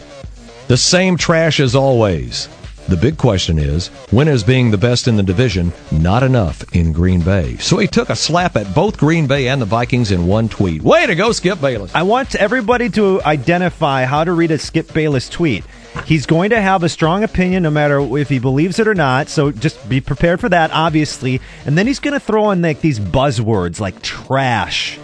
The same trash as always. The big question is, when is being the best in the division not enough in Green Bay? So he took a slap at both Green Bay and the Vikings in one tweet. Way to go, Skip Bayless. I want everybody to identify how to read a Skip Bayless tweet. He's going to have a strong opinion no matter if he believes it or not, so just be prepared for that, obviously. And then he's going to throw in like these buzzwords like trash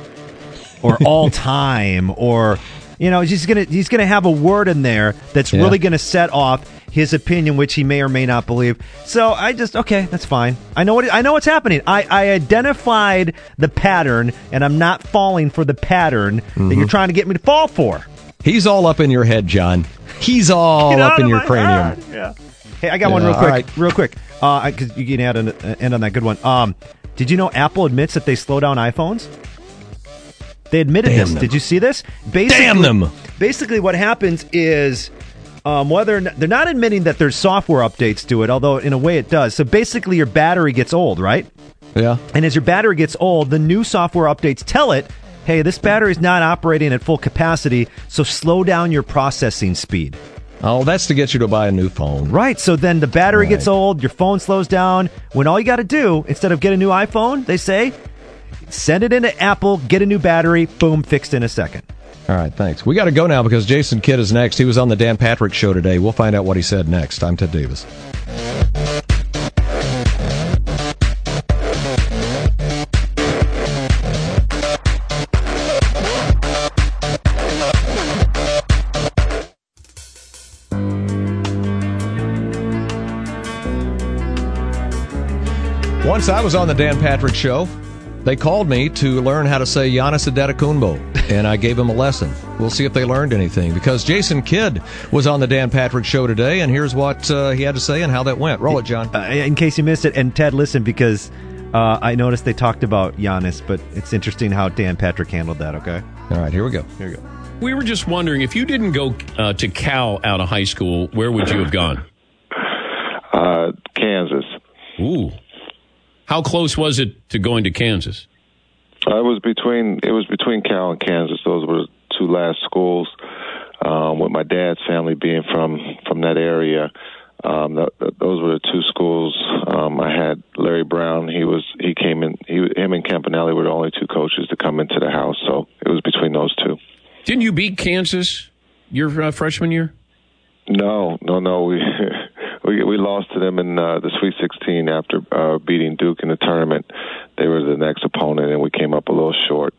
or all-time or... You know, he's gonna he's gonna have a word in there that's yeah. really gonna set off his opinion, which he may or may not believe. So I just okay, that's fine. I know what I know what's happening. I, I identified the pattern, and I'm not falling for the pattern mm-hmm. that you're trying to get me to fall for. He's all up in your head, John. He's all up in your cranium. Yeah. Hey, I got yeah, one real quick, right. real quick. Uh, because you can add an uh, end on that good one. Um, did you know Apple admits that they slow down iPhones? They admitted Damn this. Them. Did you see this? Basically, Damn them! Basically, what happens is um, whether or not, they're not admitting that there's software updates to it, although in a way it does. So basically, your battery gets old, right? Yeah. And as your battery gets old, the new software updates tell it hey, this battery's not operating at full capacity, so slow down your processing speed. Oh, that's to get you to buy a new phone. Right, so then the battery right. gets old, your phone slows down. When all you got to do, instead of get a new iPhone, they say, send it into Apple, get a new battery, boom, fixed in a second. All right, thanks. We got to go now because Jason Kidd is next. He was on the Dan Patrick Show today. We'll find out what he said next. I'm Ted Davis. Once I was on the Dan Patrick Show, they called me to learn how to say Giannis Antetokounmpo, and I gave them a lesson. We'll see if they learned anything, because Jason Kidd was on the Dan Patrick Show today, and here's what uh, he had to say and how that went. Roll it, John. Uh, in case you missed it, and Ted, listen, because uh, I noticed they talked about Giannis, but it's interesting how Dan Patrick handled that, okay? All right, here we go. Here we go. We were just wondering, if you didn't go uh, to Cal out of high school, where would you have gone? Uh, Kansas. Ooh. How close was it to going to Kansas? I was between it was between Cal and Kansas. Those were the two last schools. Um, with my dad's family being from from that area, um, th- th- those were the two schools. Um, I had Larry Brown. He was he came in. He, him and Campanelli were the only two coaches to come into the house. So it was between those two. Didn't you beat Kansas your uh, freshman year? No, no, no. We. We we lost to them in uh, the Sweet sixteen after uh, beating Duke in the tournament. They were the next opponent, and we came up a little short.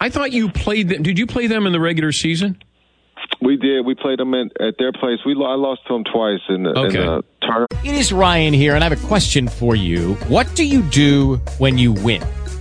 I thought you played them. Did you play them in the regular season? We did. We played them in, at their place. We I lost to them twice in the, okay. in the tournament. It is Ryan here, and I have a question for you. What do you do when you win?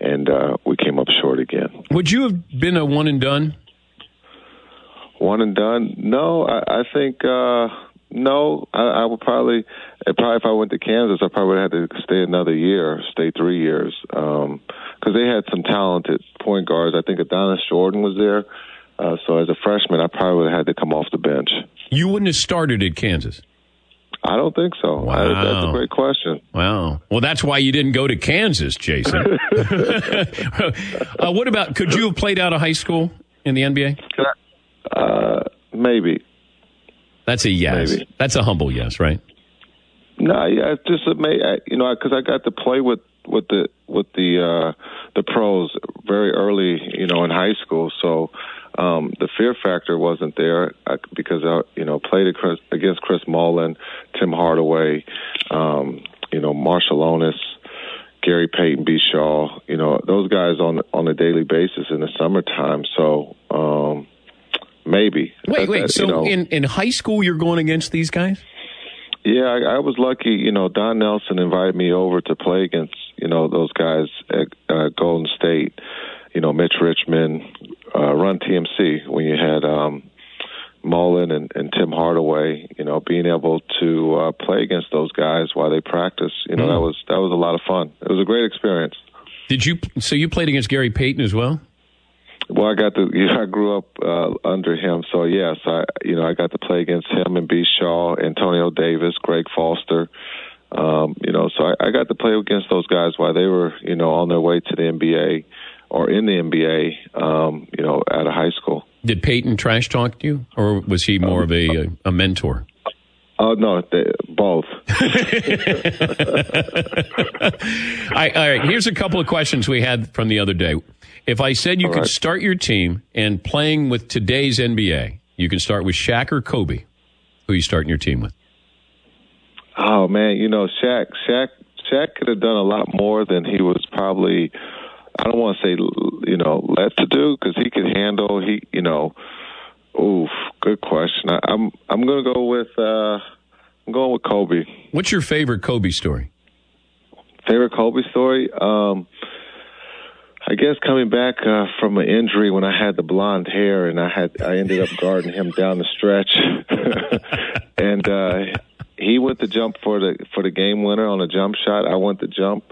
And uh, we came up short again. Would you have been a one and done? One and done? No, I, I think uh, no. I, I would probably, probably if I went to Kansas, I probably would have had to stay another year, stay three years, because um, they had some talented point guards. I think Adonis Jordan was there. Uh, so as a freshman, I probably would have had to come off the bench. You wouldn't have started at Kansas. I don't think so. Wow. I, that's a great question. Wow. Well, that's why you didn't go to Kansas, Jason. uh, what about, could you have played out of high school in the N B A? Uh, maybe. That's a yes. Maybe. That's a humble yes, right? No, yeah, it's just, you know, because I got to play with, with the with the uh, the pros very early, you know, in high school, so... Um, the fear factor wasn't there because I, you know, played against Chris Mullin, Tim Hardaway, um, you know, Marshall Onis, Gary Payton, B. Shaw, you know, those guys on on a daily basis in the summertime. So um, maybe. Wait, that, wait. That, so you know, in, in high school, you're going against these guys? Yeah, I, I was lucky. You know, Don Nelson invited me over to play against, you know, those guys at uh, Golden State. You know, Mitch Richmond, uh, Run T M C, when you had um, Mullin and, and Tim Hardaway, you know, being able to uh, play against those guys while they practice, you know, mm. that was that was a lot of fun. It was a great experience. Did you? So you played against Gary Payton as well? Well, I got to. You know, I grew up uh, under him, so yes, I you know I got to play against him and B. Shaw, Antonio Davis, Greg Foster. Um, you know, so I, I got to play against those guys while they were, you know, on their way to the N B A. Or in the N B A, um, you know, out of high school. Did Peyton trash talk to you, or was he more um, of a, a, a mentor? Oh, uh, no, they, both. all, right, all right, here's a couple of questions we had from the other day. If I said you all could right. start your team and playing with today's N B A, you can start with Shaq or Kobe. Who are you starting your team with? Oh, man, you know, Shaq, Shaq, Shaq could have done a lot more than he was probably... I don't want to say, you know, let to do because he could handle, he, you know, oof, good question. I, I'm I'm going to go with, uh, I'm going with Kobe. What's your favorite Kobe story? Favorite Kobe story? Um, I guess coming back uh, from an injury when I had the blonde hair and I had I ended up guarding him down the stretch, and uh, he went to jump for the for the game winner on a jump shot. I went to jump.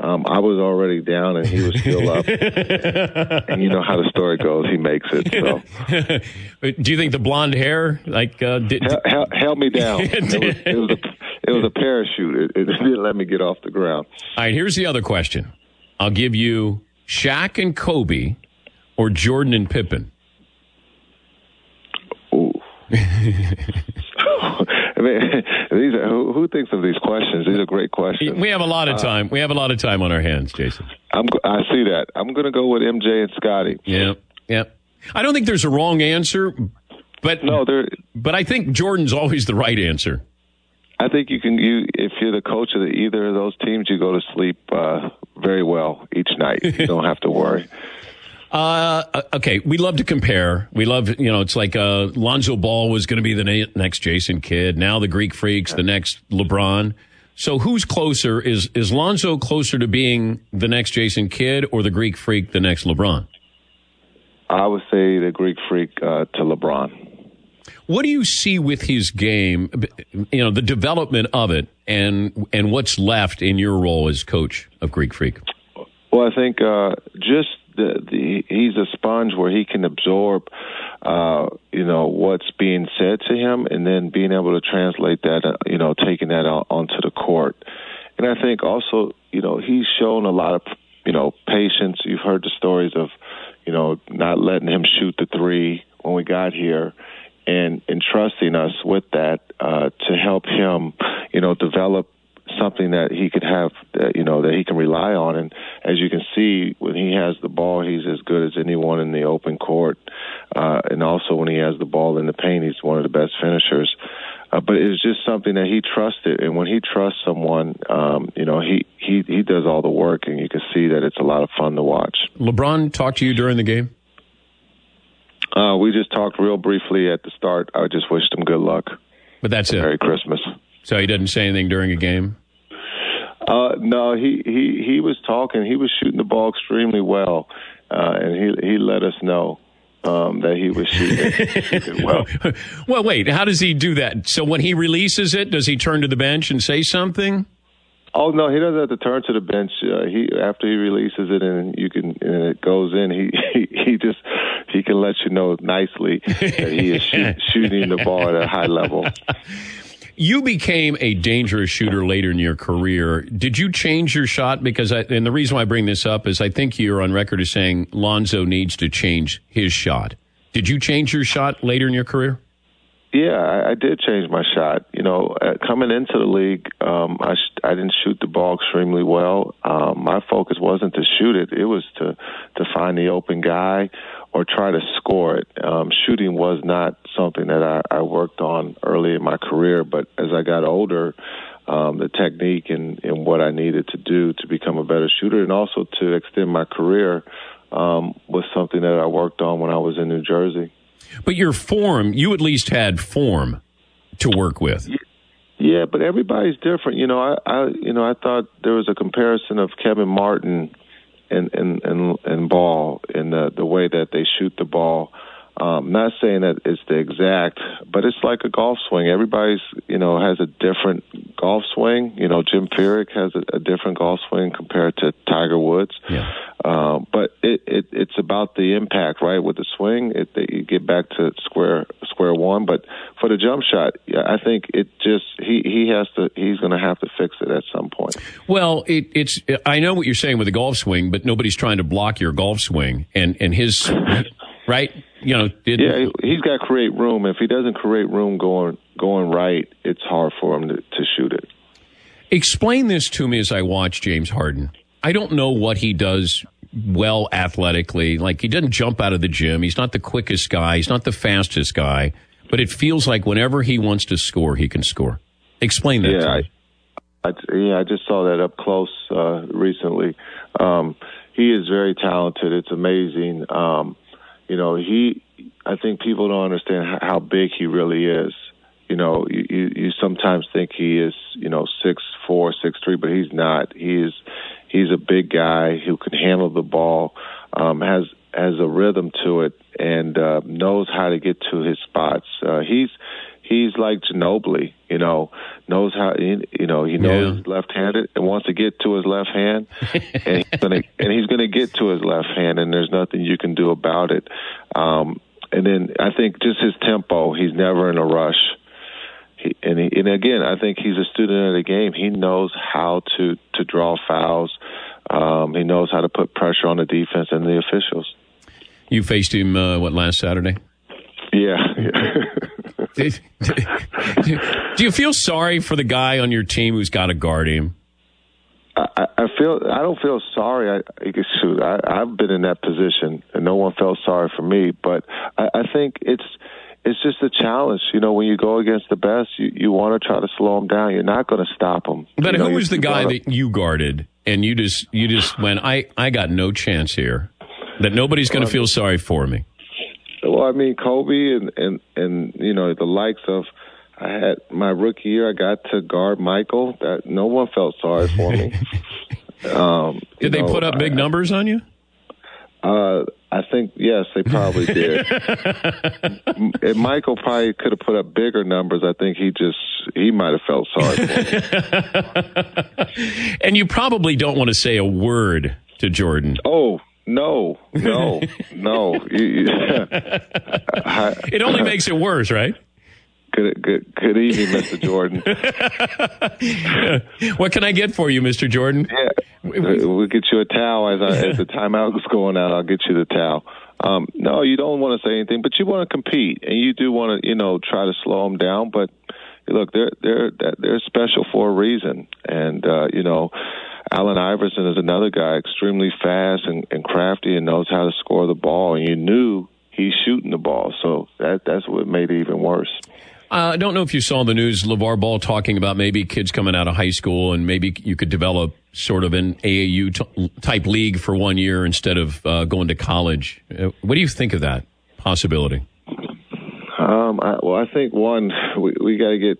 Um, I was already down and he was still up. And you know how the story goes. He makes it. So, do you think the blonde hair like uh, did, hel- hel- held me down? It, it, was, it, was a, it was a parachute. It, it didn't let me get off the ground. All right. Here's the other question. I'll give you Shaq and Kobe, or Jordan and Pippen. Ooh. I mean, these are, who, who thinks of these questions? These are great questions. We have a lot of time. Uh, we have a lot of time on our hands, Jason. I'm, I see that. I'm going to go with M J and Scotty. Yeah, yeah. I don't think there's a wrong answer, but no, there. But I think Jordan's always the right answer. I think you can. You, if you're the coach of the, either of those teams, you go to sleep uh, very well each night. You don't have to worry. Uh, okay, we love to compare. We love, you know, it's like uh, Lonzo Ball was going to be the na- next Jason Kidd. Now the Greek Freak's the next LeBron. So who's closer? Is is Lonzo closer to being the next Jason Kidd or the Greek Freak the next LeBron? I would say the Greek Freak uh, to LeBron. What do you see with his game, you know, the development of it and and what's left in your role as coach of Greek Freak? Well, I think uh, just The, the, he's a sponge where he can absorb, uh, you know, what's being said to him, and then being able to translate that, uh, you know, taking that on, onto the court. And I think also, you know, he's shown a lot of, you know, patience. You've heard the stories of, you know, not letting him shoot the three when we got here, and entrusting us with that uh, to help him, you know, develop something that he could have, that, you know, that he can rely on. And as you can see, when he has the ball, he's as good as anyone in the open court. Uh, and also when he has the ball in the paint, he's one of the best finishers. Uh, but it's just something that he trusted. And when he trusts someone, um, you know, he, he, he does all the work, and you can see that it's a lot of fun to watch. LeBron talked to you during the game? Uh, we just talked real briefly at the start. I just wished him good luck. But that's it. Merry Christmas. So he didn't say anything during a game? Uh, no, he, he, he was talking. He was shooting the ball extremely well, uh, and he he let us know um, that he was shooting, shooting well. Well, wait, how does he do that? So when he releases it, does he turn to the bench and say something? Oh, no, he doesn't have to turn to the bench. Uh, he after he releases it and you can and it goes in, he, he, he just he can let you know nicely that he is shoot, shooting the ball at a high level. You became a dangerous shooter later in your career. Did you change your shot? Because, I, and the reason why I bring this up is I think you're on record as saying Lonzo needs to change his shot. Did you change your shot later in your career? Yeah, I, I did change my shot. You know, uh, coming into the league, um, I, sh- I didn't shoot the ball extremely well. Um, my focus wasn't to shoot it. It was to, to find the open guy or try to score it. Um, shooting was not something that I, I worked on early in my career, but as I got older, um, the technique and, and what I needed to do to become a better shooter and also to extend my career um, was something that I worked on when I was in New Jersey. But your form, you at least had form to work with. Yeah, but everybody's different. You know, I, I you know, I thought there was a comparison of Kevin Martin and and and, and Ball in the, the way that they shoot the ball. Um, not saying that it's the exact, but it's like a golf swing. Everybody's, you know, has a different golf swing. You know, Jim Furyk has a, a different golf swing compared to Tiger Woods. Yeah. Uh, but it, it, it's about the impact, right? With the swing, it, you get back to square square one. But for the jump shot, I think it just he, he has to he's going to have to fix it at some point. Well, it, it's I know what you're saying with the golf swing, but nobody's trying to block your golf swing and and his. Right, you know. It, yeah, he's got to create room. If he doesn't create room going going right, it's hard for him to, to shoot it. Explain this to me as I watch James Harden. I don't know what he does well athletically. Like, he doesn't jump out of the gym. He's not the quickest guy. He's not the fastest guy. But it feels like whenever he wants to score, he can score. Explain that. Yeah, to me. I, I, yeah, I just saw that up close uh, recently. Um, he is very talented. It's amazing. Um, You know, he. I think people don't understand how big he really is. You know, you, you, you sometimes think he is, you know, six four, six three, but he's not. He is. He's a big guy who can handle the ball, um, has has a rhythm to it, and uh, knows how to get to his spots. Uh, he's he's like Ginobili, you know, knows how he, you know he knows yeah. he's left-handed and wants to get to his left hand, and he's gonna and he's gonna get to his left hand, and there's nothing you can do about it. Um, and then I think just his tempo. He's never in a rush. He, and, he, and again, I think he's a student of the game. He knows how to, to draw fouls. Um, he knows how to put pressure on the defense and the officials. You faced him, uh, what, last Saturday? Yeah. yeah. did, did, do you feel sorry for the guy on your team who's got to guard him? I, I feel I don't feel sorry. I, shoot, I, I've been in that position, and no one felt sorry for me. But I, I think it's... It's just a challenge. You know, when you go against the best, you, you want to try to slow them down. You're not going to stop them. But you know, who was the guy wanna... that you guarded and you just you just went, I, I got no chance here, that nobody's going to feel sorry for me? Well, I mean, Kobe and, and, and, you know, the likes of, I had my rookie year, I got to guard Michael. That no one felt sorry for me. um, Did they know, put up big I, numbers on you? Uh, I think, yes, they probably did. And Michael probably could have put up bigger numbers. I think he just, he might have felt sorry for me. And you probably don't want to say a word to Jordan. Oh, no, no, no. It only makes it worse, right? Good, good, good evening, Mister Jordan. What can I get for you, Mister Jordan? Yeah, we'll get you a towel. As, I, as the timeout is going out, I'll get you the towel. Um, no, you don't want to say anything, but you want to compete, and you do want to, you know, try to slow them down. But look, they're they're they're special for a reason, and uh, you know, Allen Iverson is another guy, extremely fast and, and crafty, and knows how to score the ball. And you knew he's shooting the ball, so that that's what made it even worse. Uh, I don't know if you saw the news, LeVar Ball talking about maybe kids coming out of high school and maybe you could develop sort of an A A U t- type league for one year instead of uh, going to college. Uh, what do you think of that possibility? Um, I, well, I think, one, we, we got to get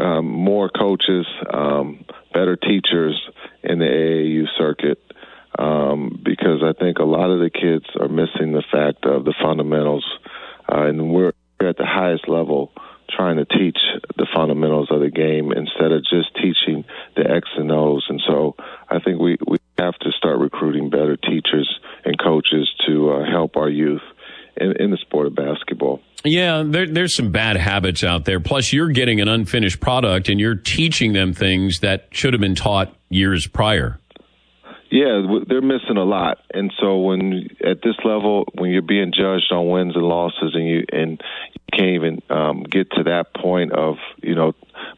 um, more coaches, um, better teachers in the A A U circuit. Um, because I think a lot of the kids are missing the fact of the fundamentals, uh, and we're at the highest level trying to teach the fundamentals of the game instead of just teaching the X and O's. And so I think we, we have to start recruiting better teachers and coaches to uh, help our youth in, in the sport of basketball. Yeah, there, there's some bad habits out there. Plus, you're getting an unfinished product and you're teaching them things that should have been taught years prior. Yeah, they're missing a lot, and so when at this level, when you're being judged on wins and losses, and you and you can't even um, get to that point of you know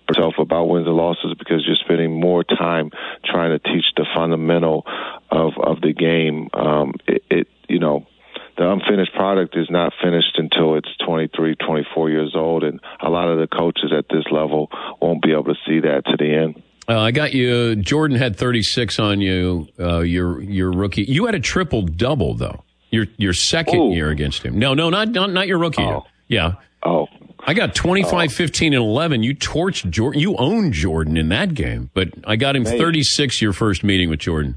yourself about wins and losses because you're spending more time trying to teach the fundamental of of the game. Um, it, it you know the unfinished product is not finished until it's twenty-three, twenty-four years old, and a lot of the coaches at this level won't be able to see that to the end. Uh, I got you. Jordan had thirty-six on you. Uh, your your rookie. You had a triple double though. Your your second Ooh. year against him. No, no, not not, not your rookie oh. year. Yeah. Oh. I got twenty-five, oh. fifteen, and eleven. You torched Jordan. You owned Jordan in that game, but I got him hey. thirty-six. Your first meeting with Jordan.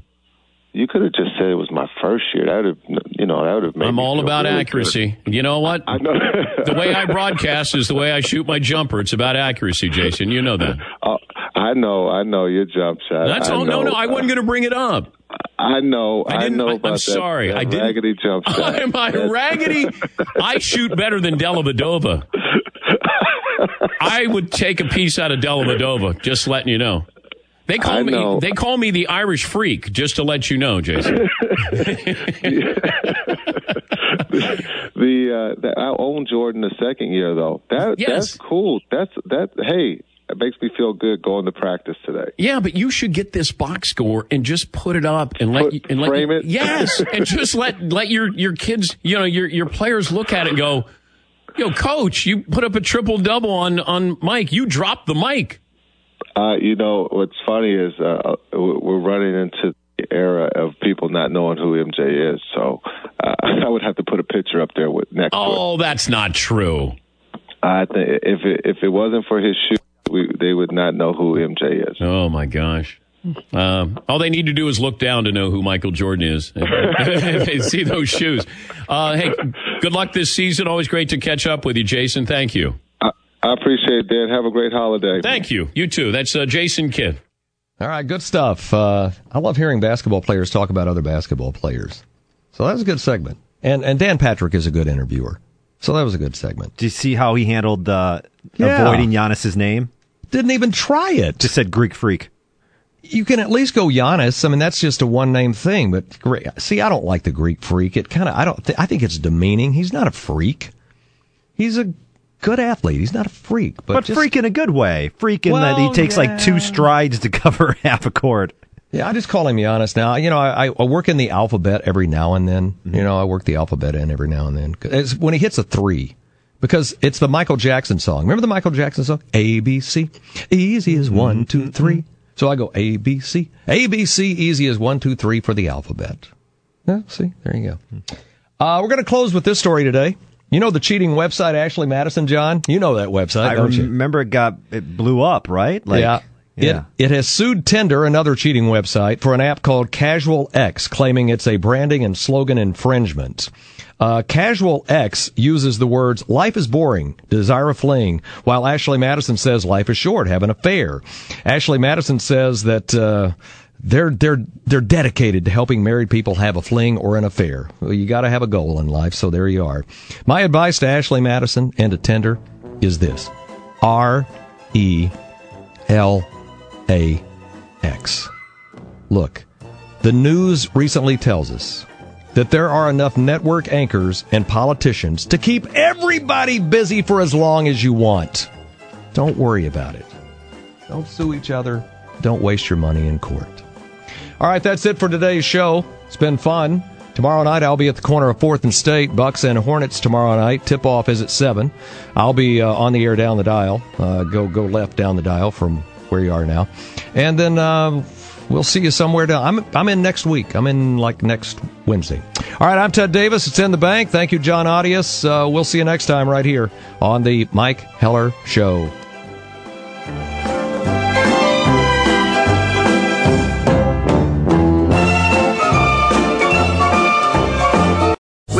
You could have just said it was my first year. That would have, you know, that would have made. I'm all about really accuracy. Good. You know what? I know. The way I broadcast is the way I shoot my jumper. It's about accuracy, Jason. You know that. Uh, I know, I know your jump shot. That's all. No, no, I wasn't going to bring it up. I know, I, I know. I, about I'm that, sorry, that I didn't. Raggedy jump shot. Am I raggedy? I shoot better than Dellavedova. I would take a piece out of Dellavedova. Just letting you know. They call I me. Know. They call me the Irish Freak. Just to let you know, Jason. the, uh, the I own Jordan the second year though. That yes. that's cool. That's that. Hey. It makes me feel good going to practice today. Yeah, but you should get this box score and just put it up and let put, you and let frame you, it. Yes, and just let let your, your kids, you know, your your players look at it and go, yo, coach, you put up a triple double on on Mike. You dropped the mic. Uh, you know what's funny is uh, we're running into the era of people not knowing who M J is. So uh, I would have to put a picture up there with next. Oh, to that's not true. I think if it, if it wasn't for his shoe. We, they would not know who M J is. Oh, my gosh. Uh, all they need to do is look down to know who Michael Jordan is. If they see those shoes. Uh, hey, good luck this season. Always great to catch up with you, Jason. Thank you. I, I appreciate that. Have a great holiday. Thank you. You too. That's uh, Jason Kidd. All right, good stuff. Uh, I love hearing basketball players talk about other basketball players. So that was a good segment. And and Dan Patrick is a good interviewer. So that was a good segment. Do you see how he handled uh, yeah. avoiding Giannis's name? Didn't even try it. Just said Greek freak. You can at least go Giannis. I mean, that's just a one-name thing. But see, I don't like the Greek freak. It kind of I don't. Th- I think it's demeaning. He's not a freak. He's a good athlete. He's not a freak, but, but just, freak in a good way. Freak in well, that he takes yeah. like two strides to cover half a court. Yeah, I just call him Giannis now. You know, I, I work in the alphabet every now and then. Mm-hmm. You know, I work the alphabet in every now and then. It's when he hits a three, because it's the Michael Jackson song. Remember the Michael Jackson song? A, B, C. Easy as one, two, three. So I go A, B, C. A, B, C, easy as one, two, three for the alphabet. Yeah, see? There you go. Uh, we're going to close with this story today. You know the cheating website, Ashley Madison, John? You know that website, I don't you? I remember it got, it blew up, right? Like, yeah. Yeah. It, it has sued Tinder, another cheating website, for an app called Casual X, claiming it's a branding and slogan infringement. Uh, Casual X uses the words, life is boring, desire a fling, while Ashley Madison says life is short, have an affair. Ashley Madison says that, uh, They're they're they're dedicated to helping married people have a fling or an affair. Well, you got to have a goal in life, so there you are. My advice to Ashley Madison and to Tinder is this: R E L A X. Look, the news recently tells us that there are enough network anchors and politicians to keep everybody busy for as long as you want. Don't worry about it. Don't sue each other. Don't waste your money in court. All right, that's it for today's show. It's been fun. Tomorrow night, I'll be at the corner of fourth and State. Bucks and Hornets tomorrow night. Tip-off is at seven. I'll be uh, on the air down the dial. Uh, go go left down the dial from where you are now. And then uh, we'll see you somewhere down. I'm, I'm in next week. I'm in, like, next Wednesday. All right, I'm Ted Davis. It's In the Bank. Thank you, John Audius. Uh, we'll see you next time right here on the Mike Heller Show.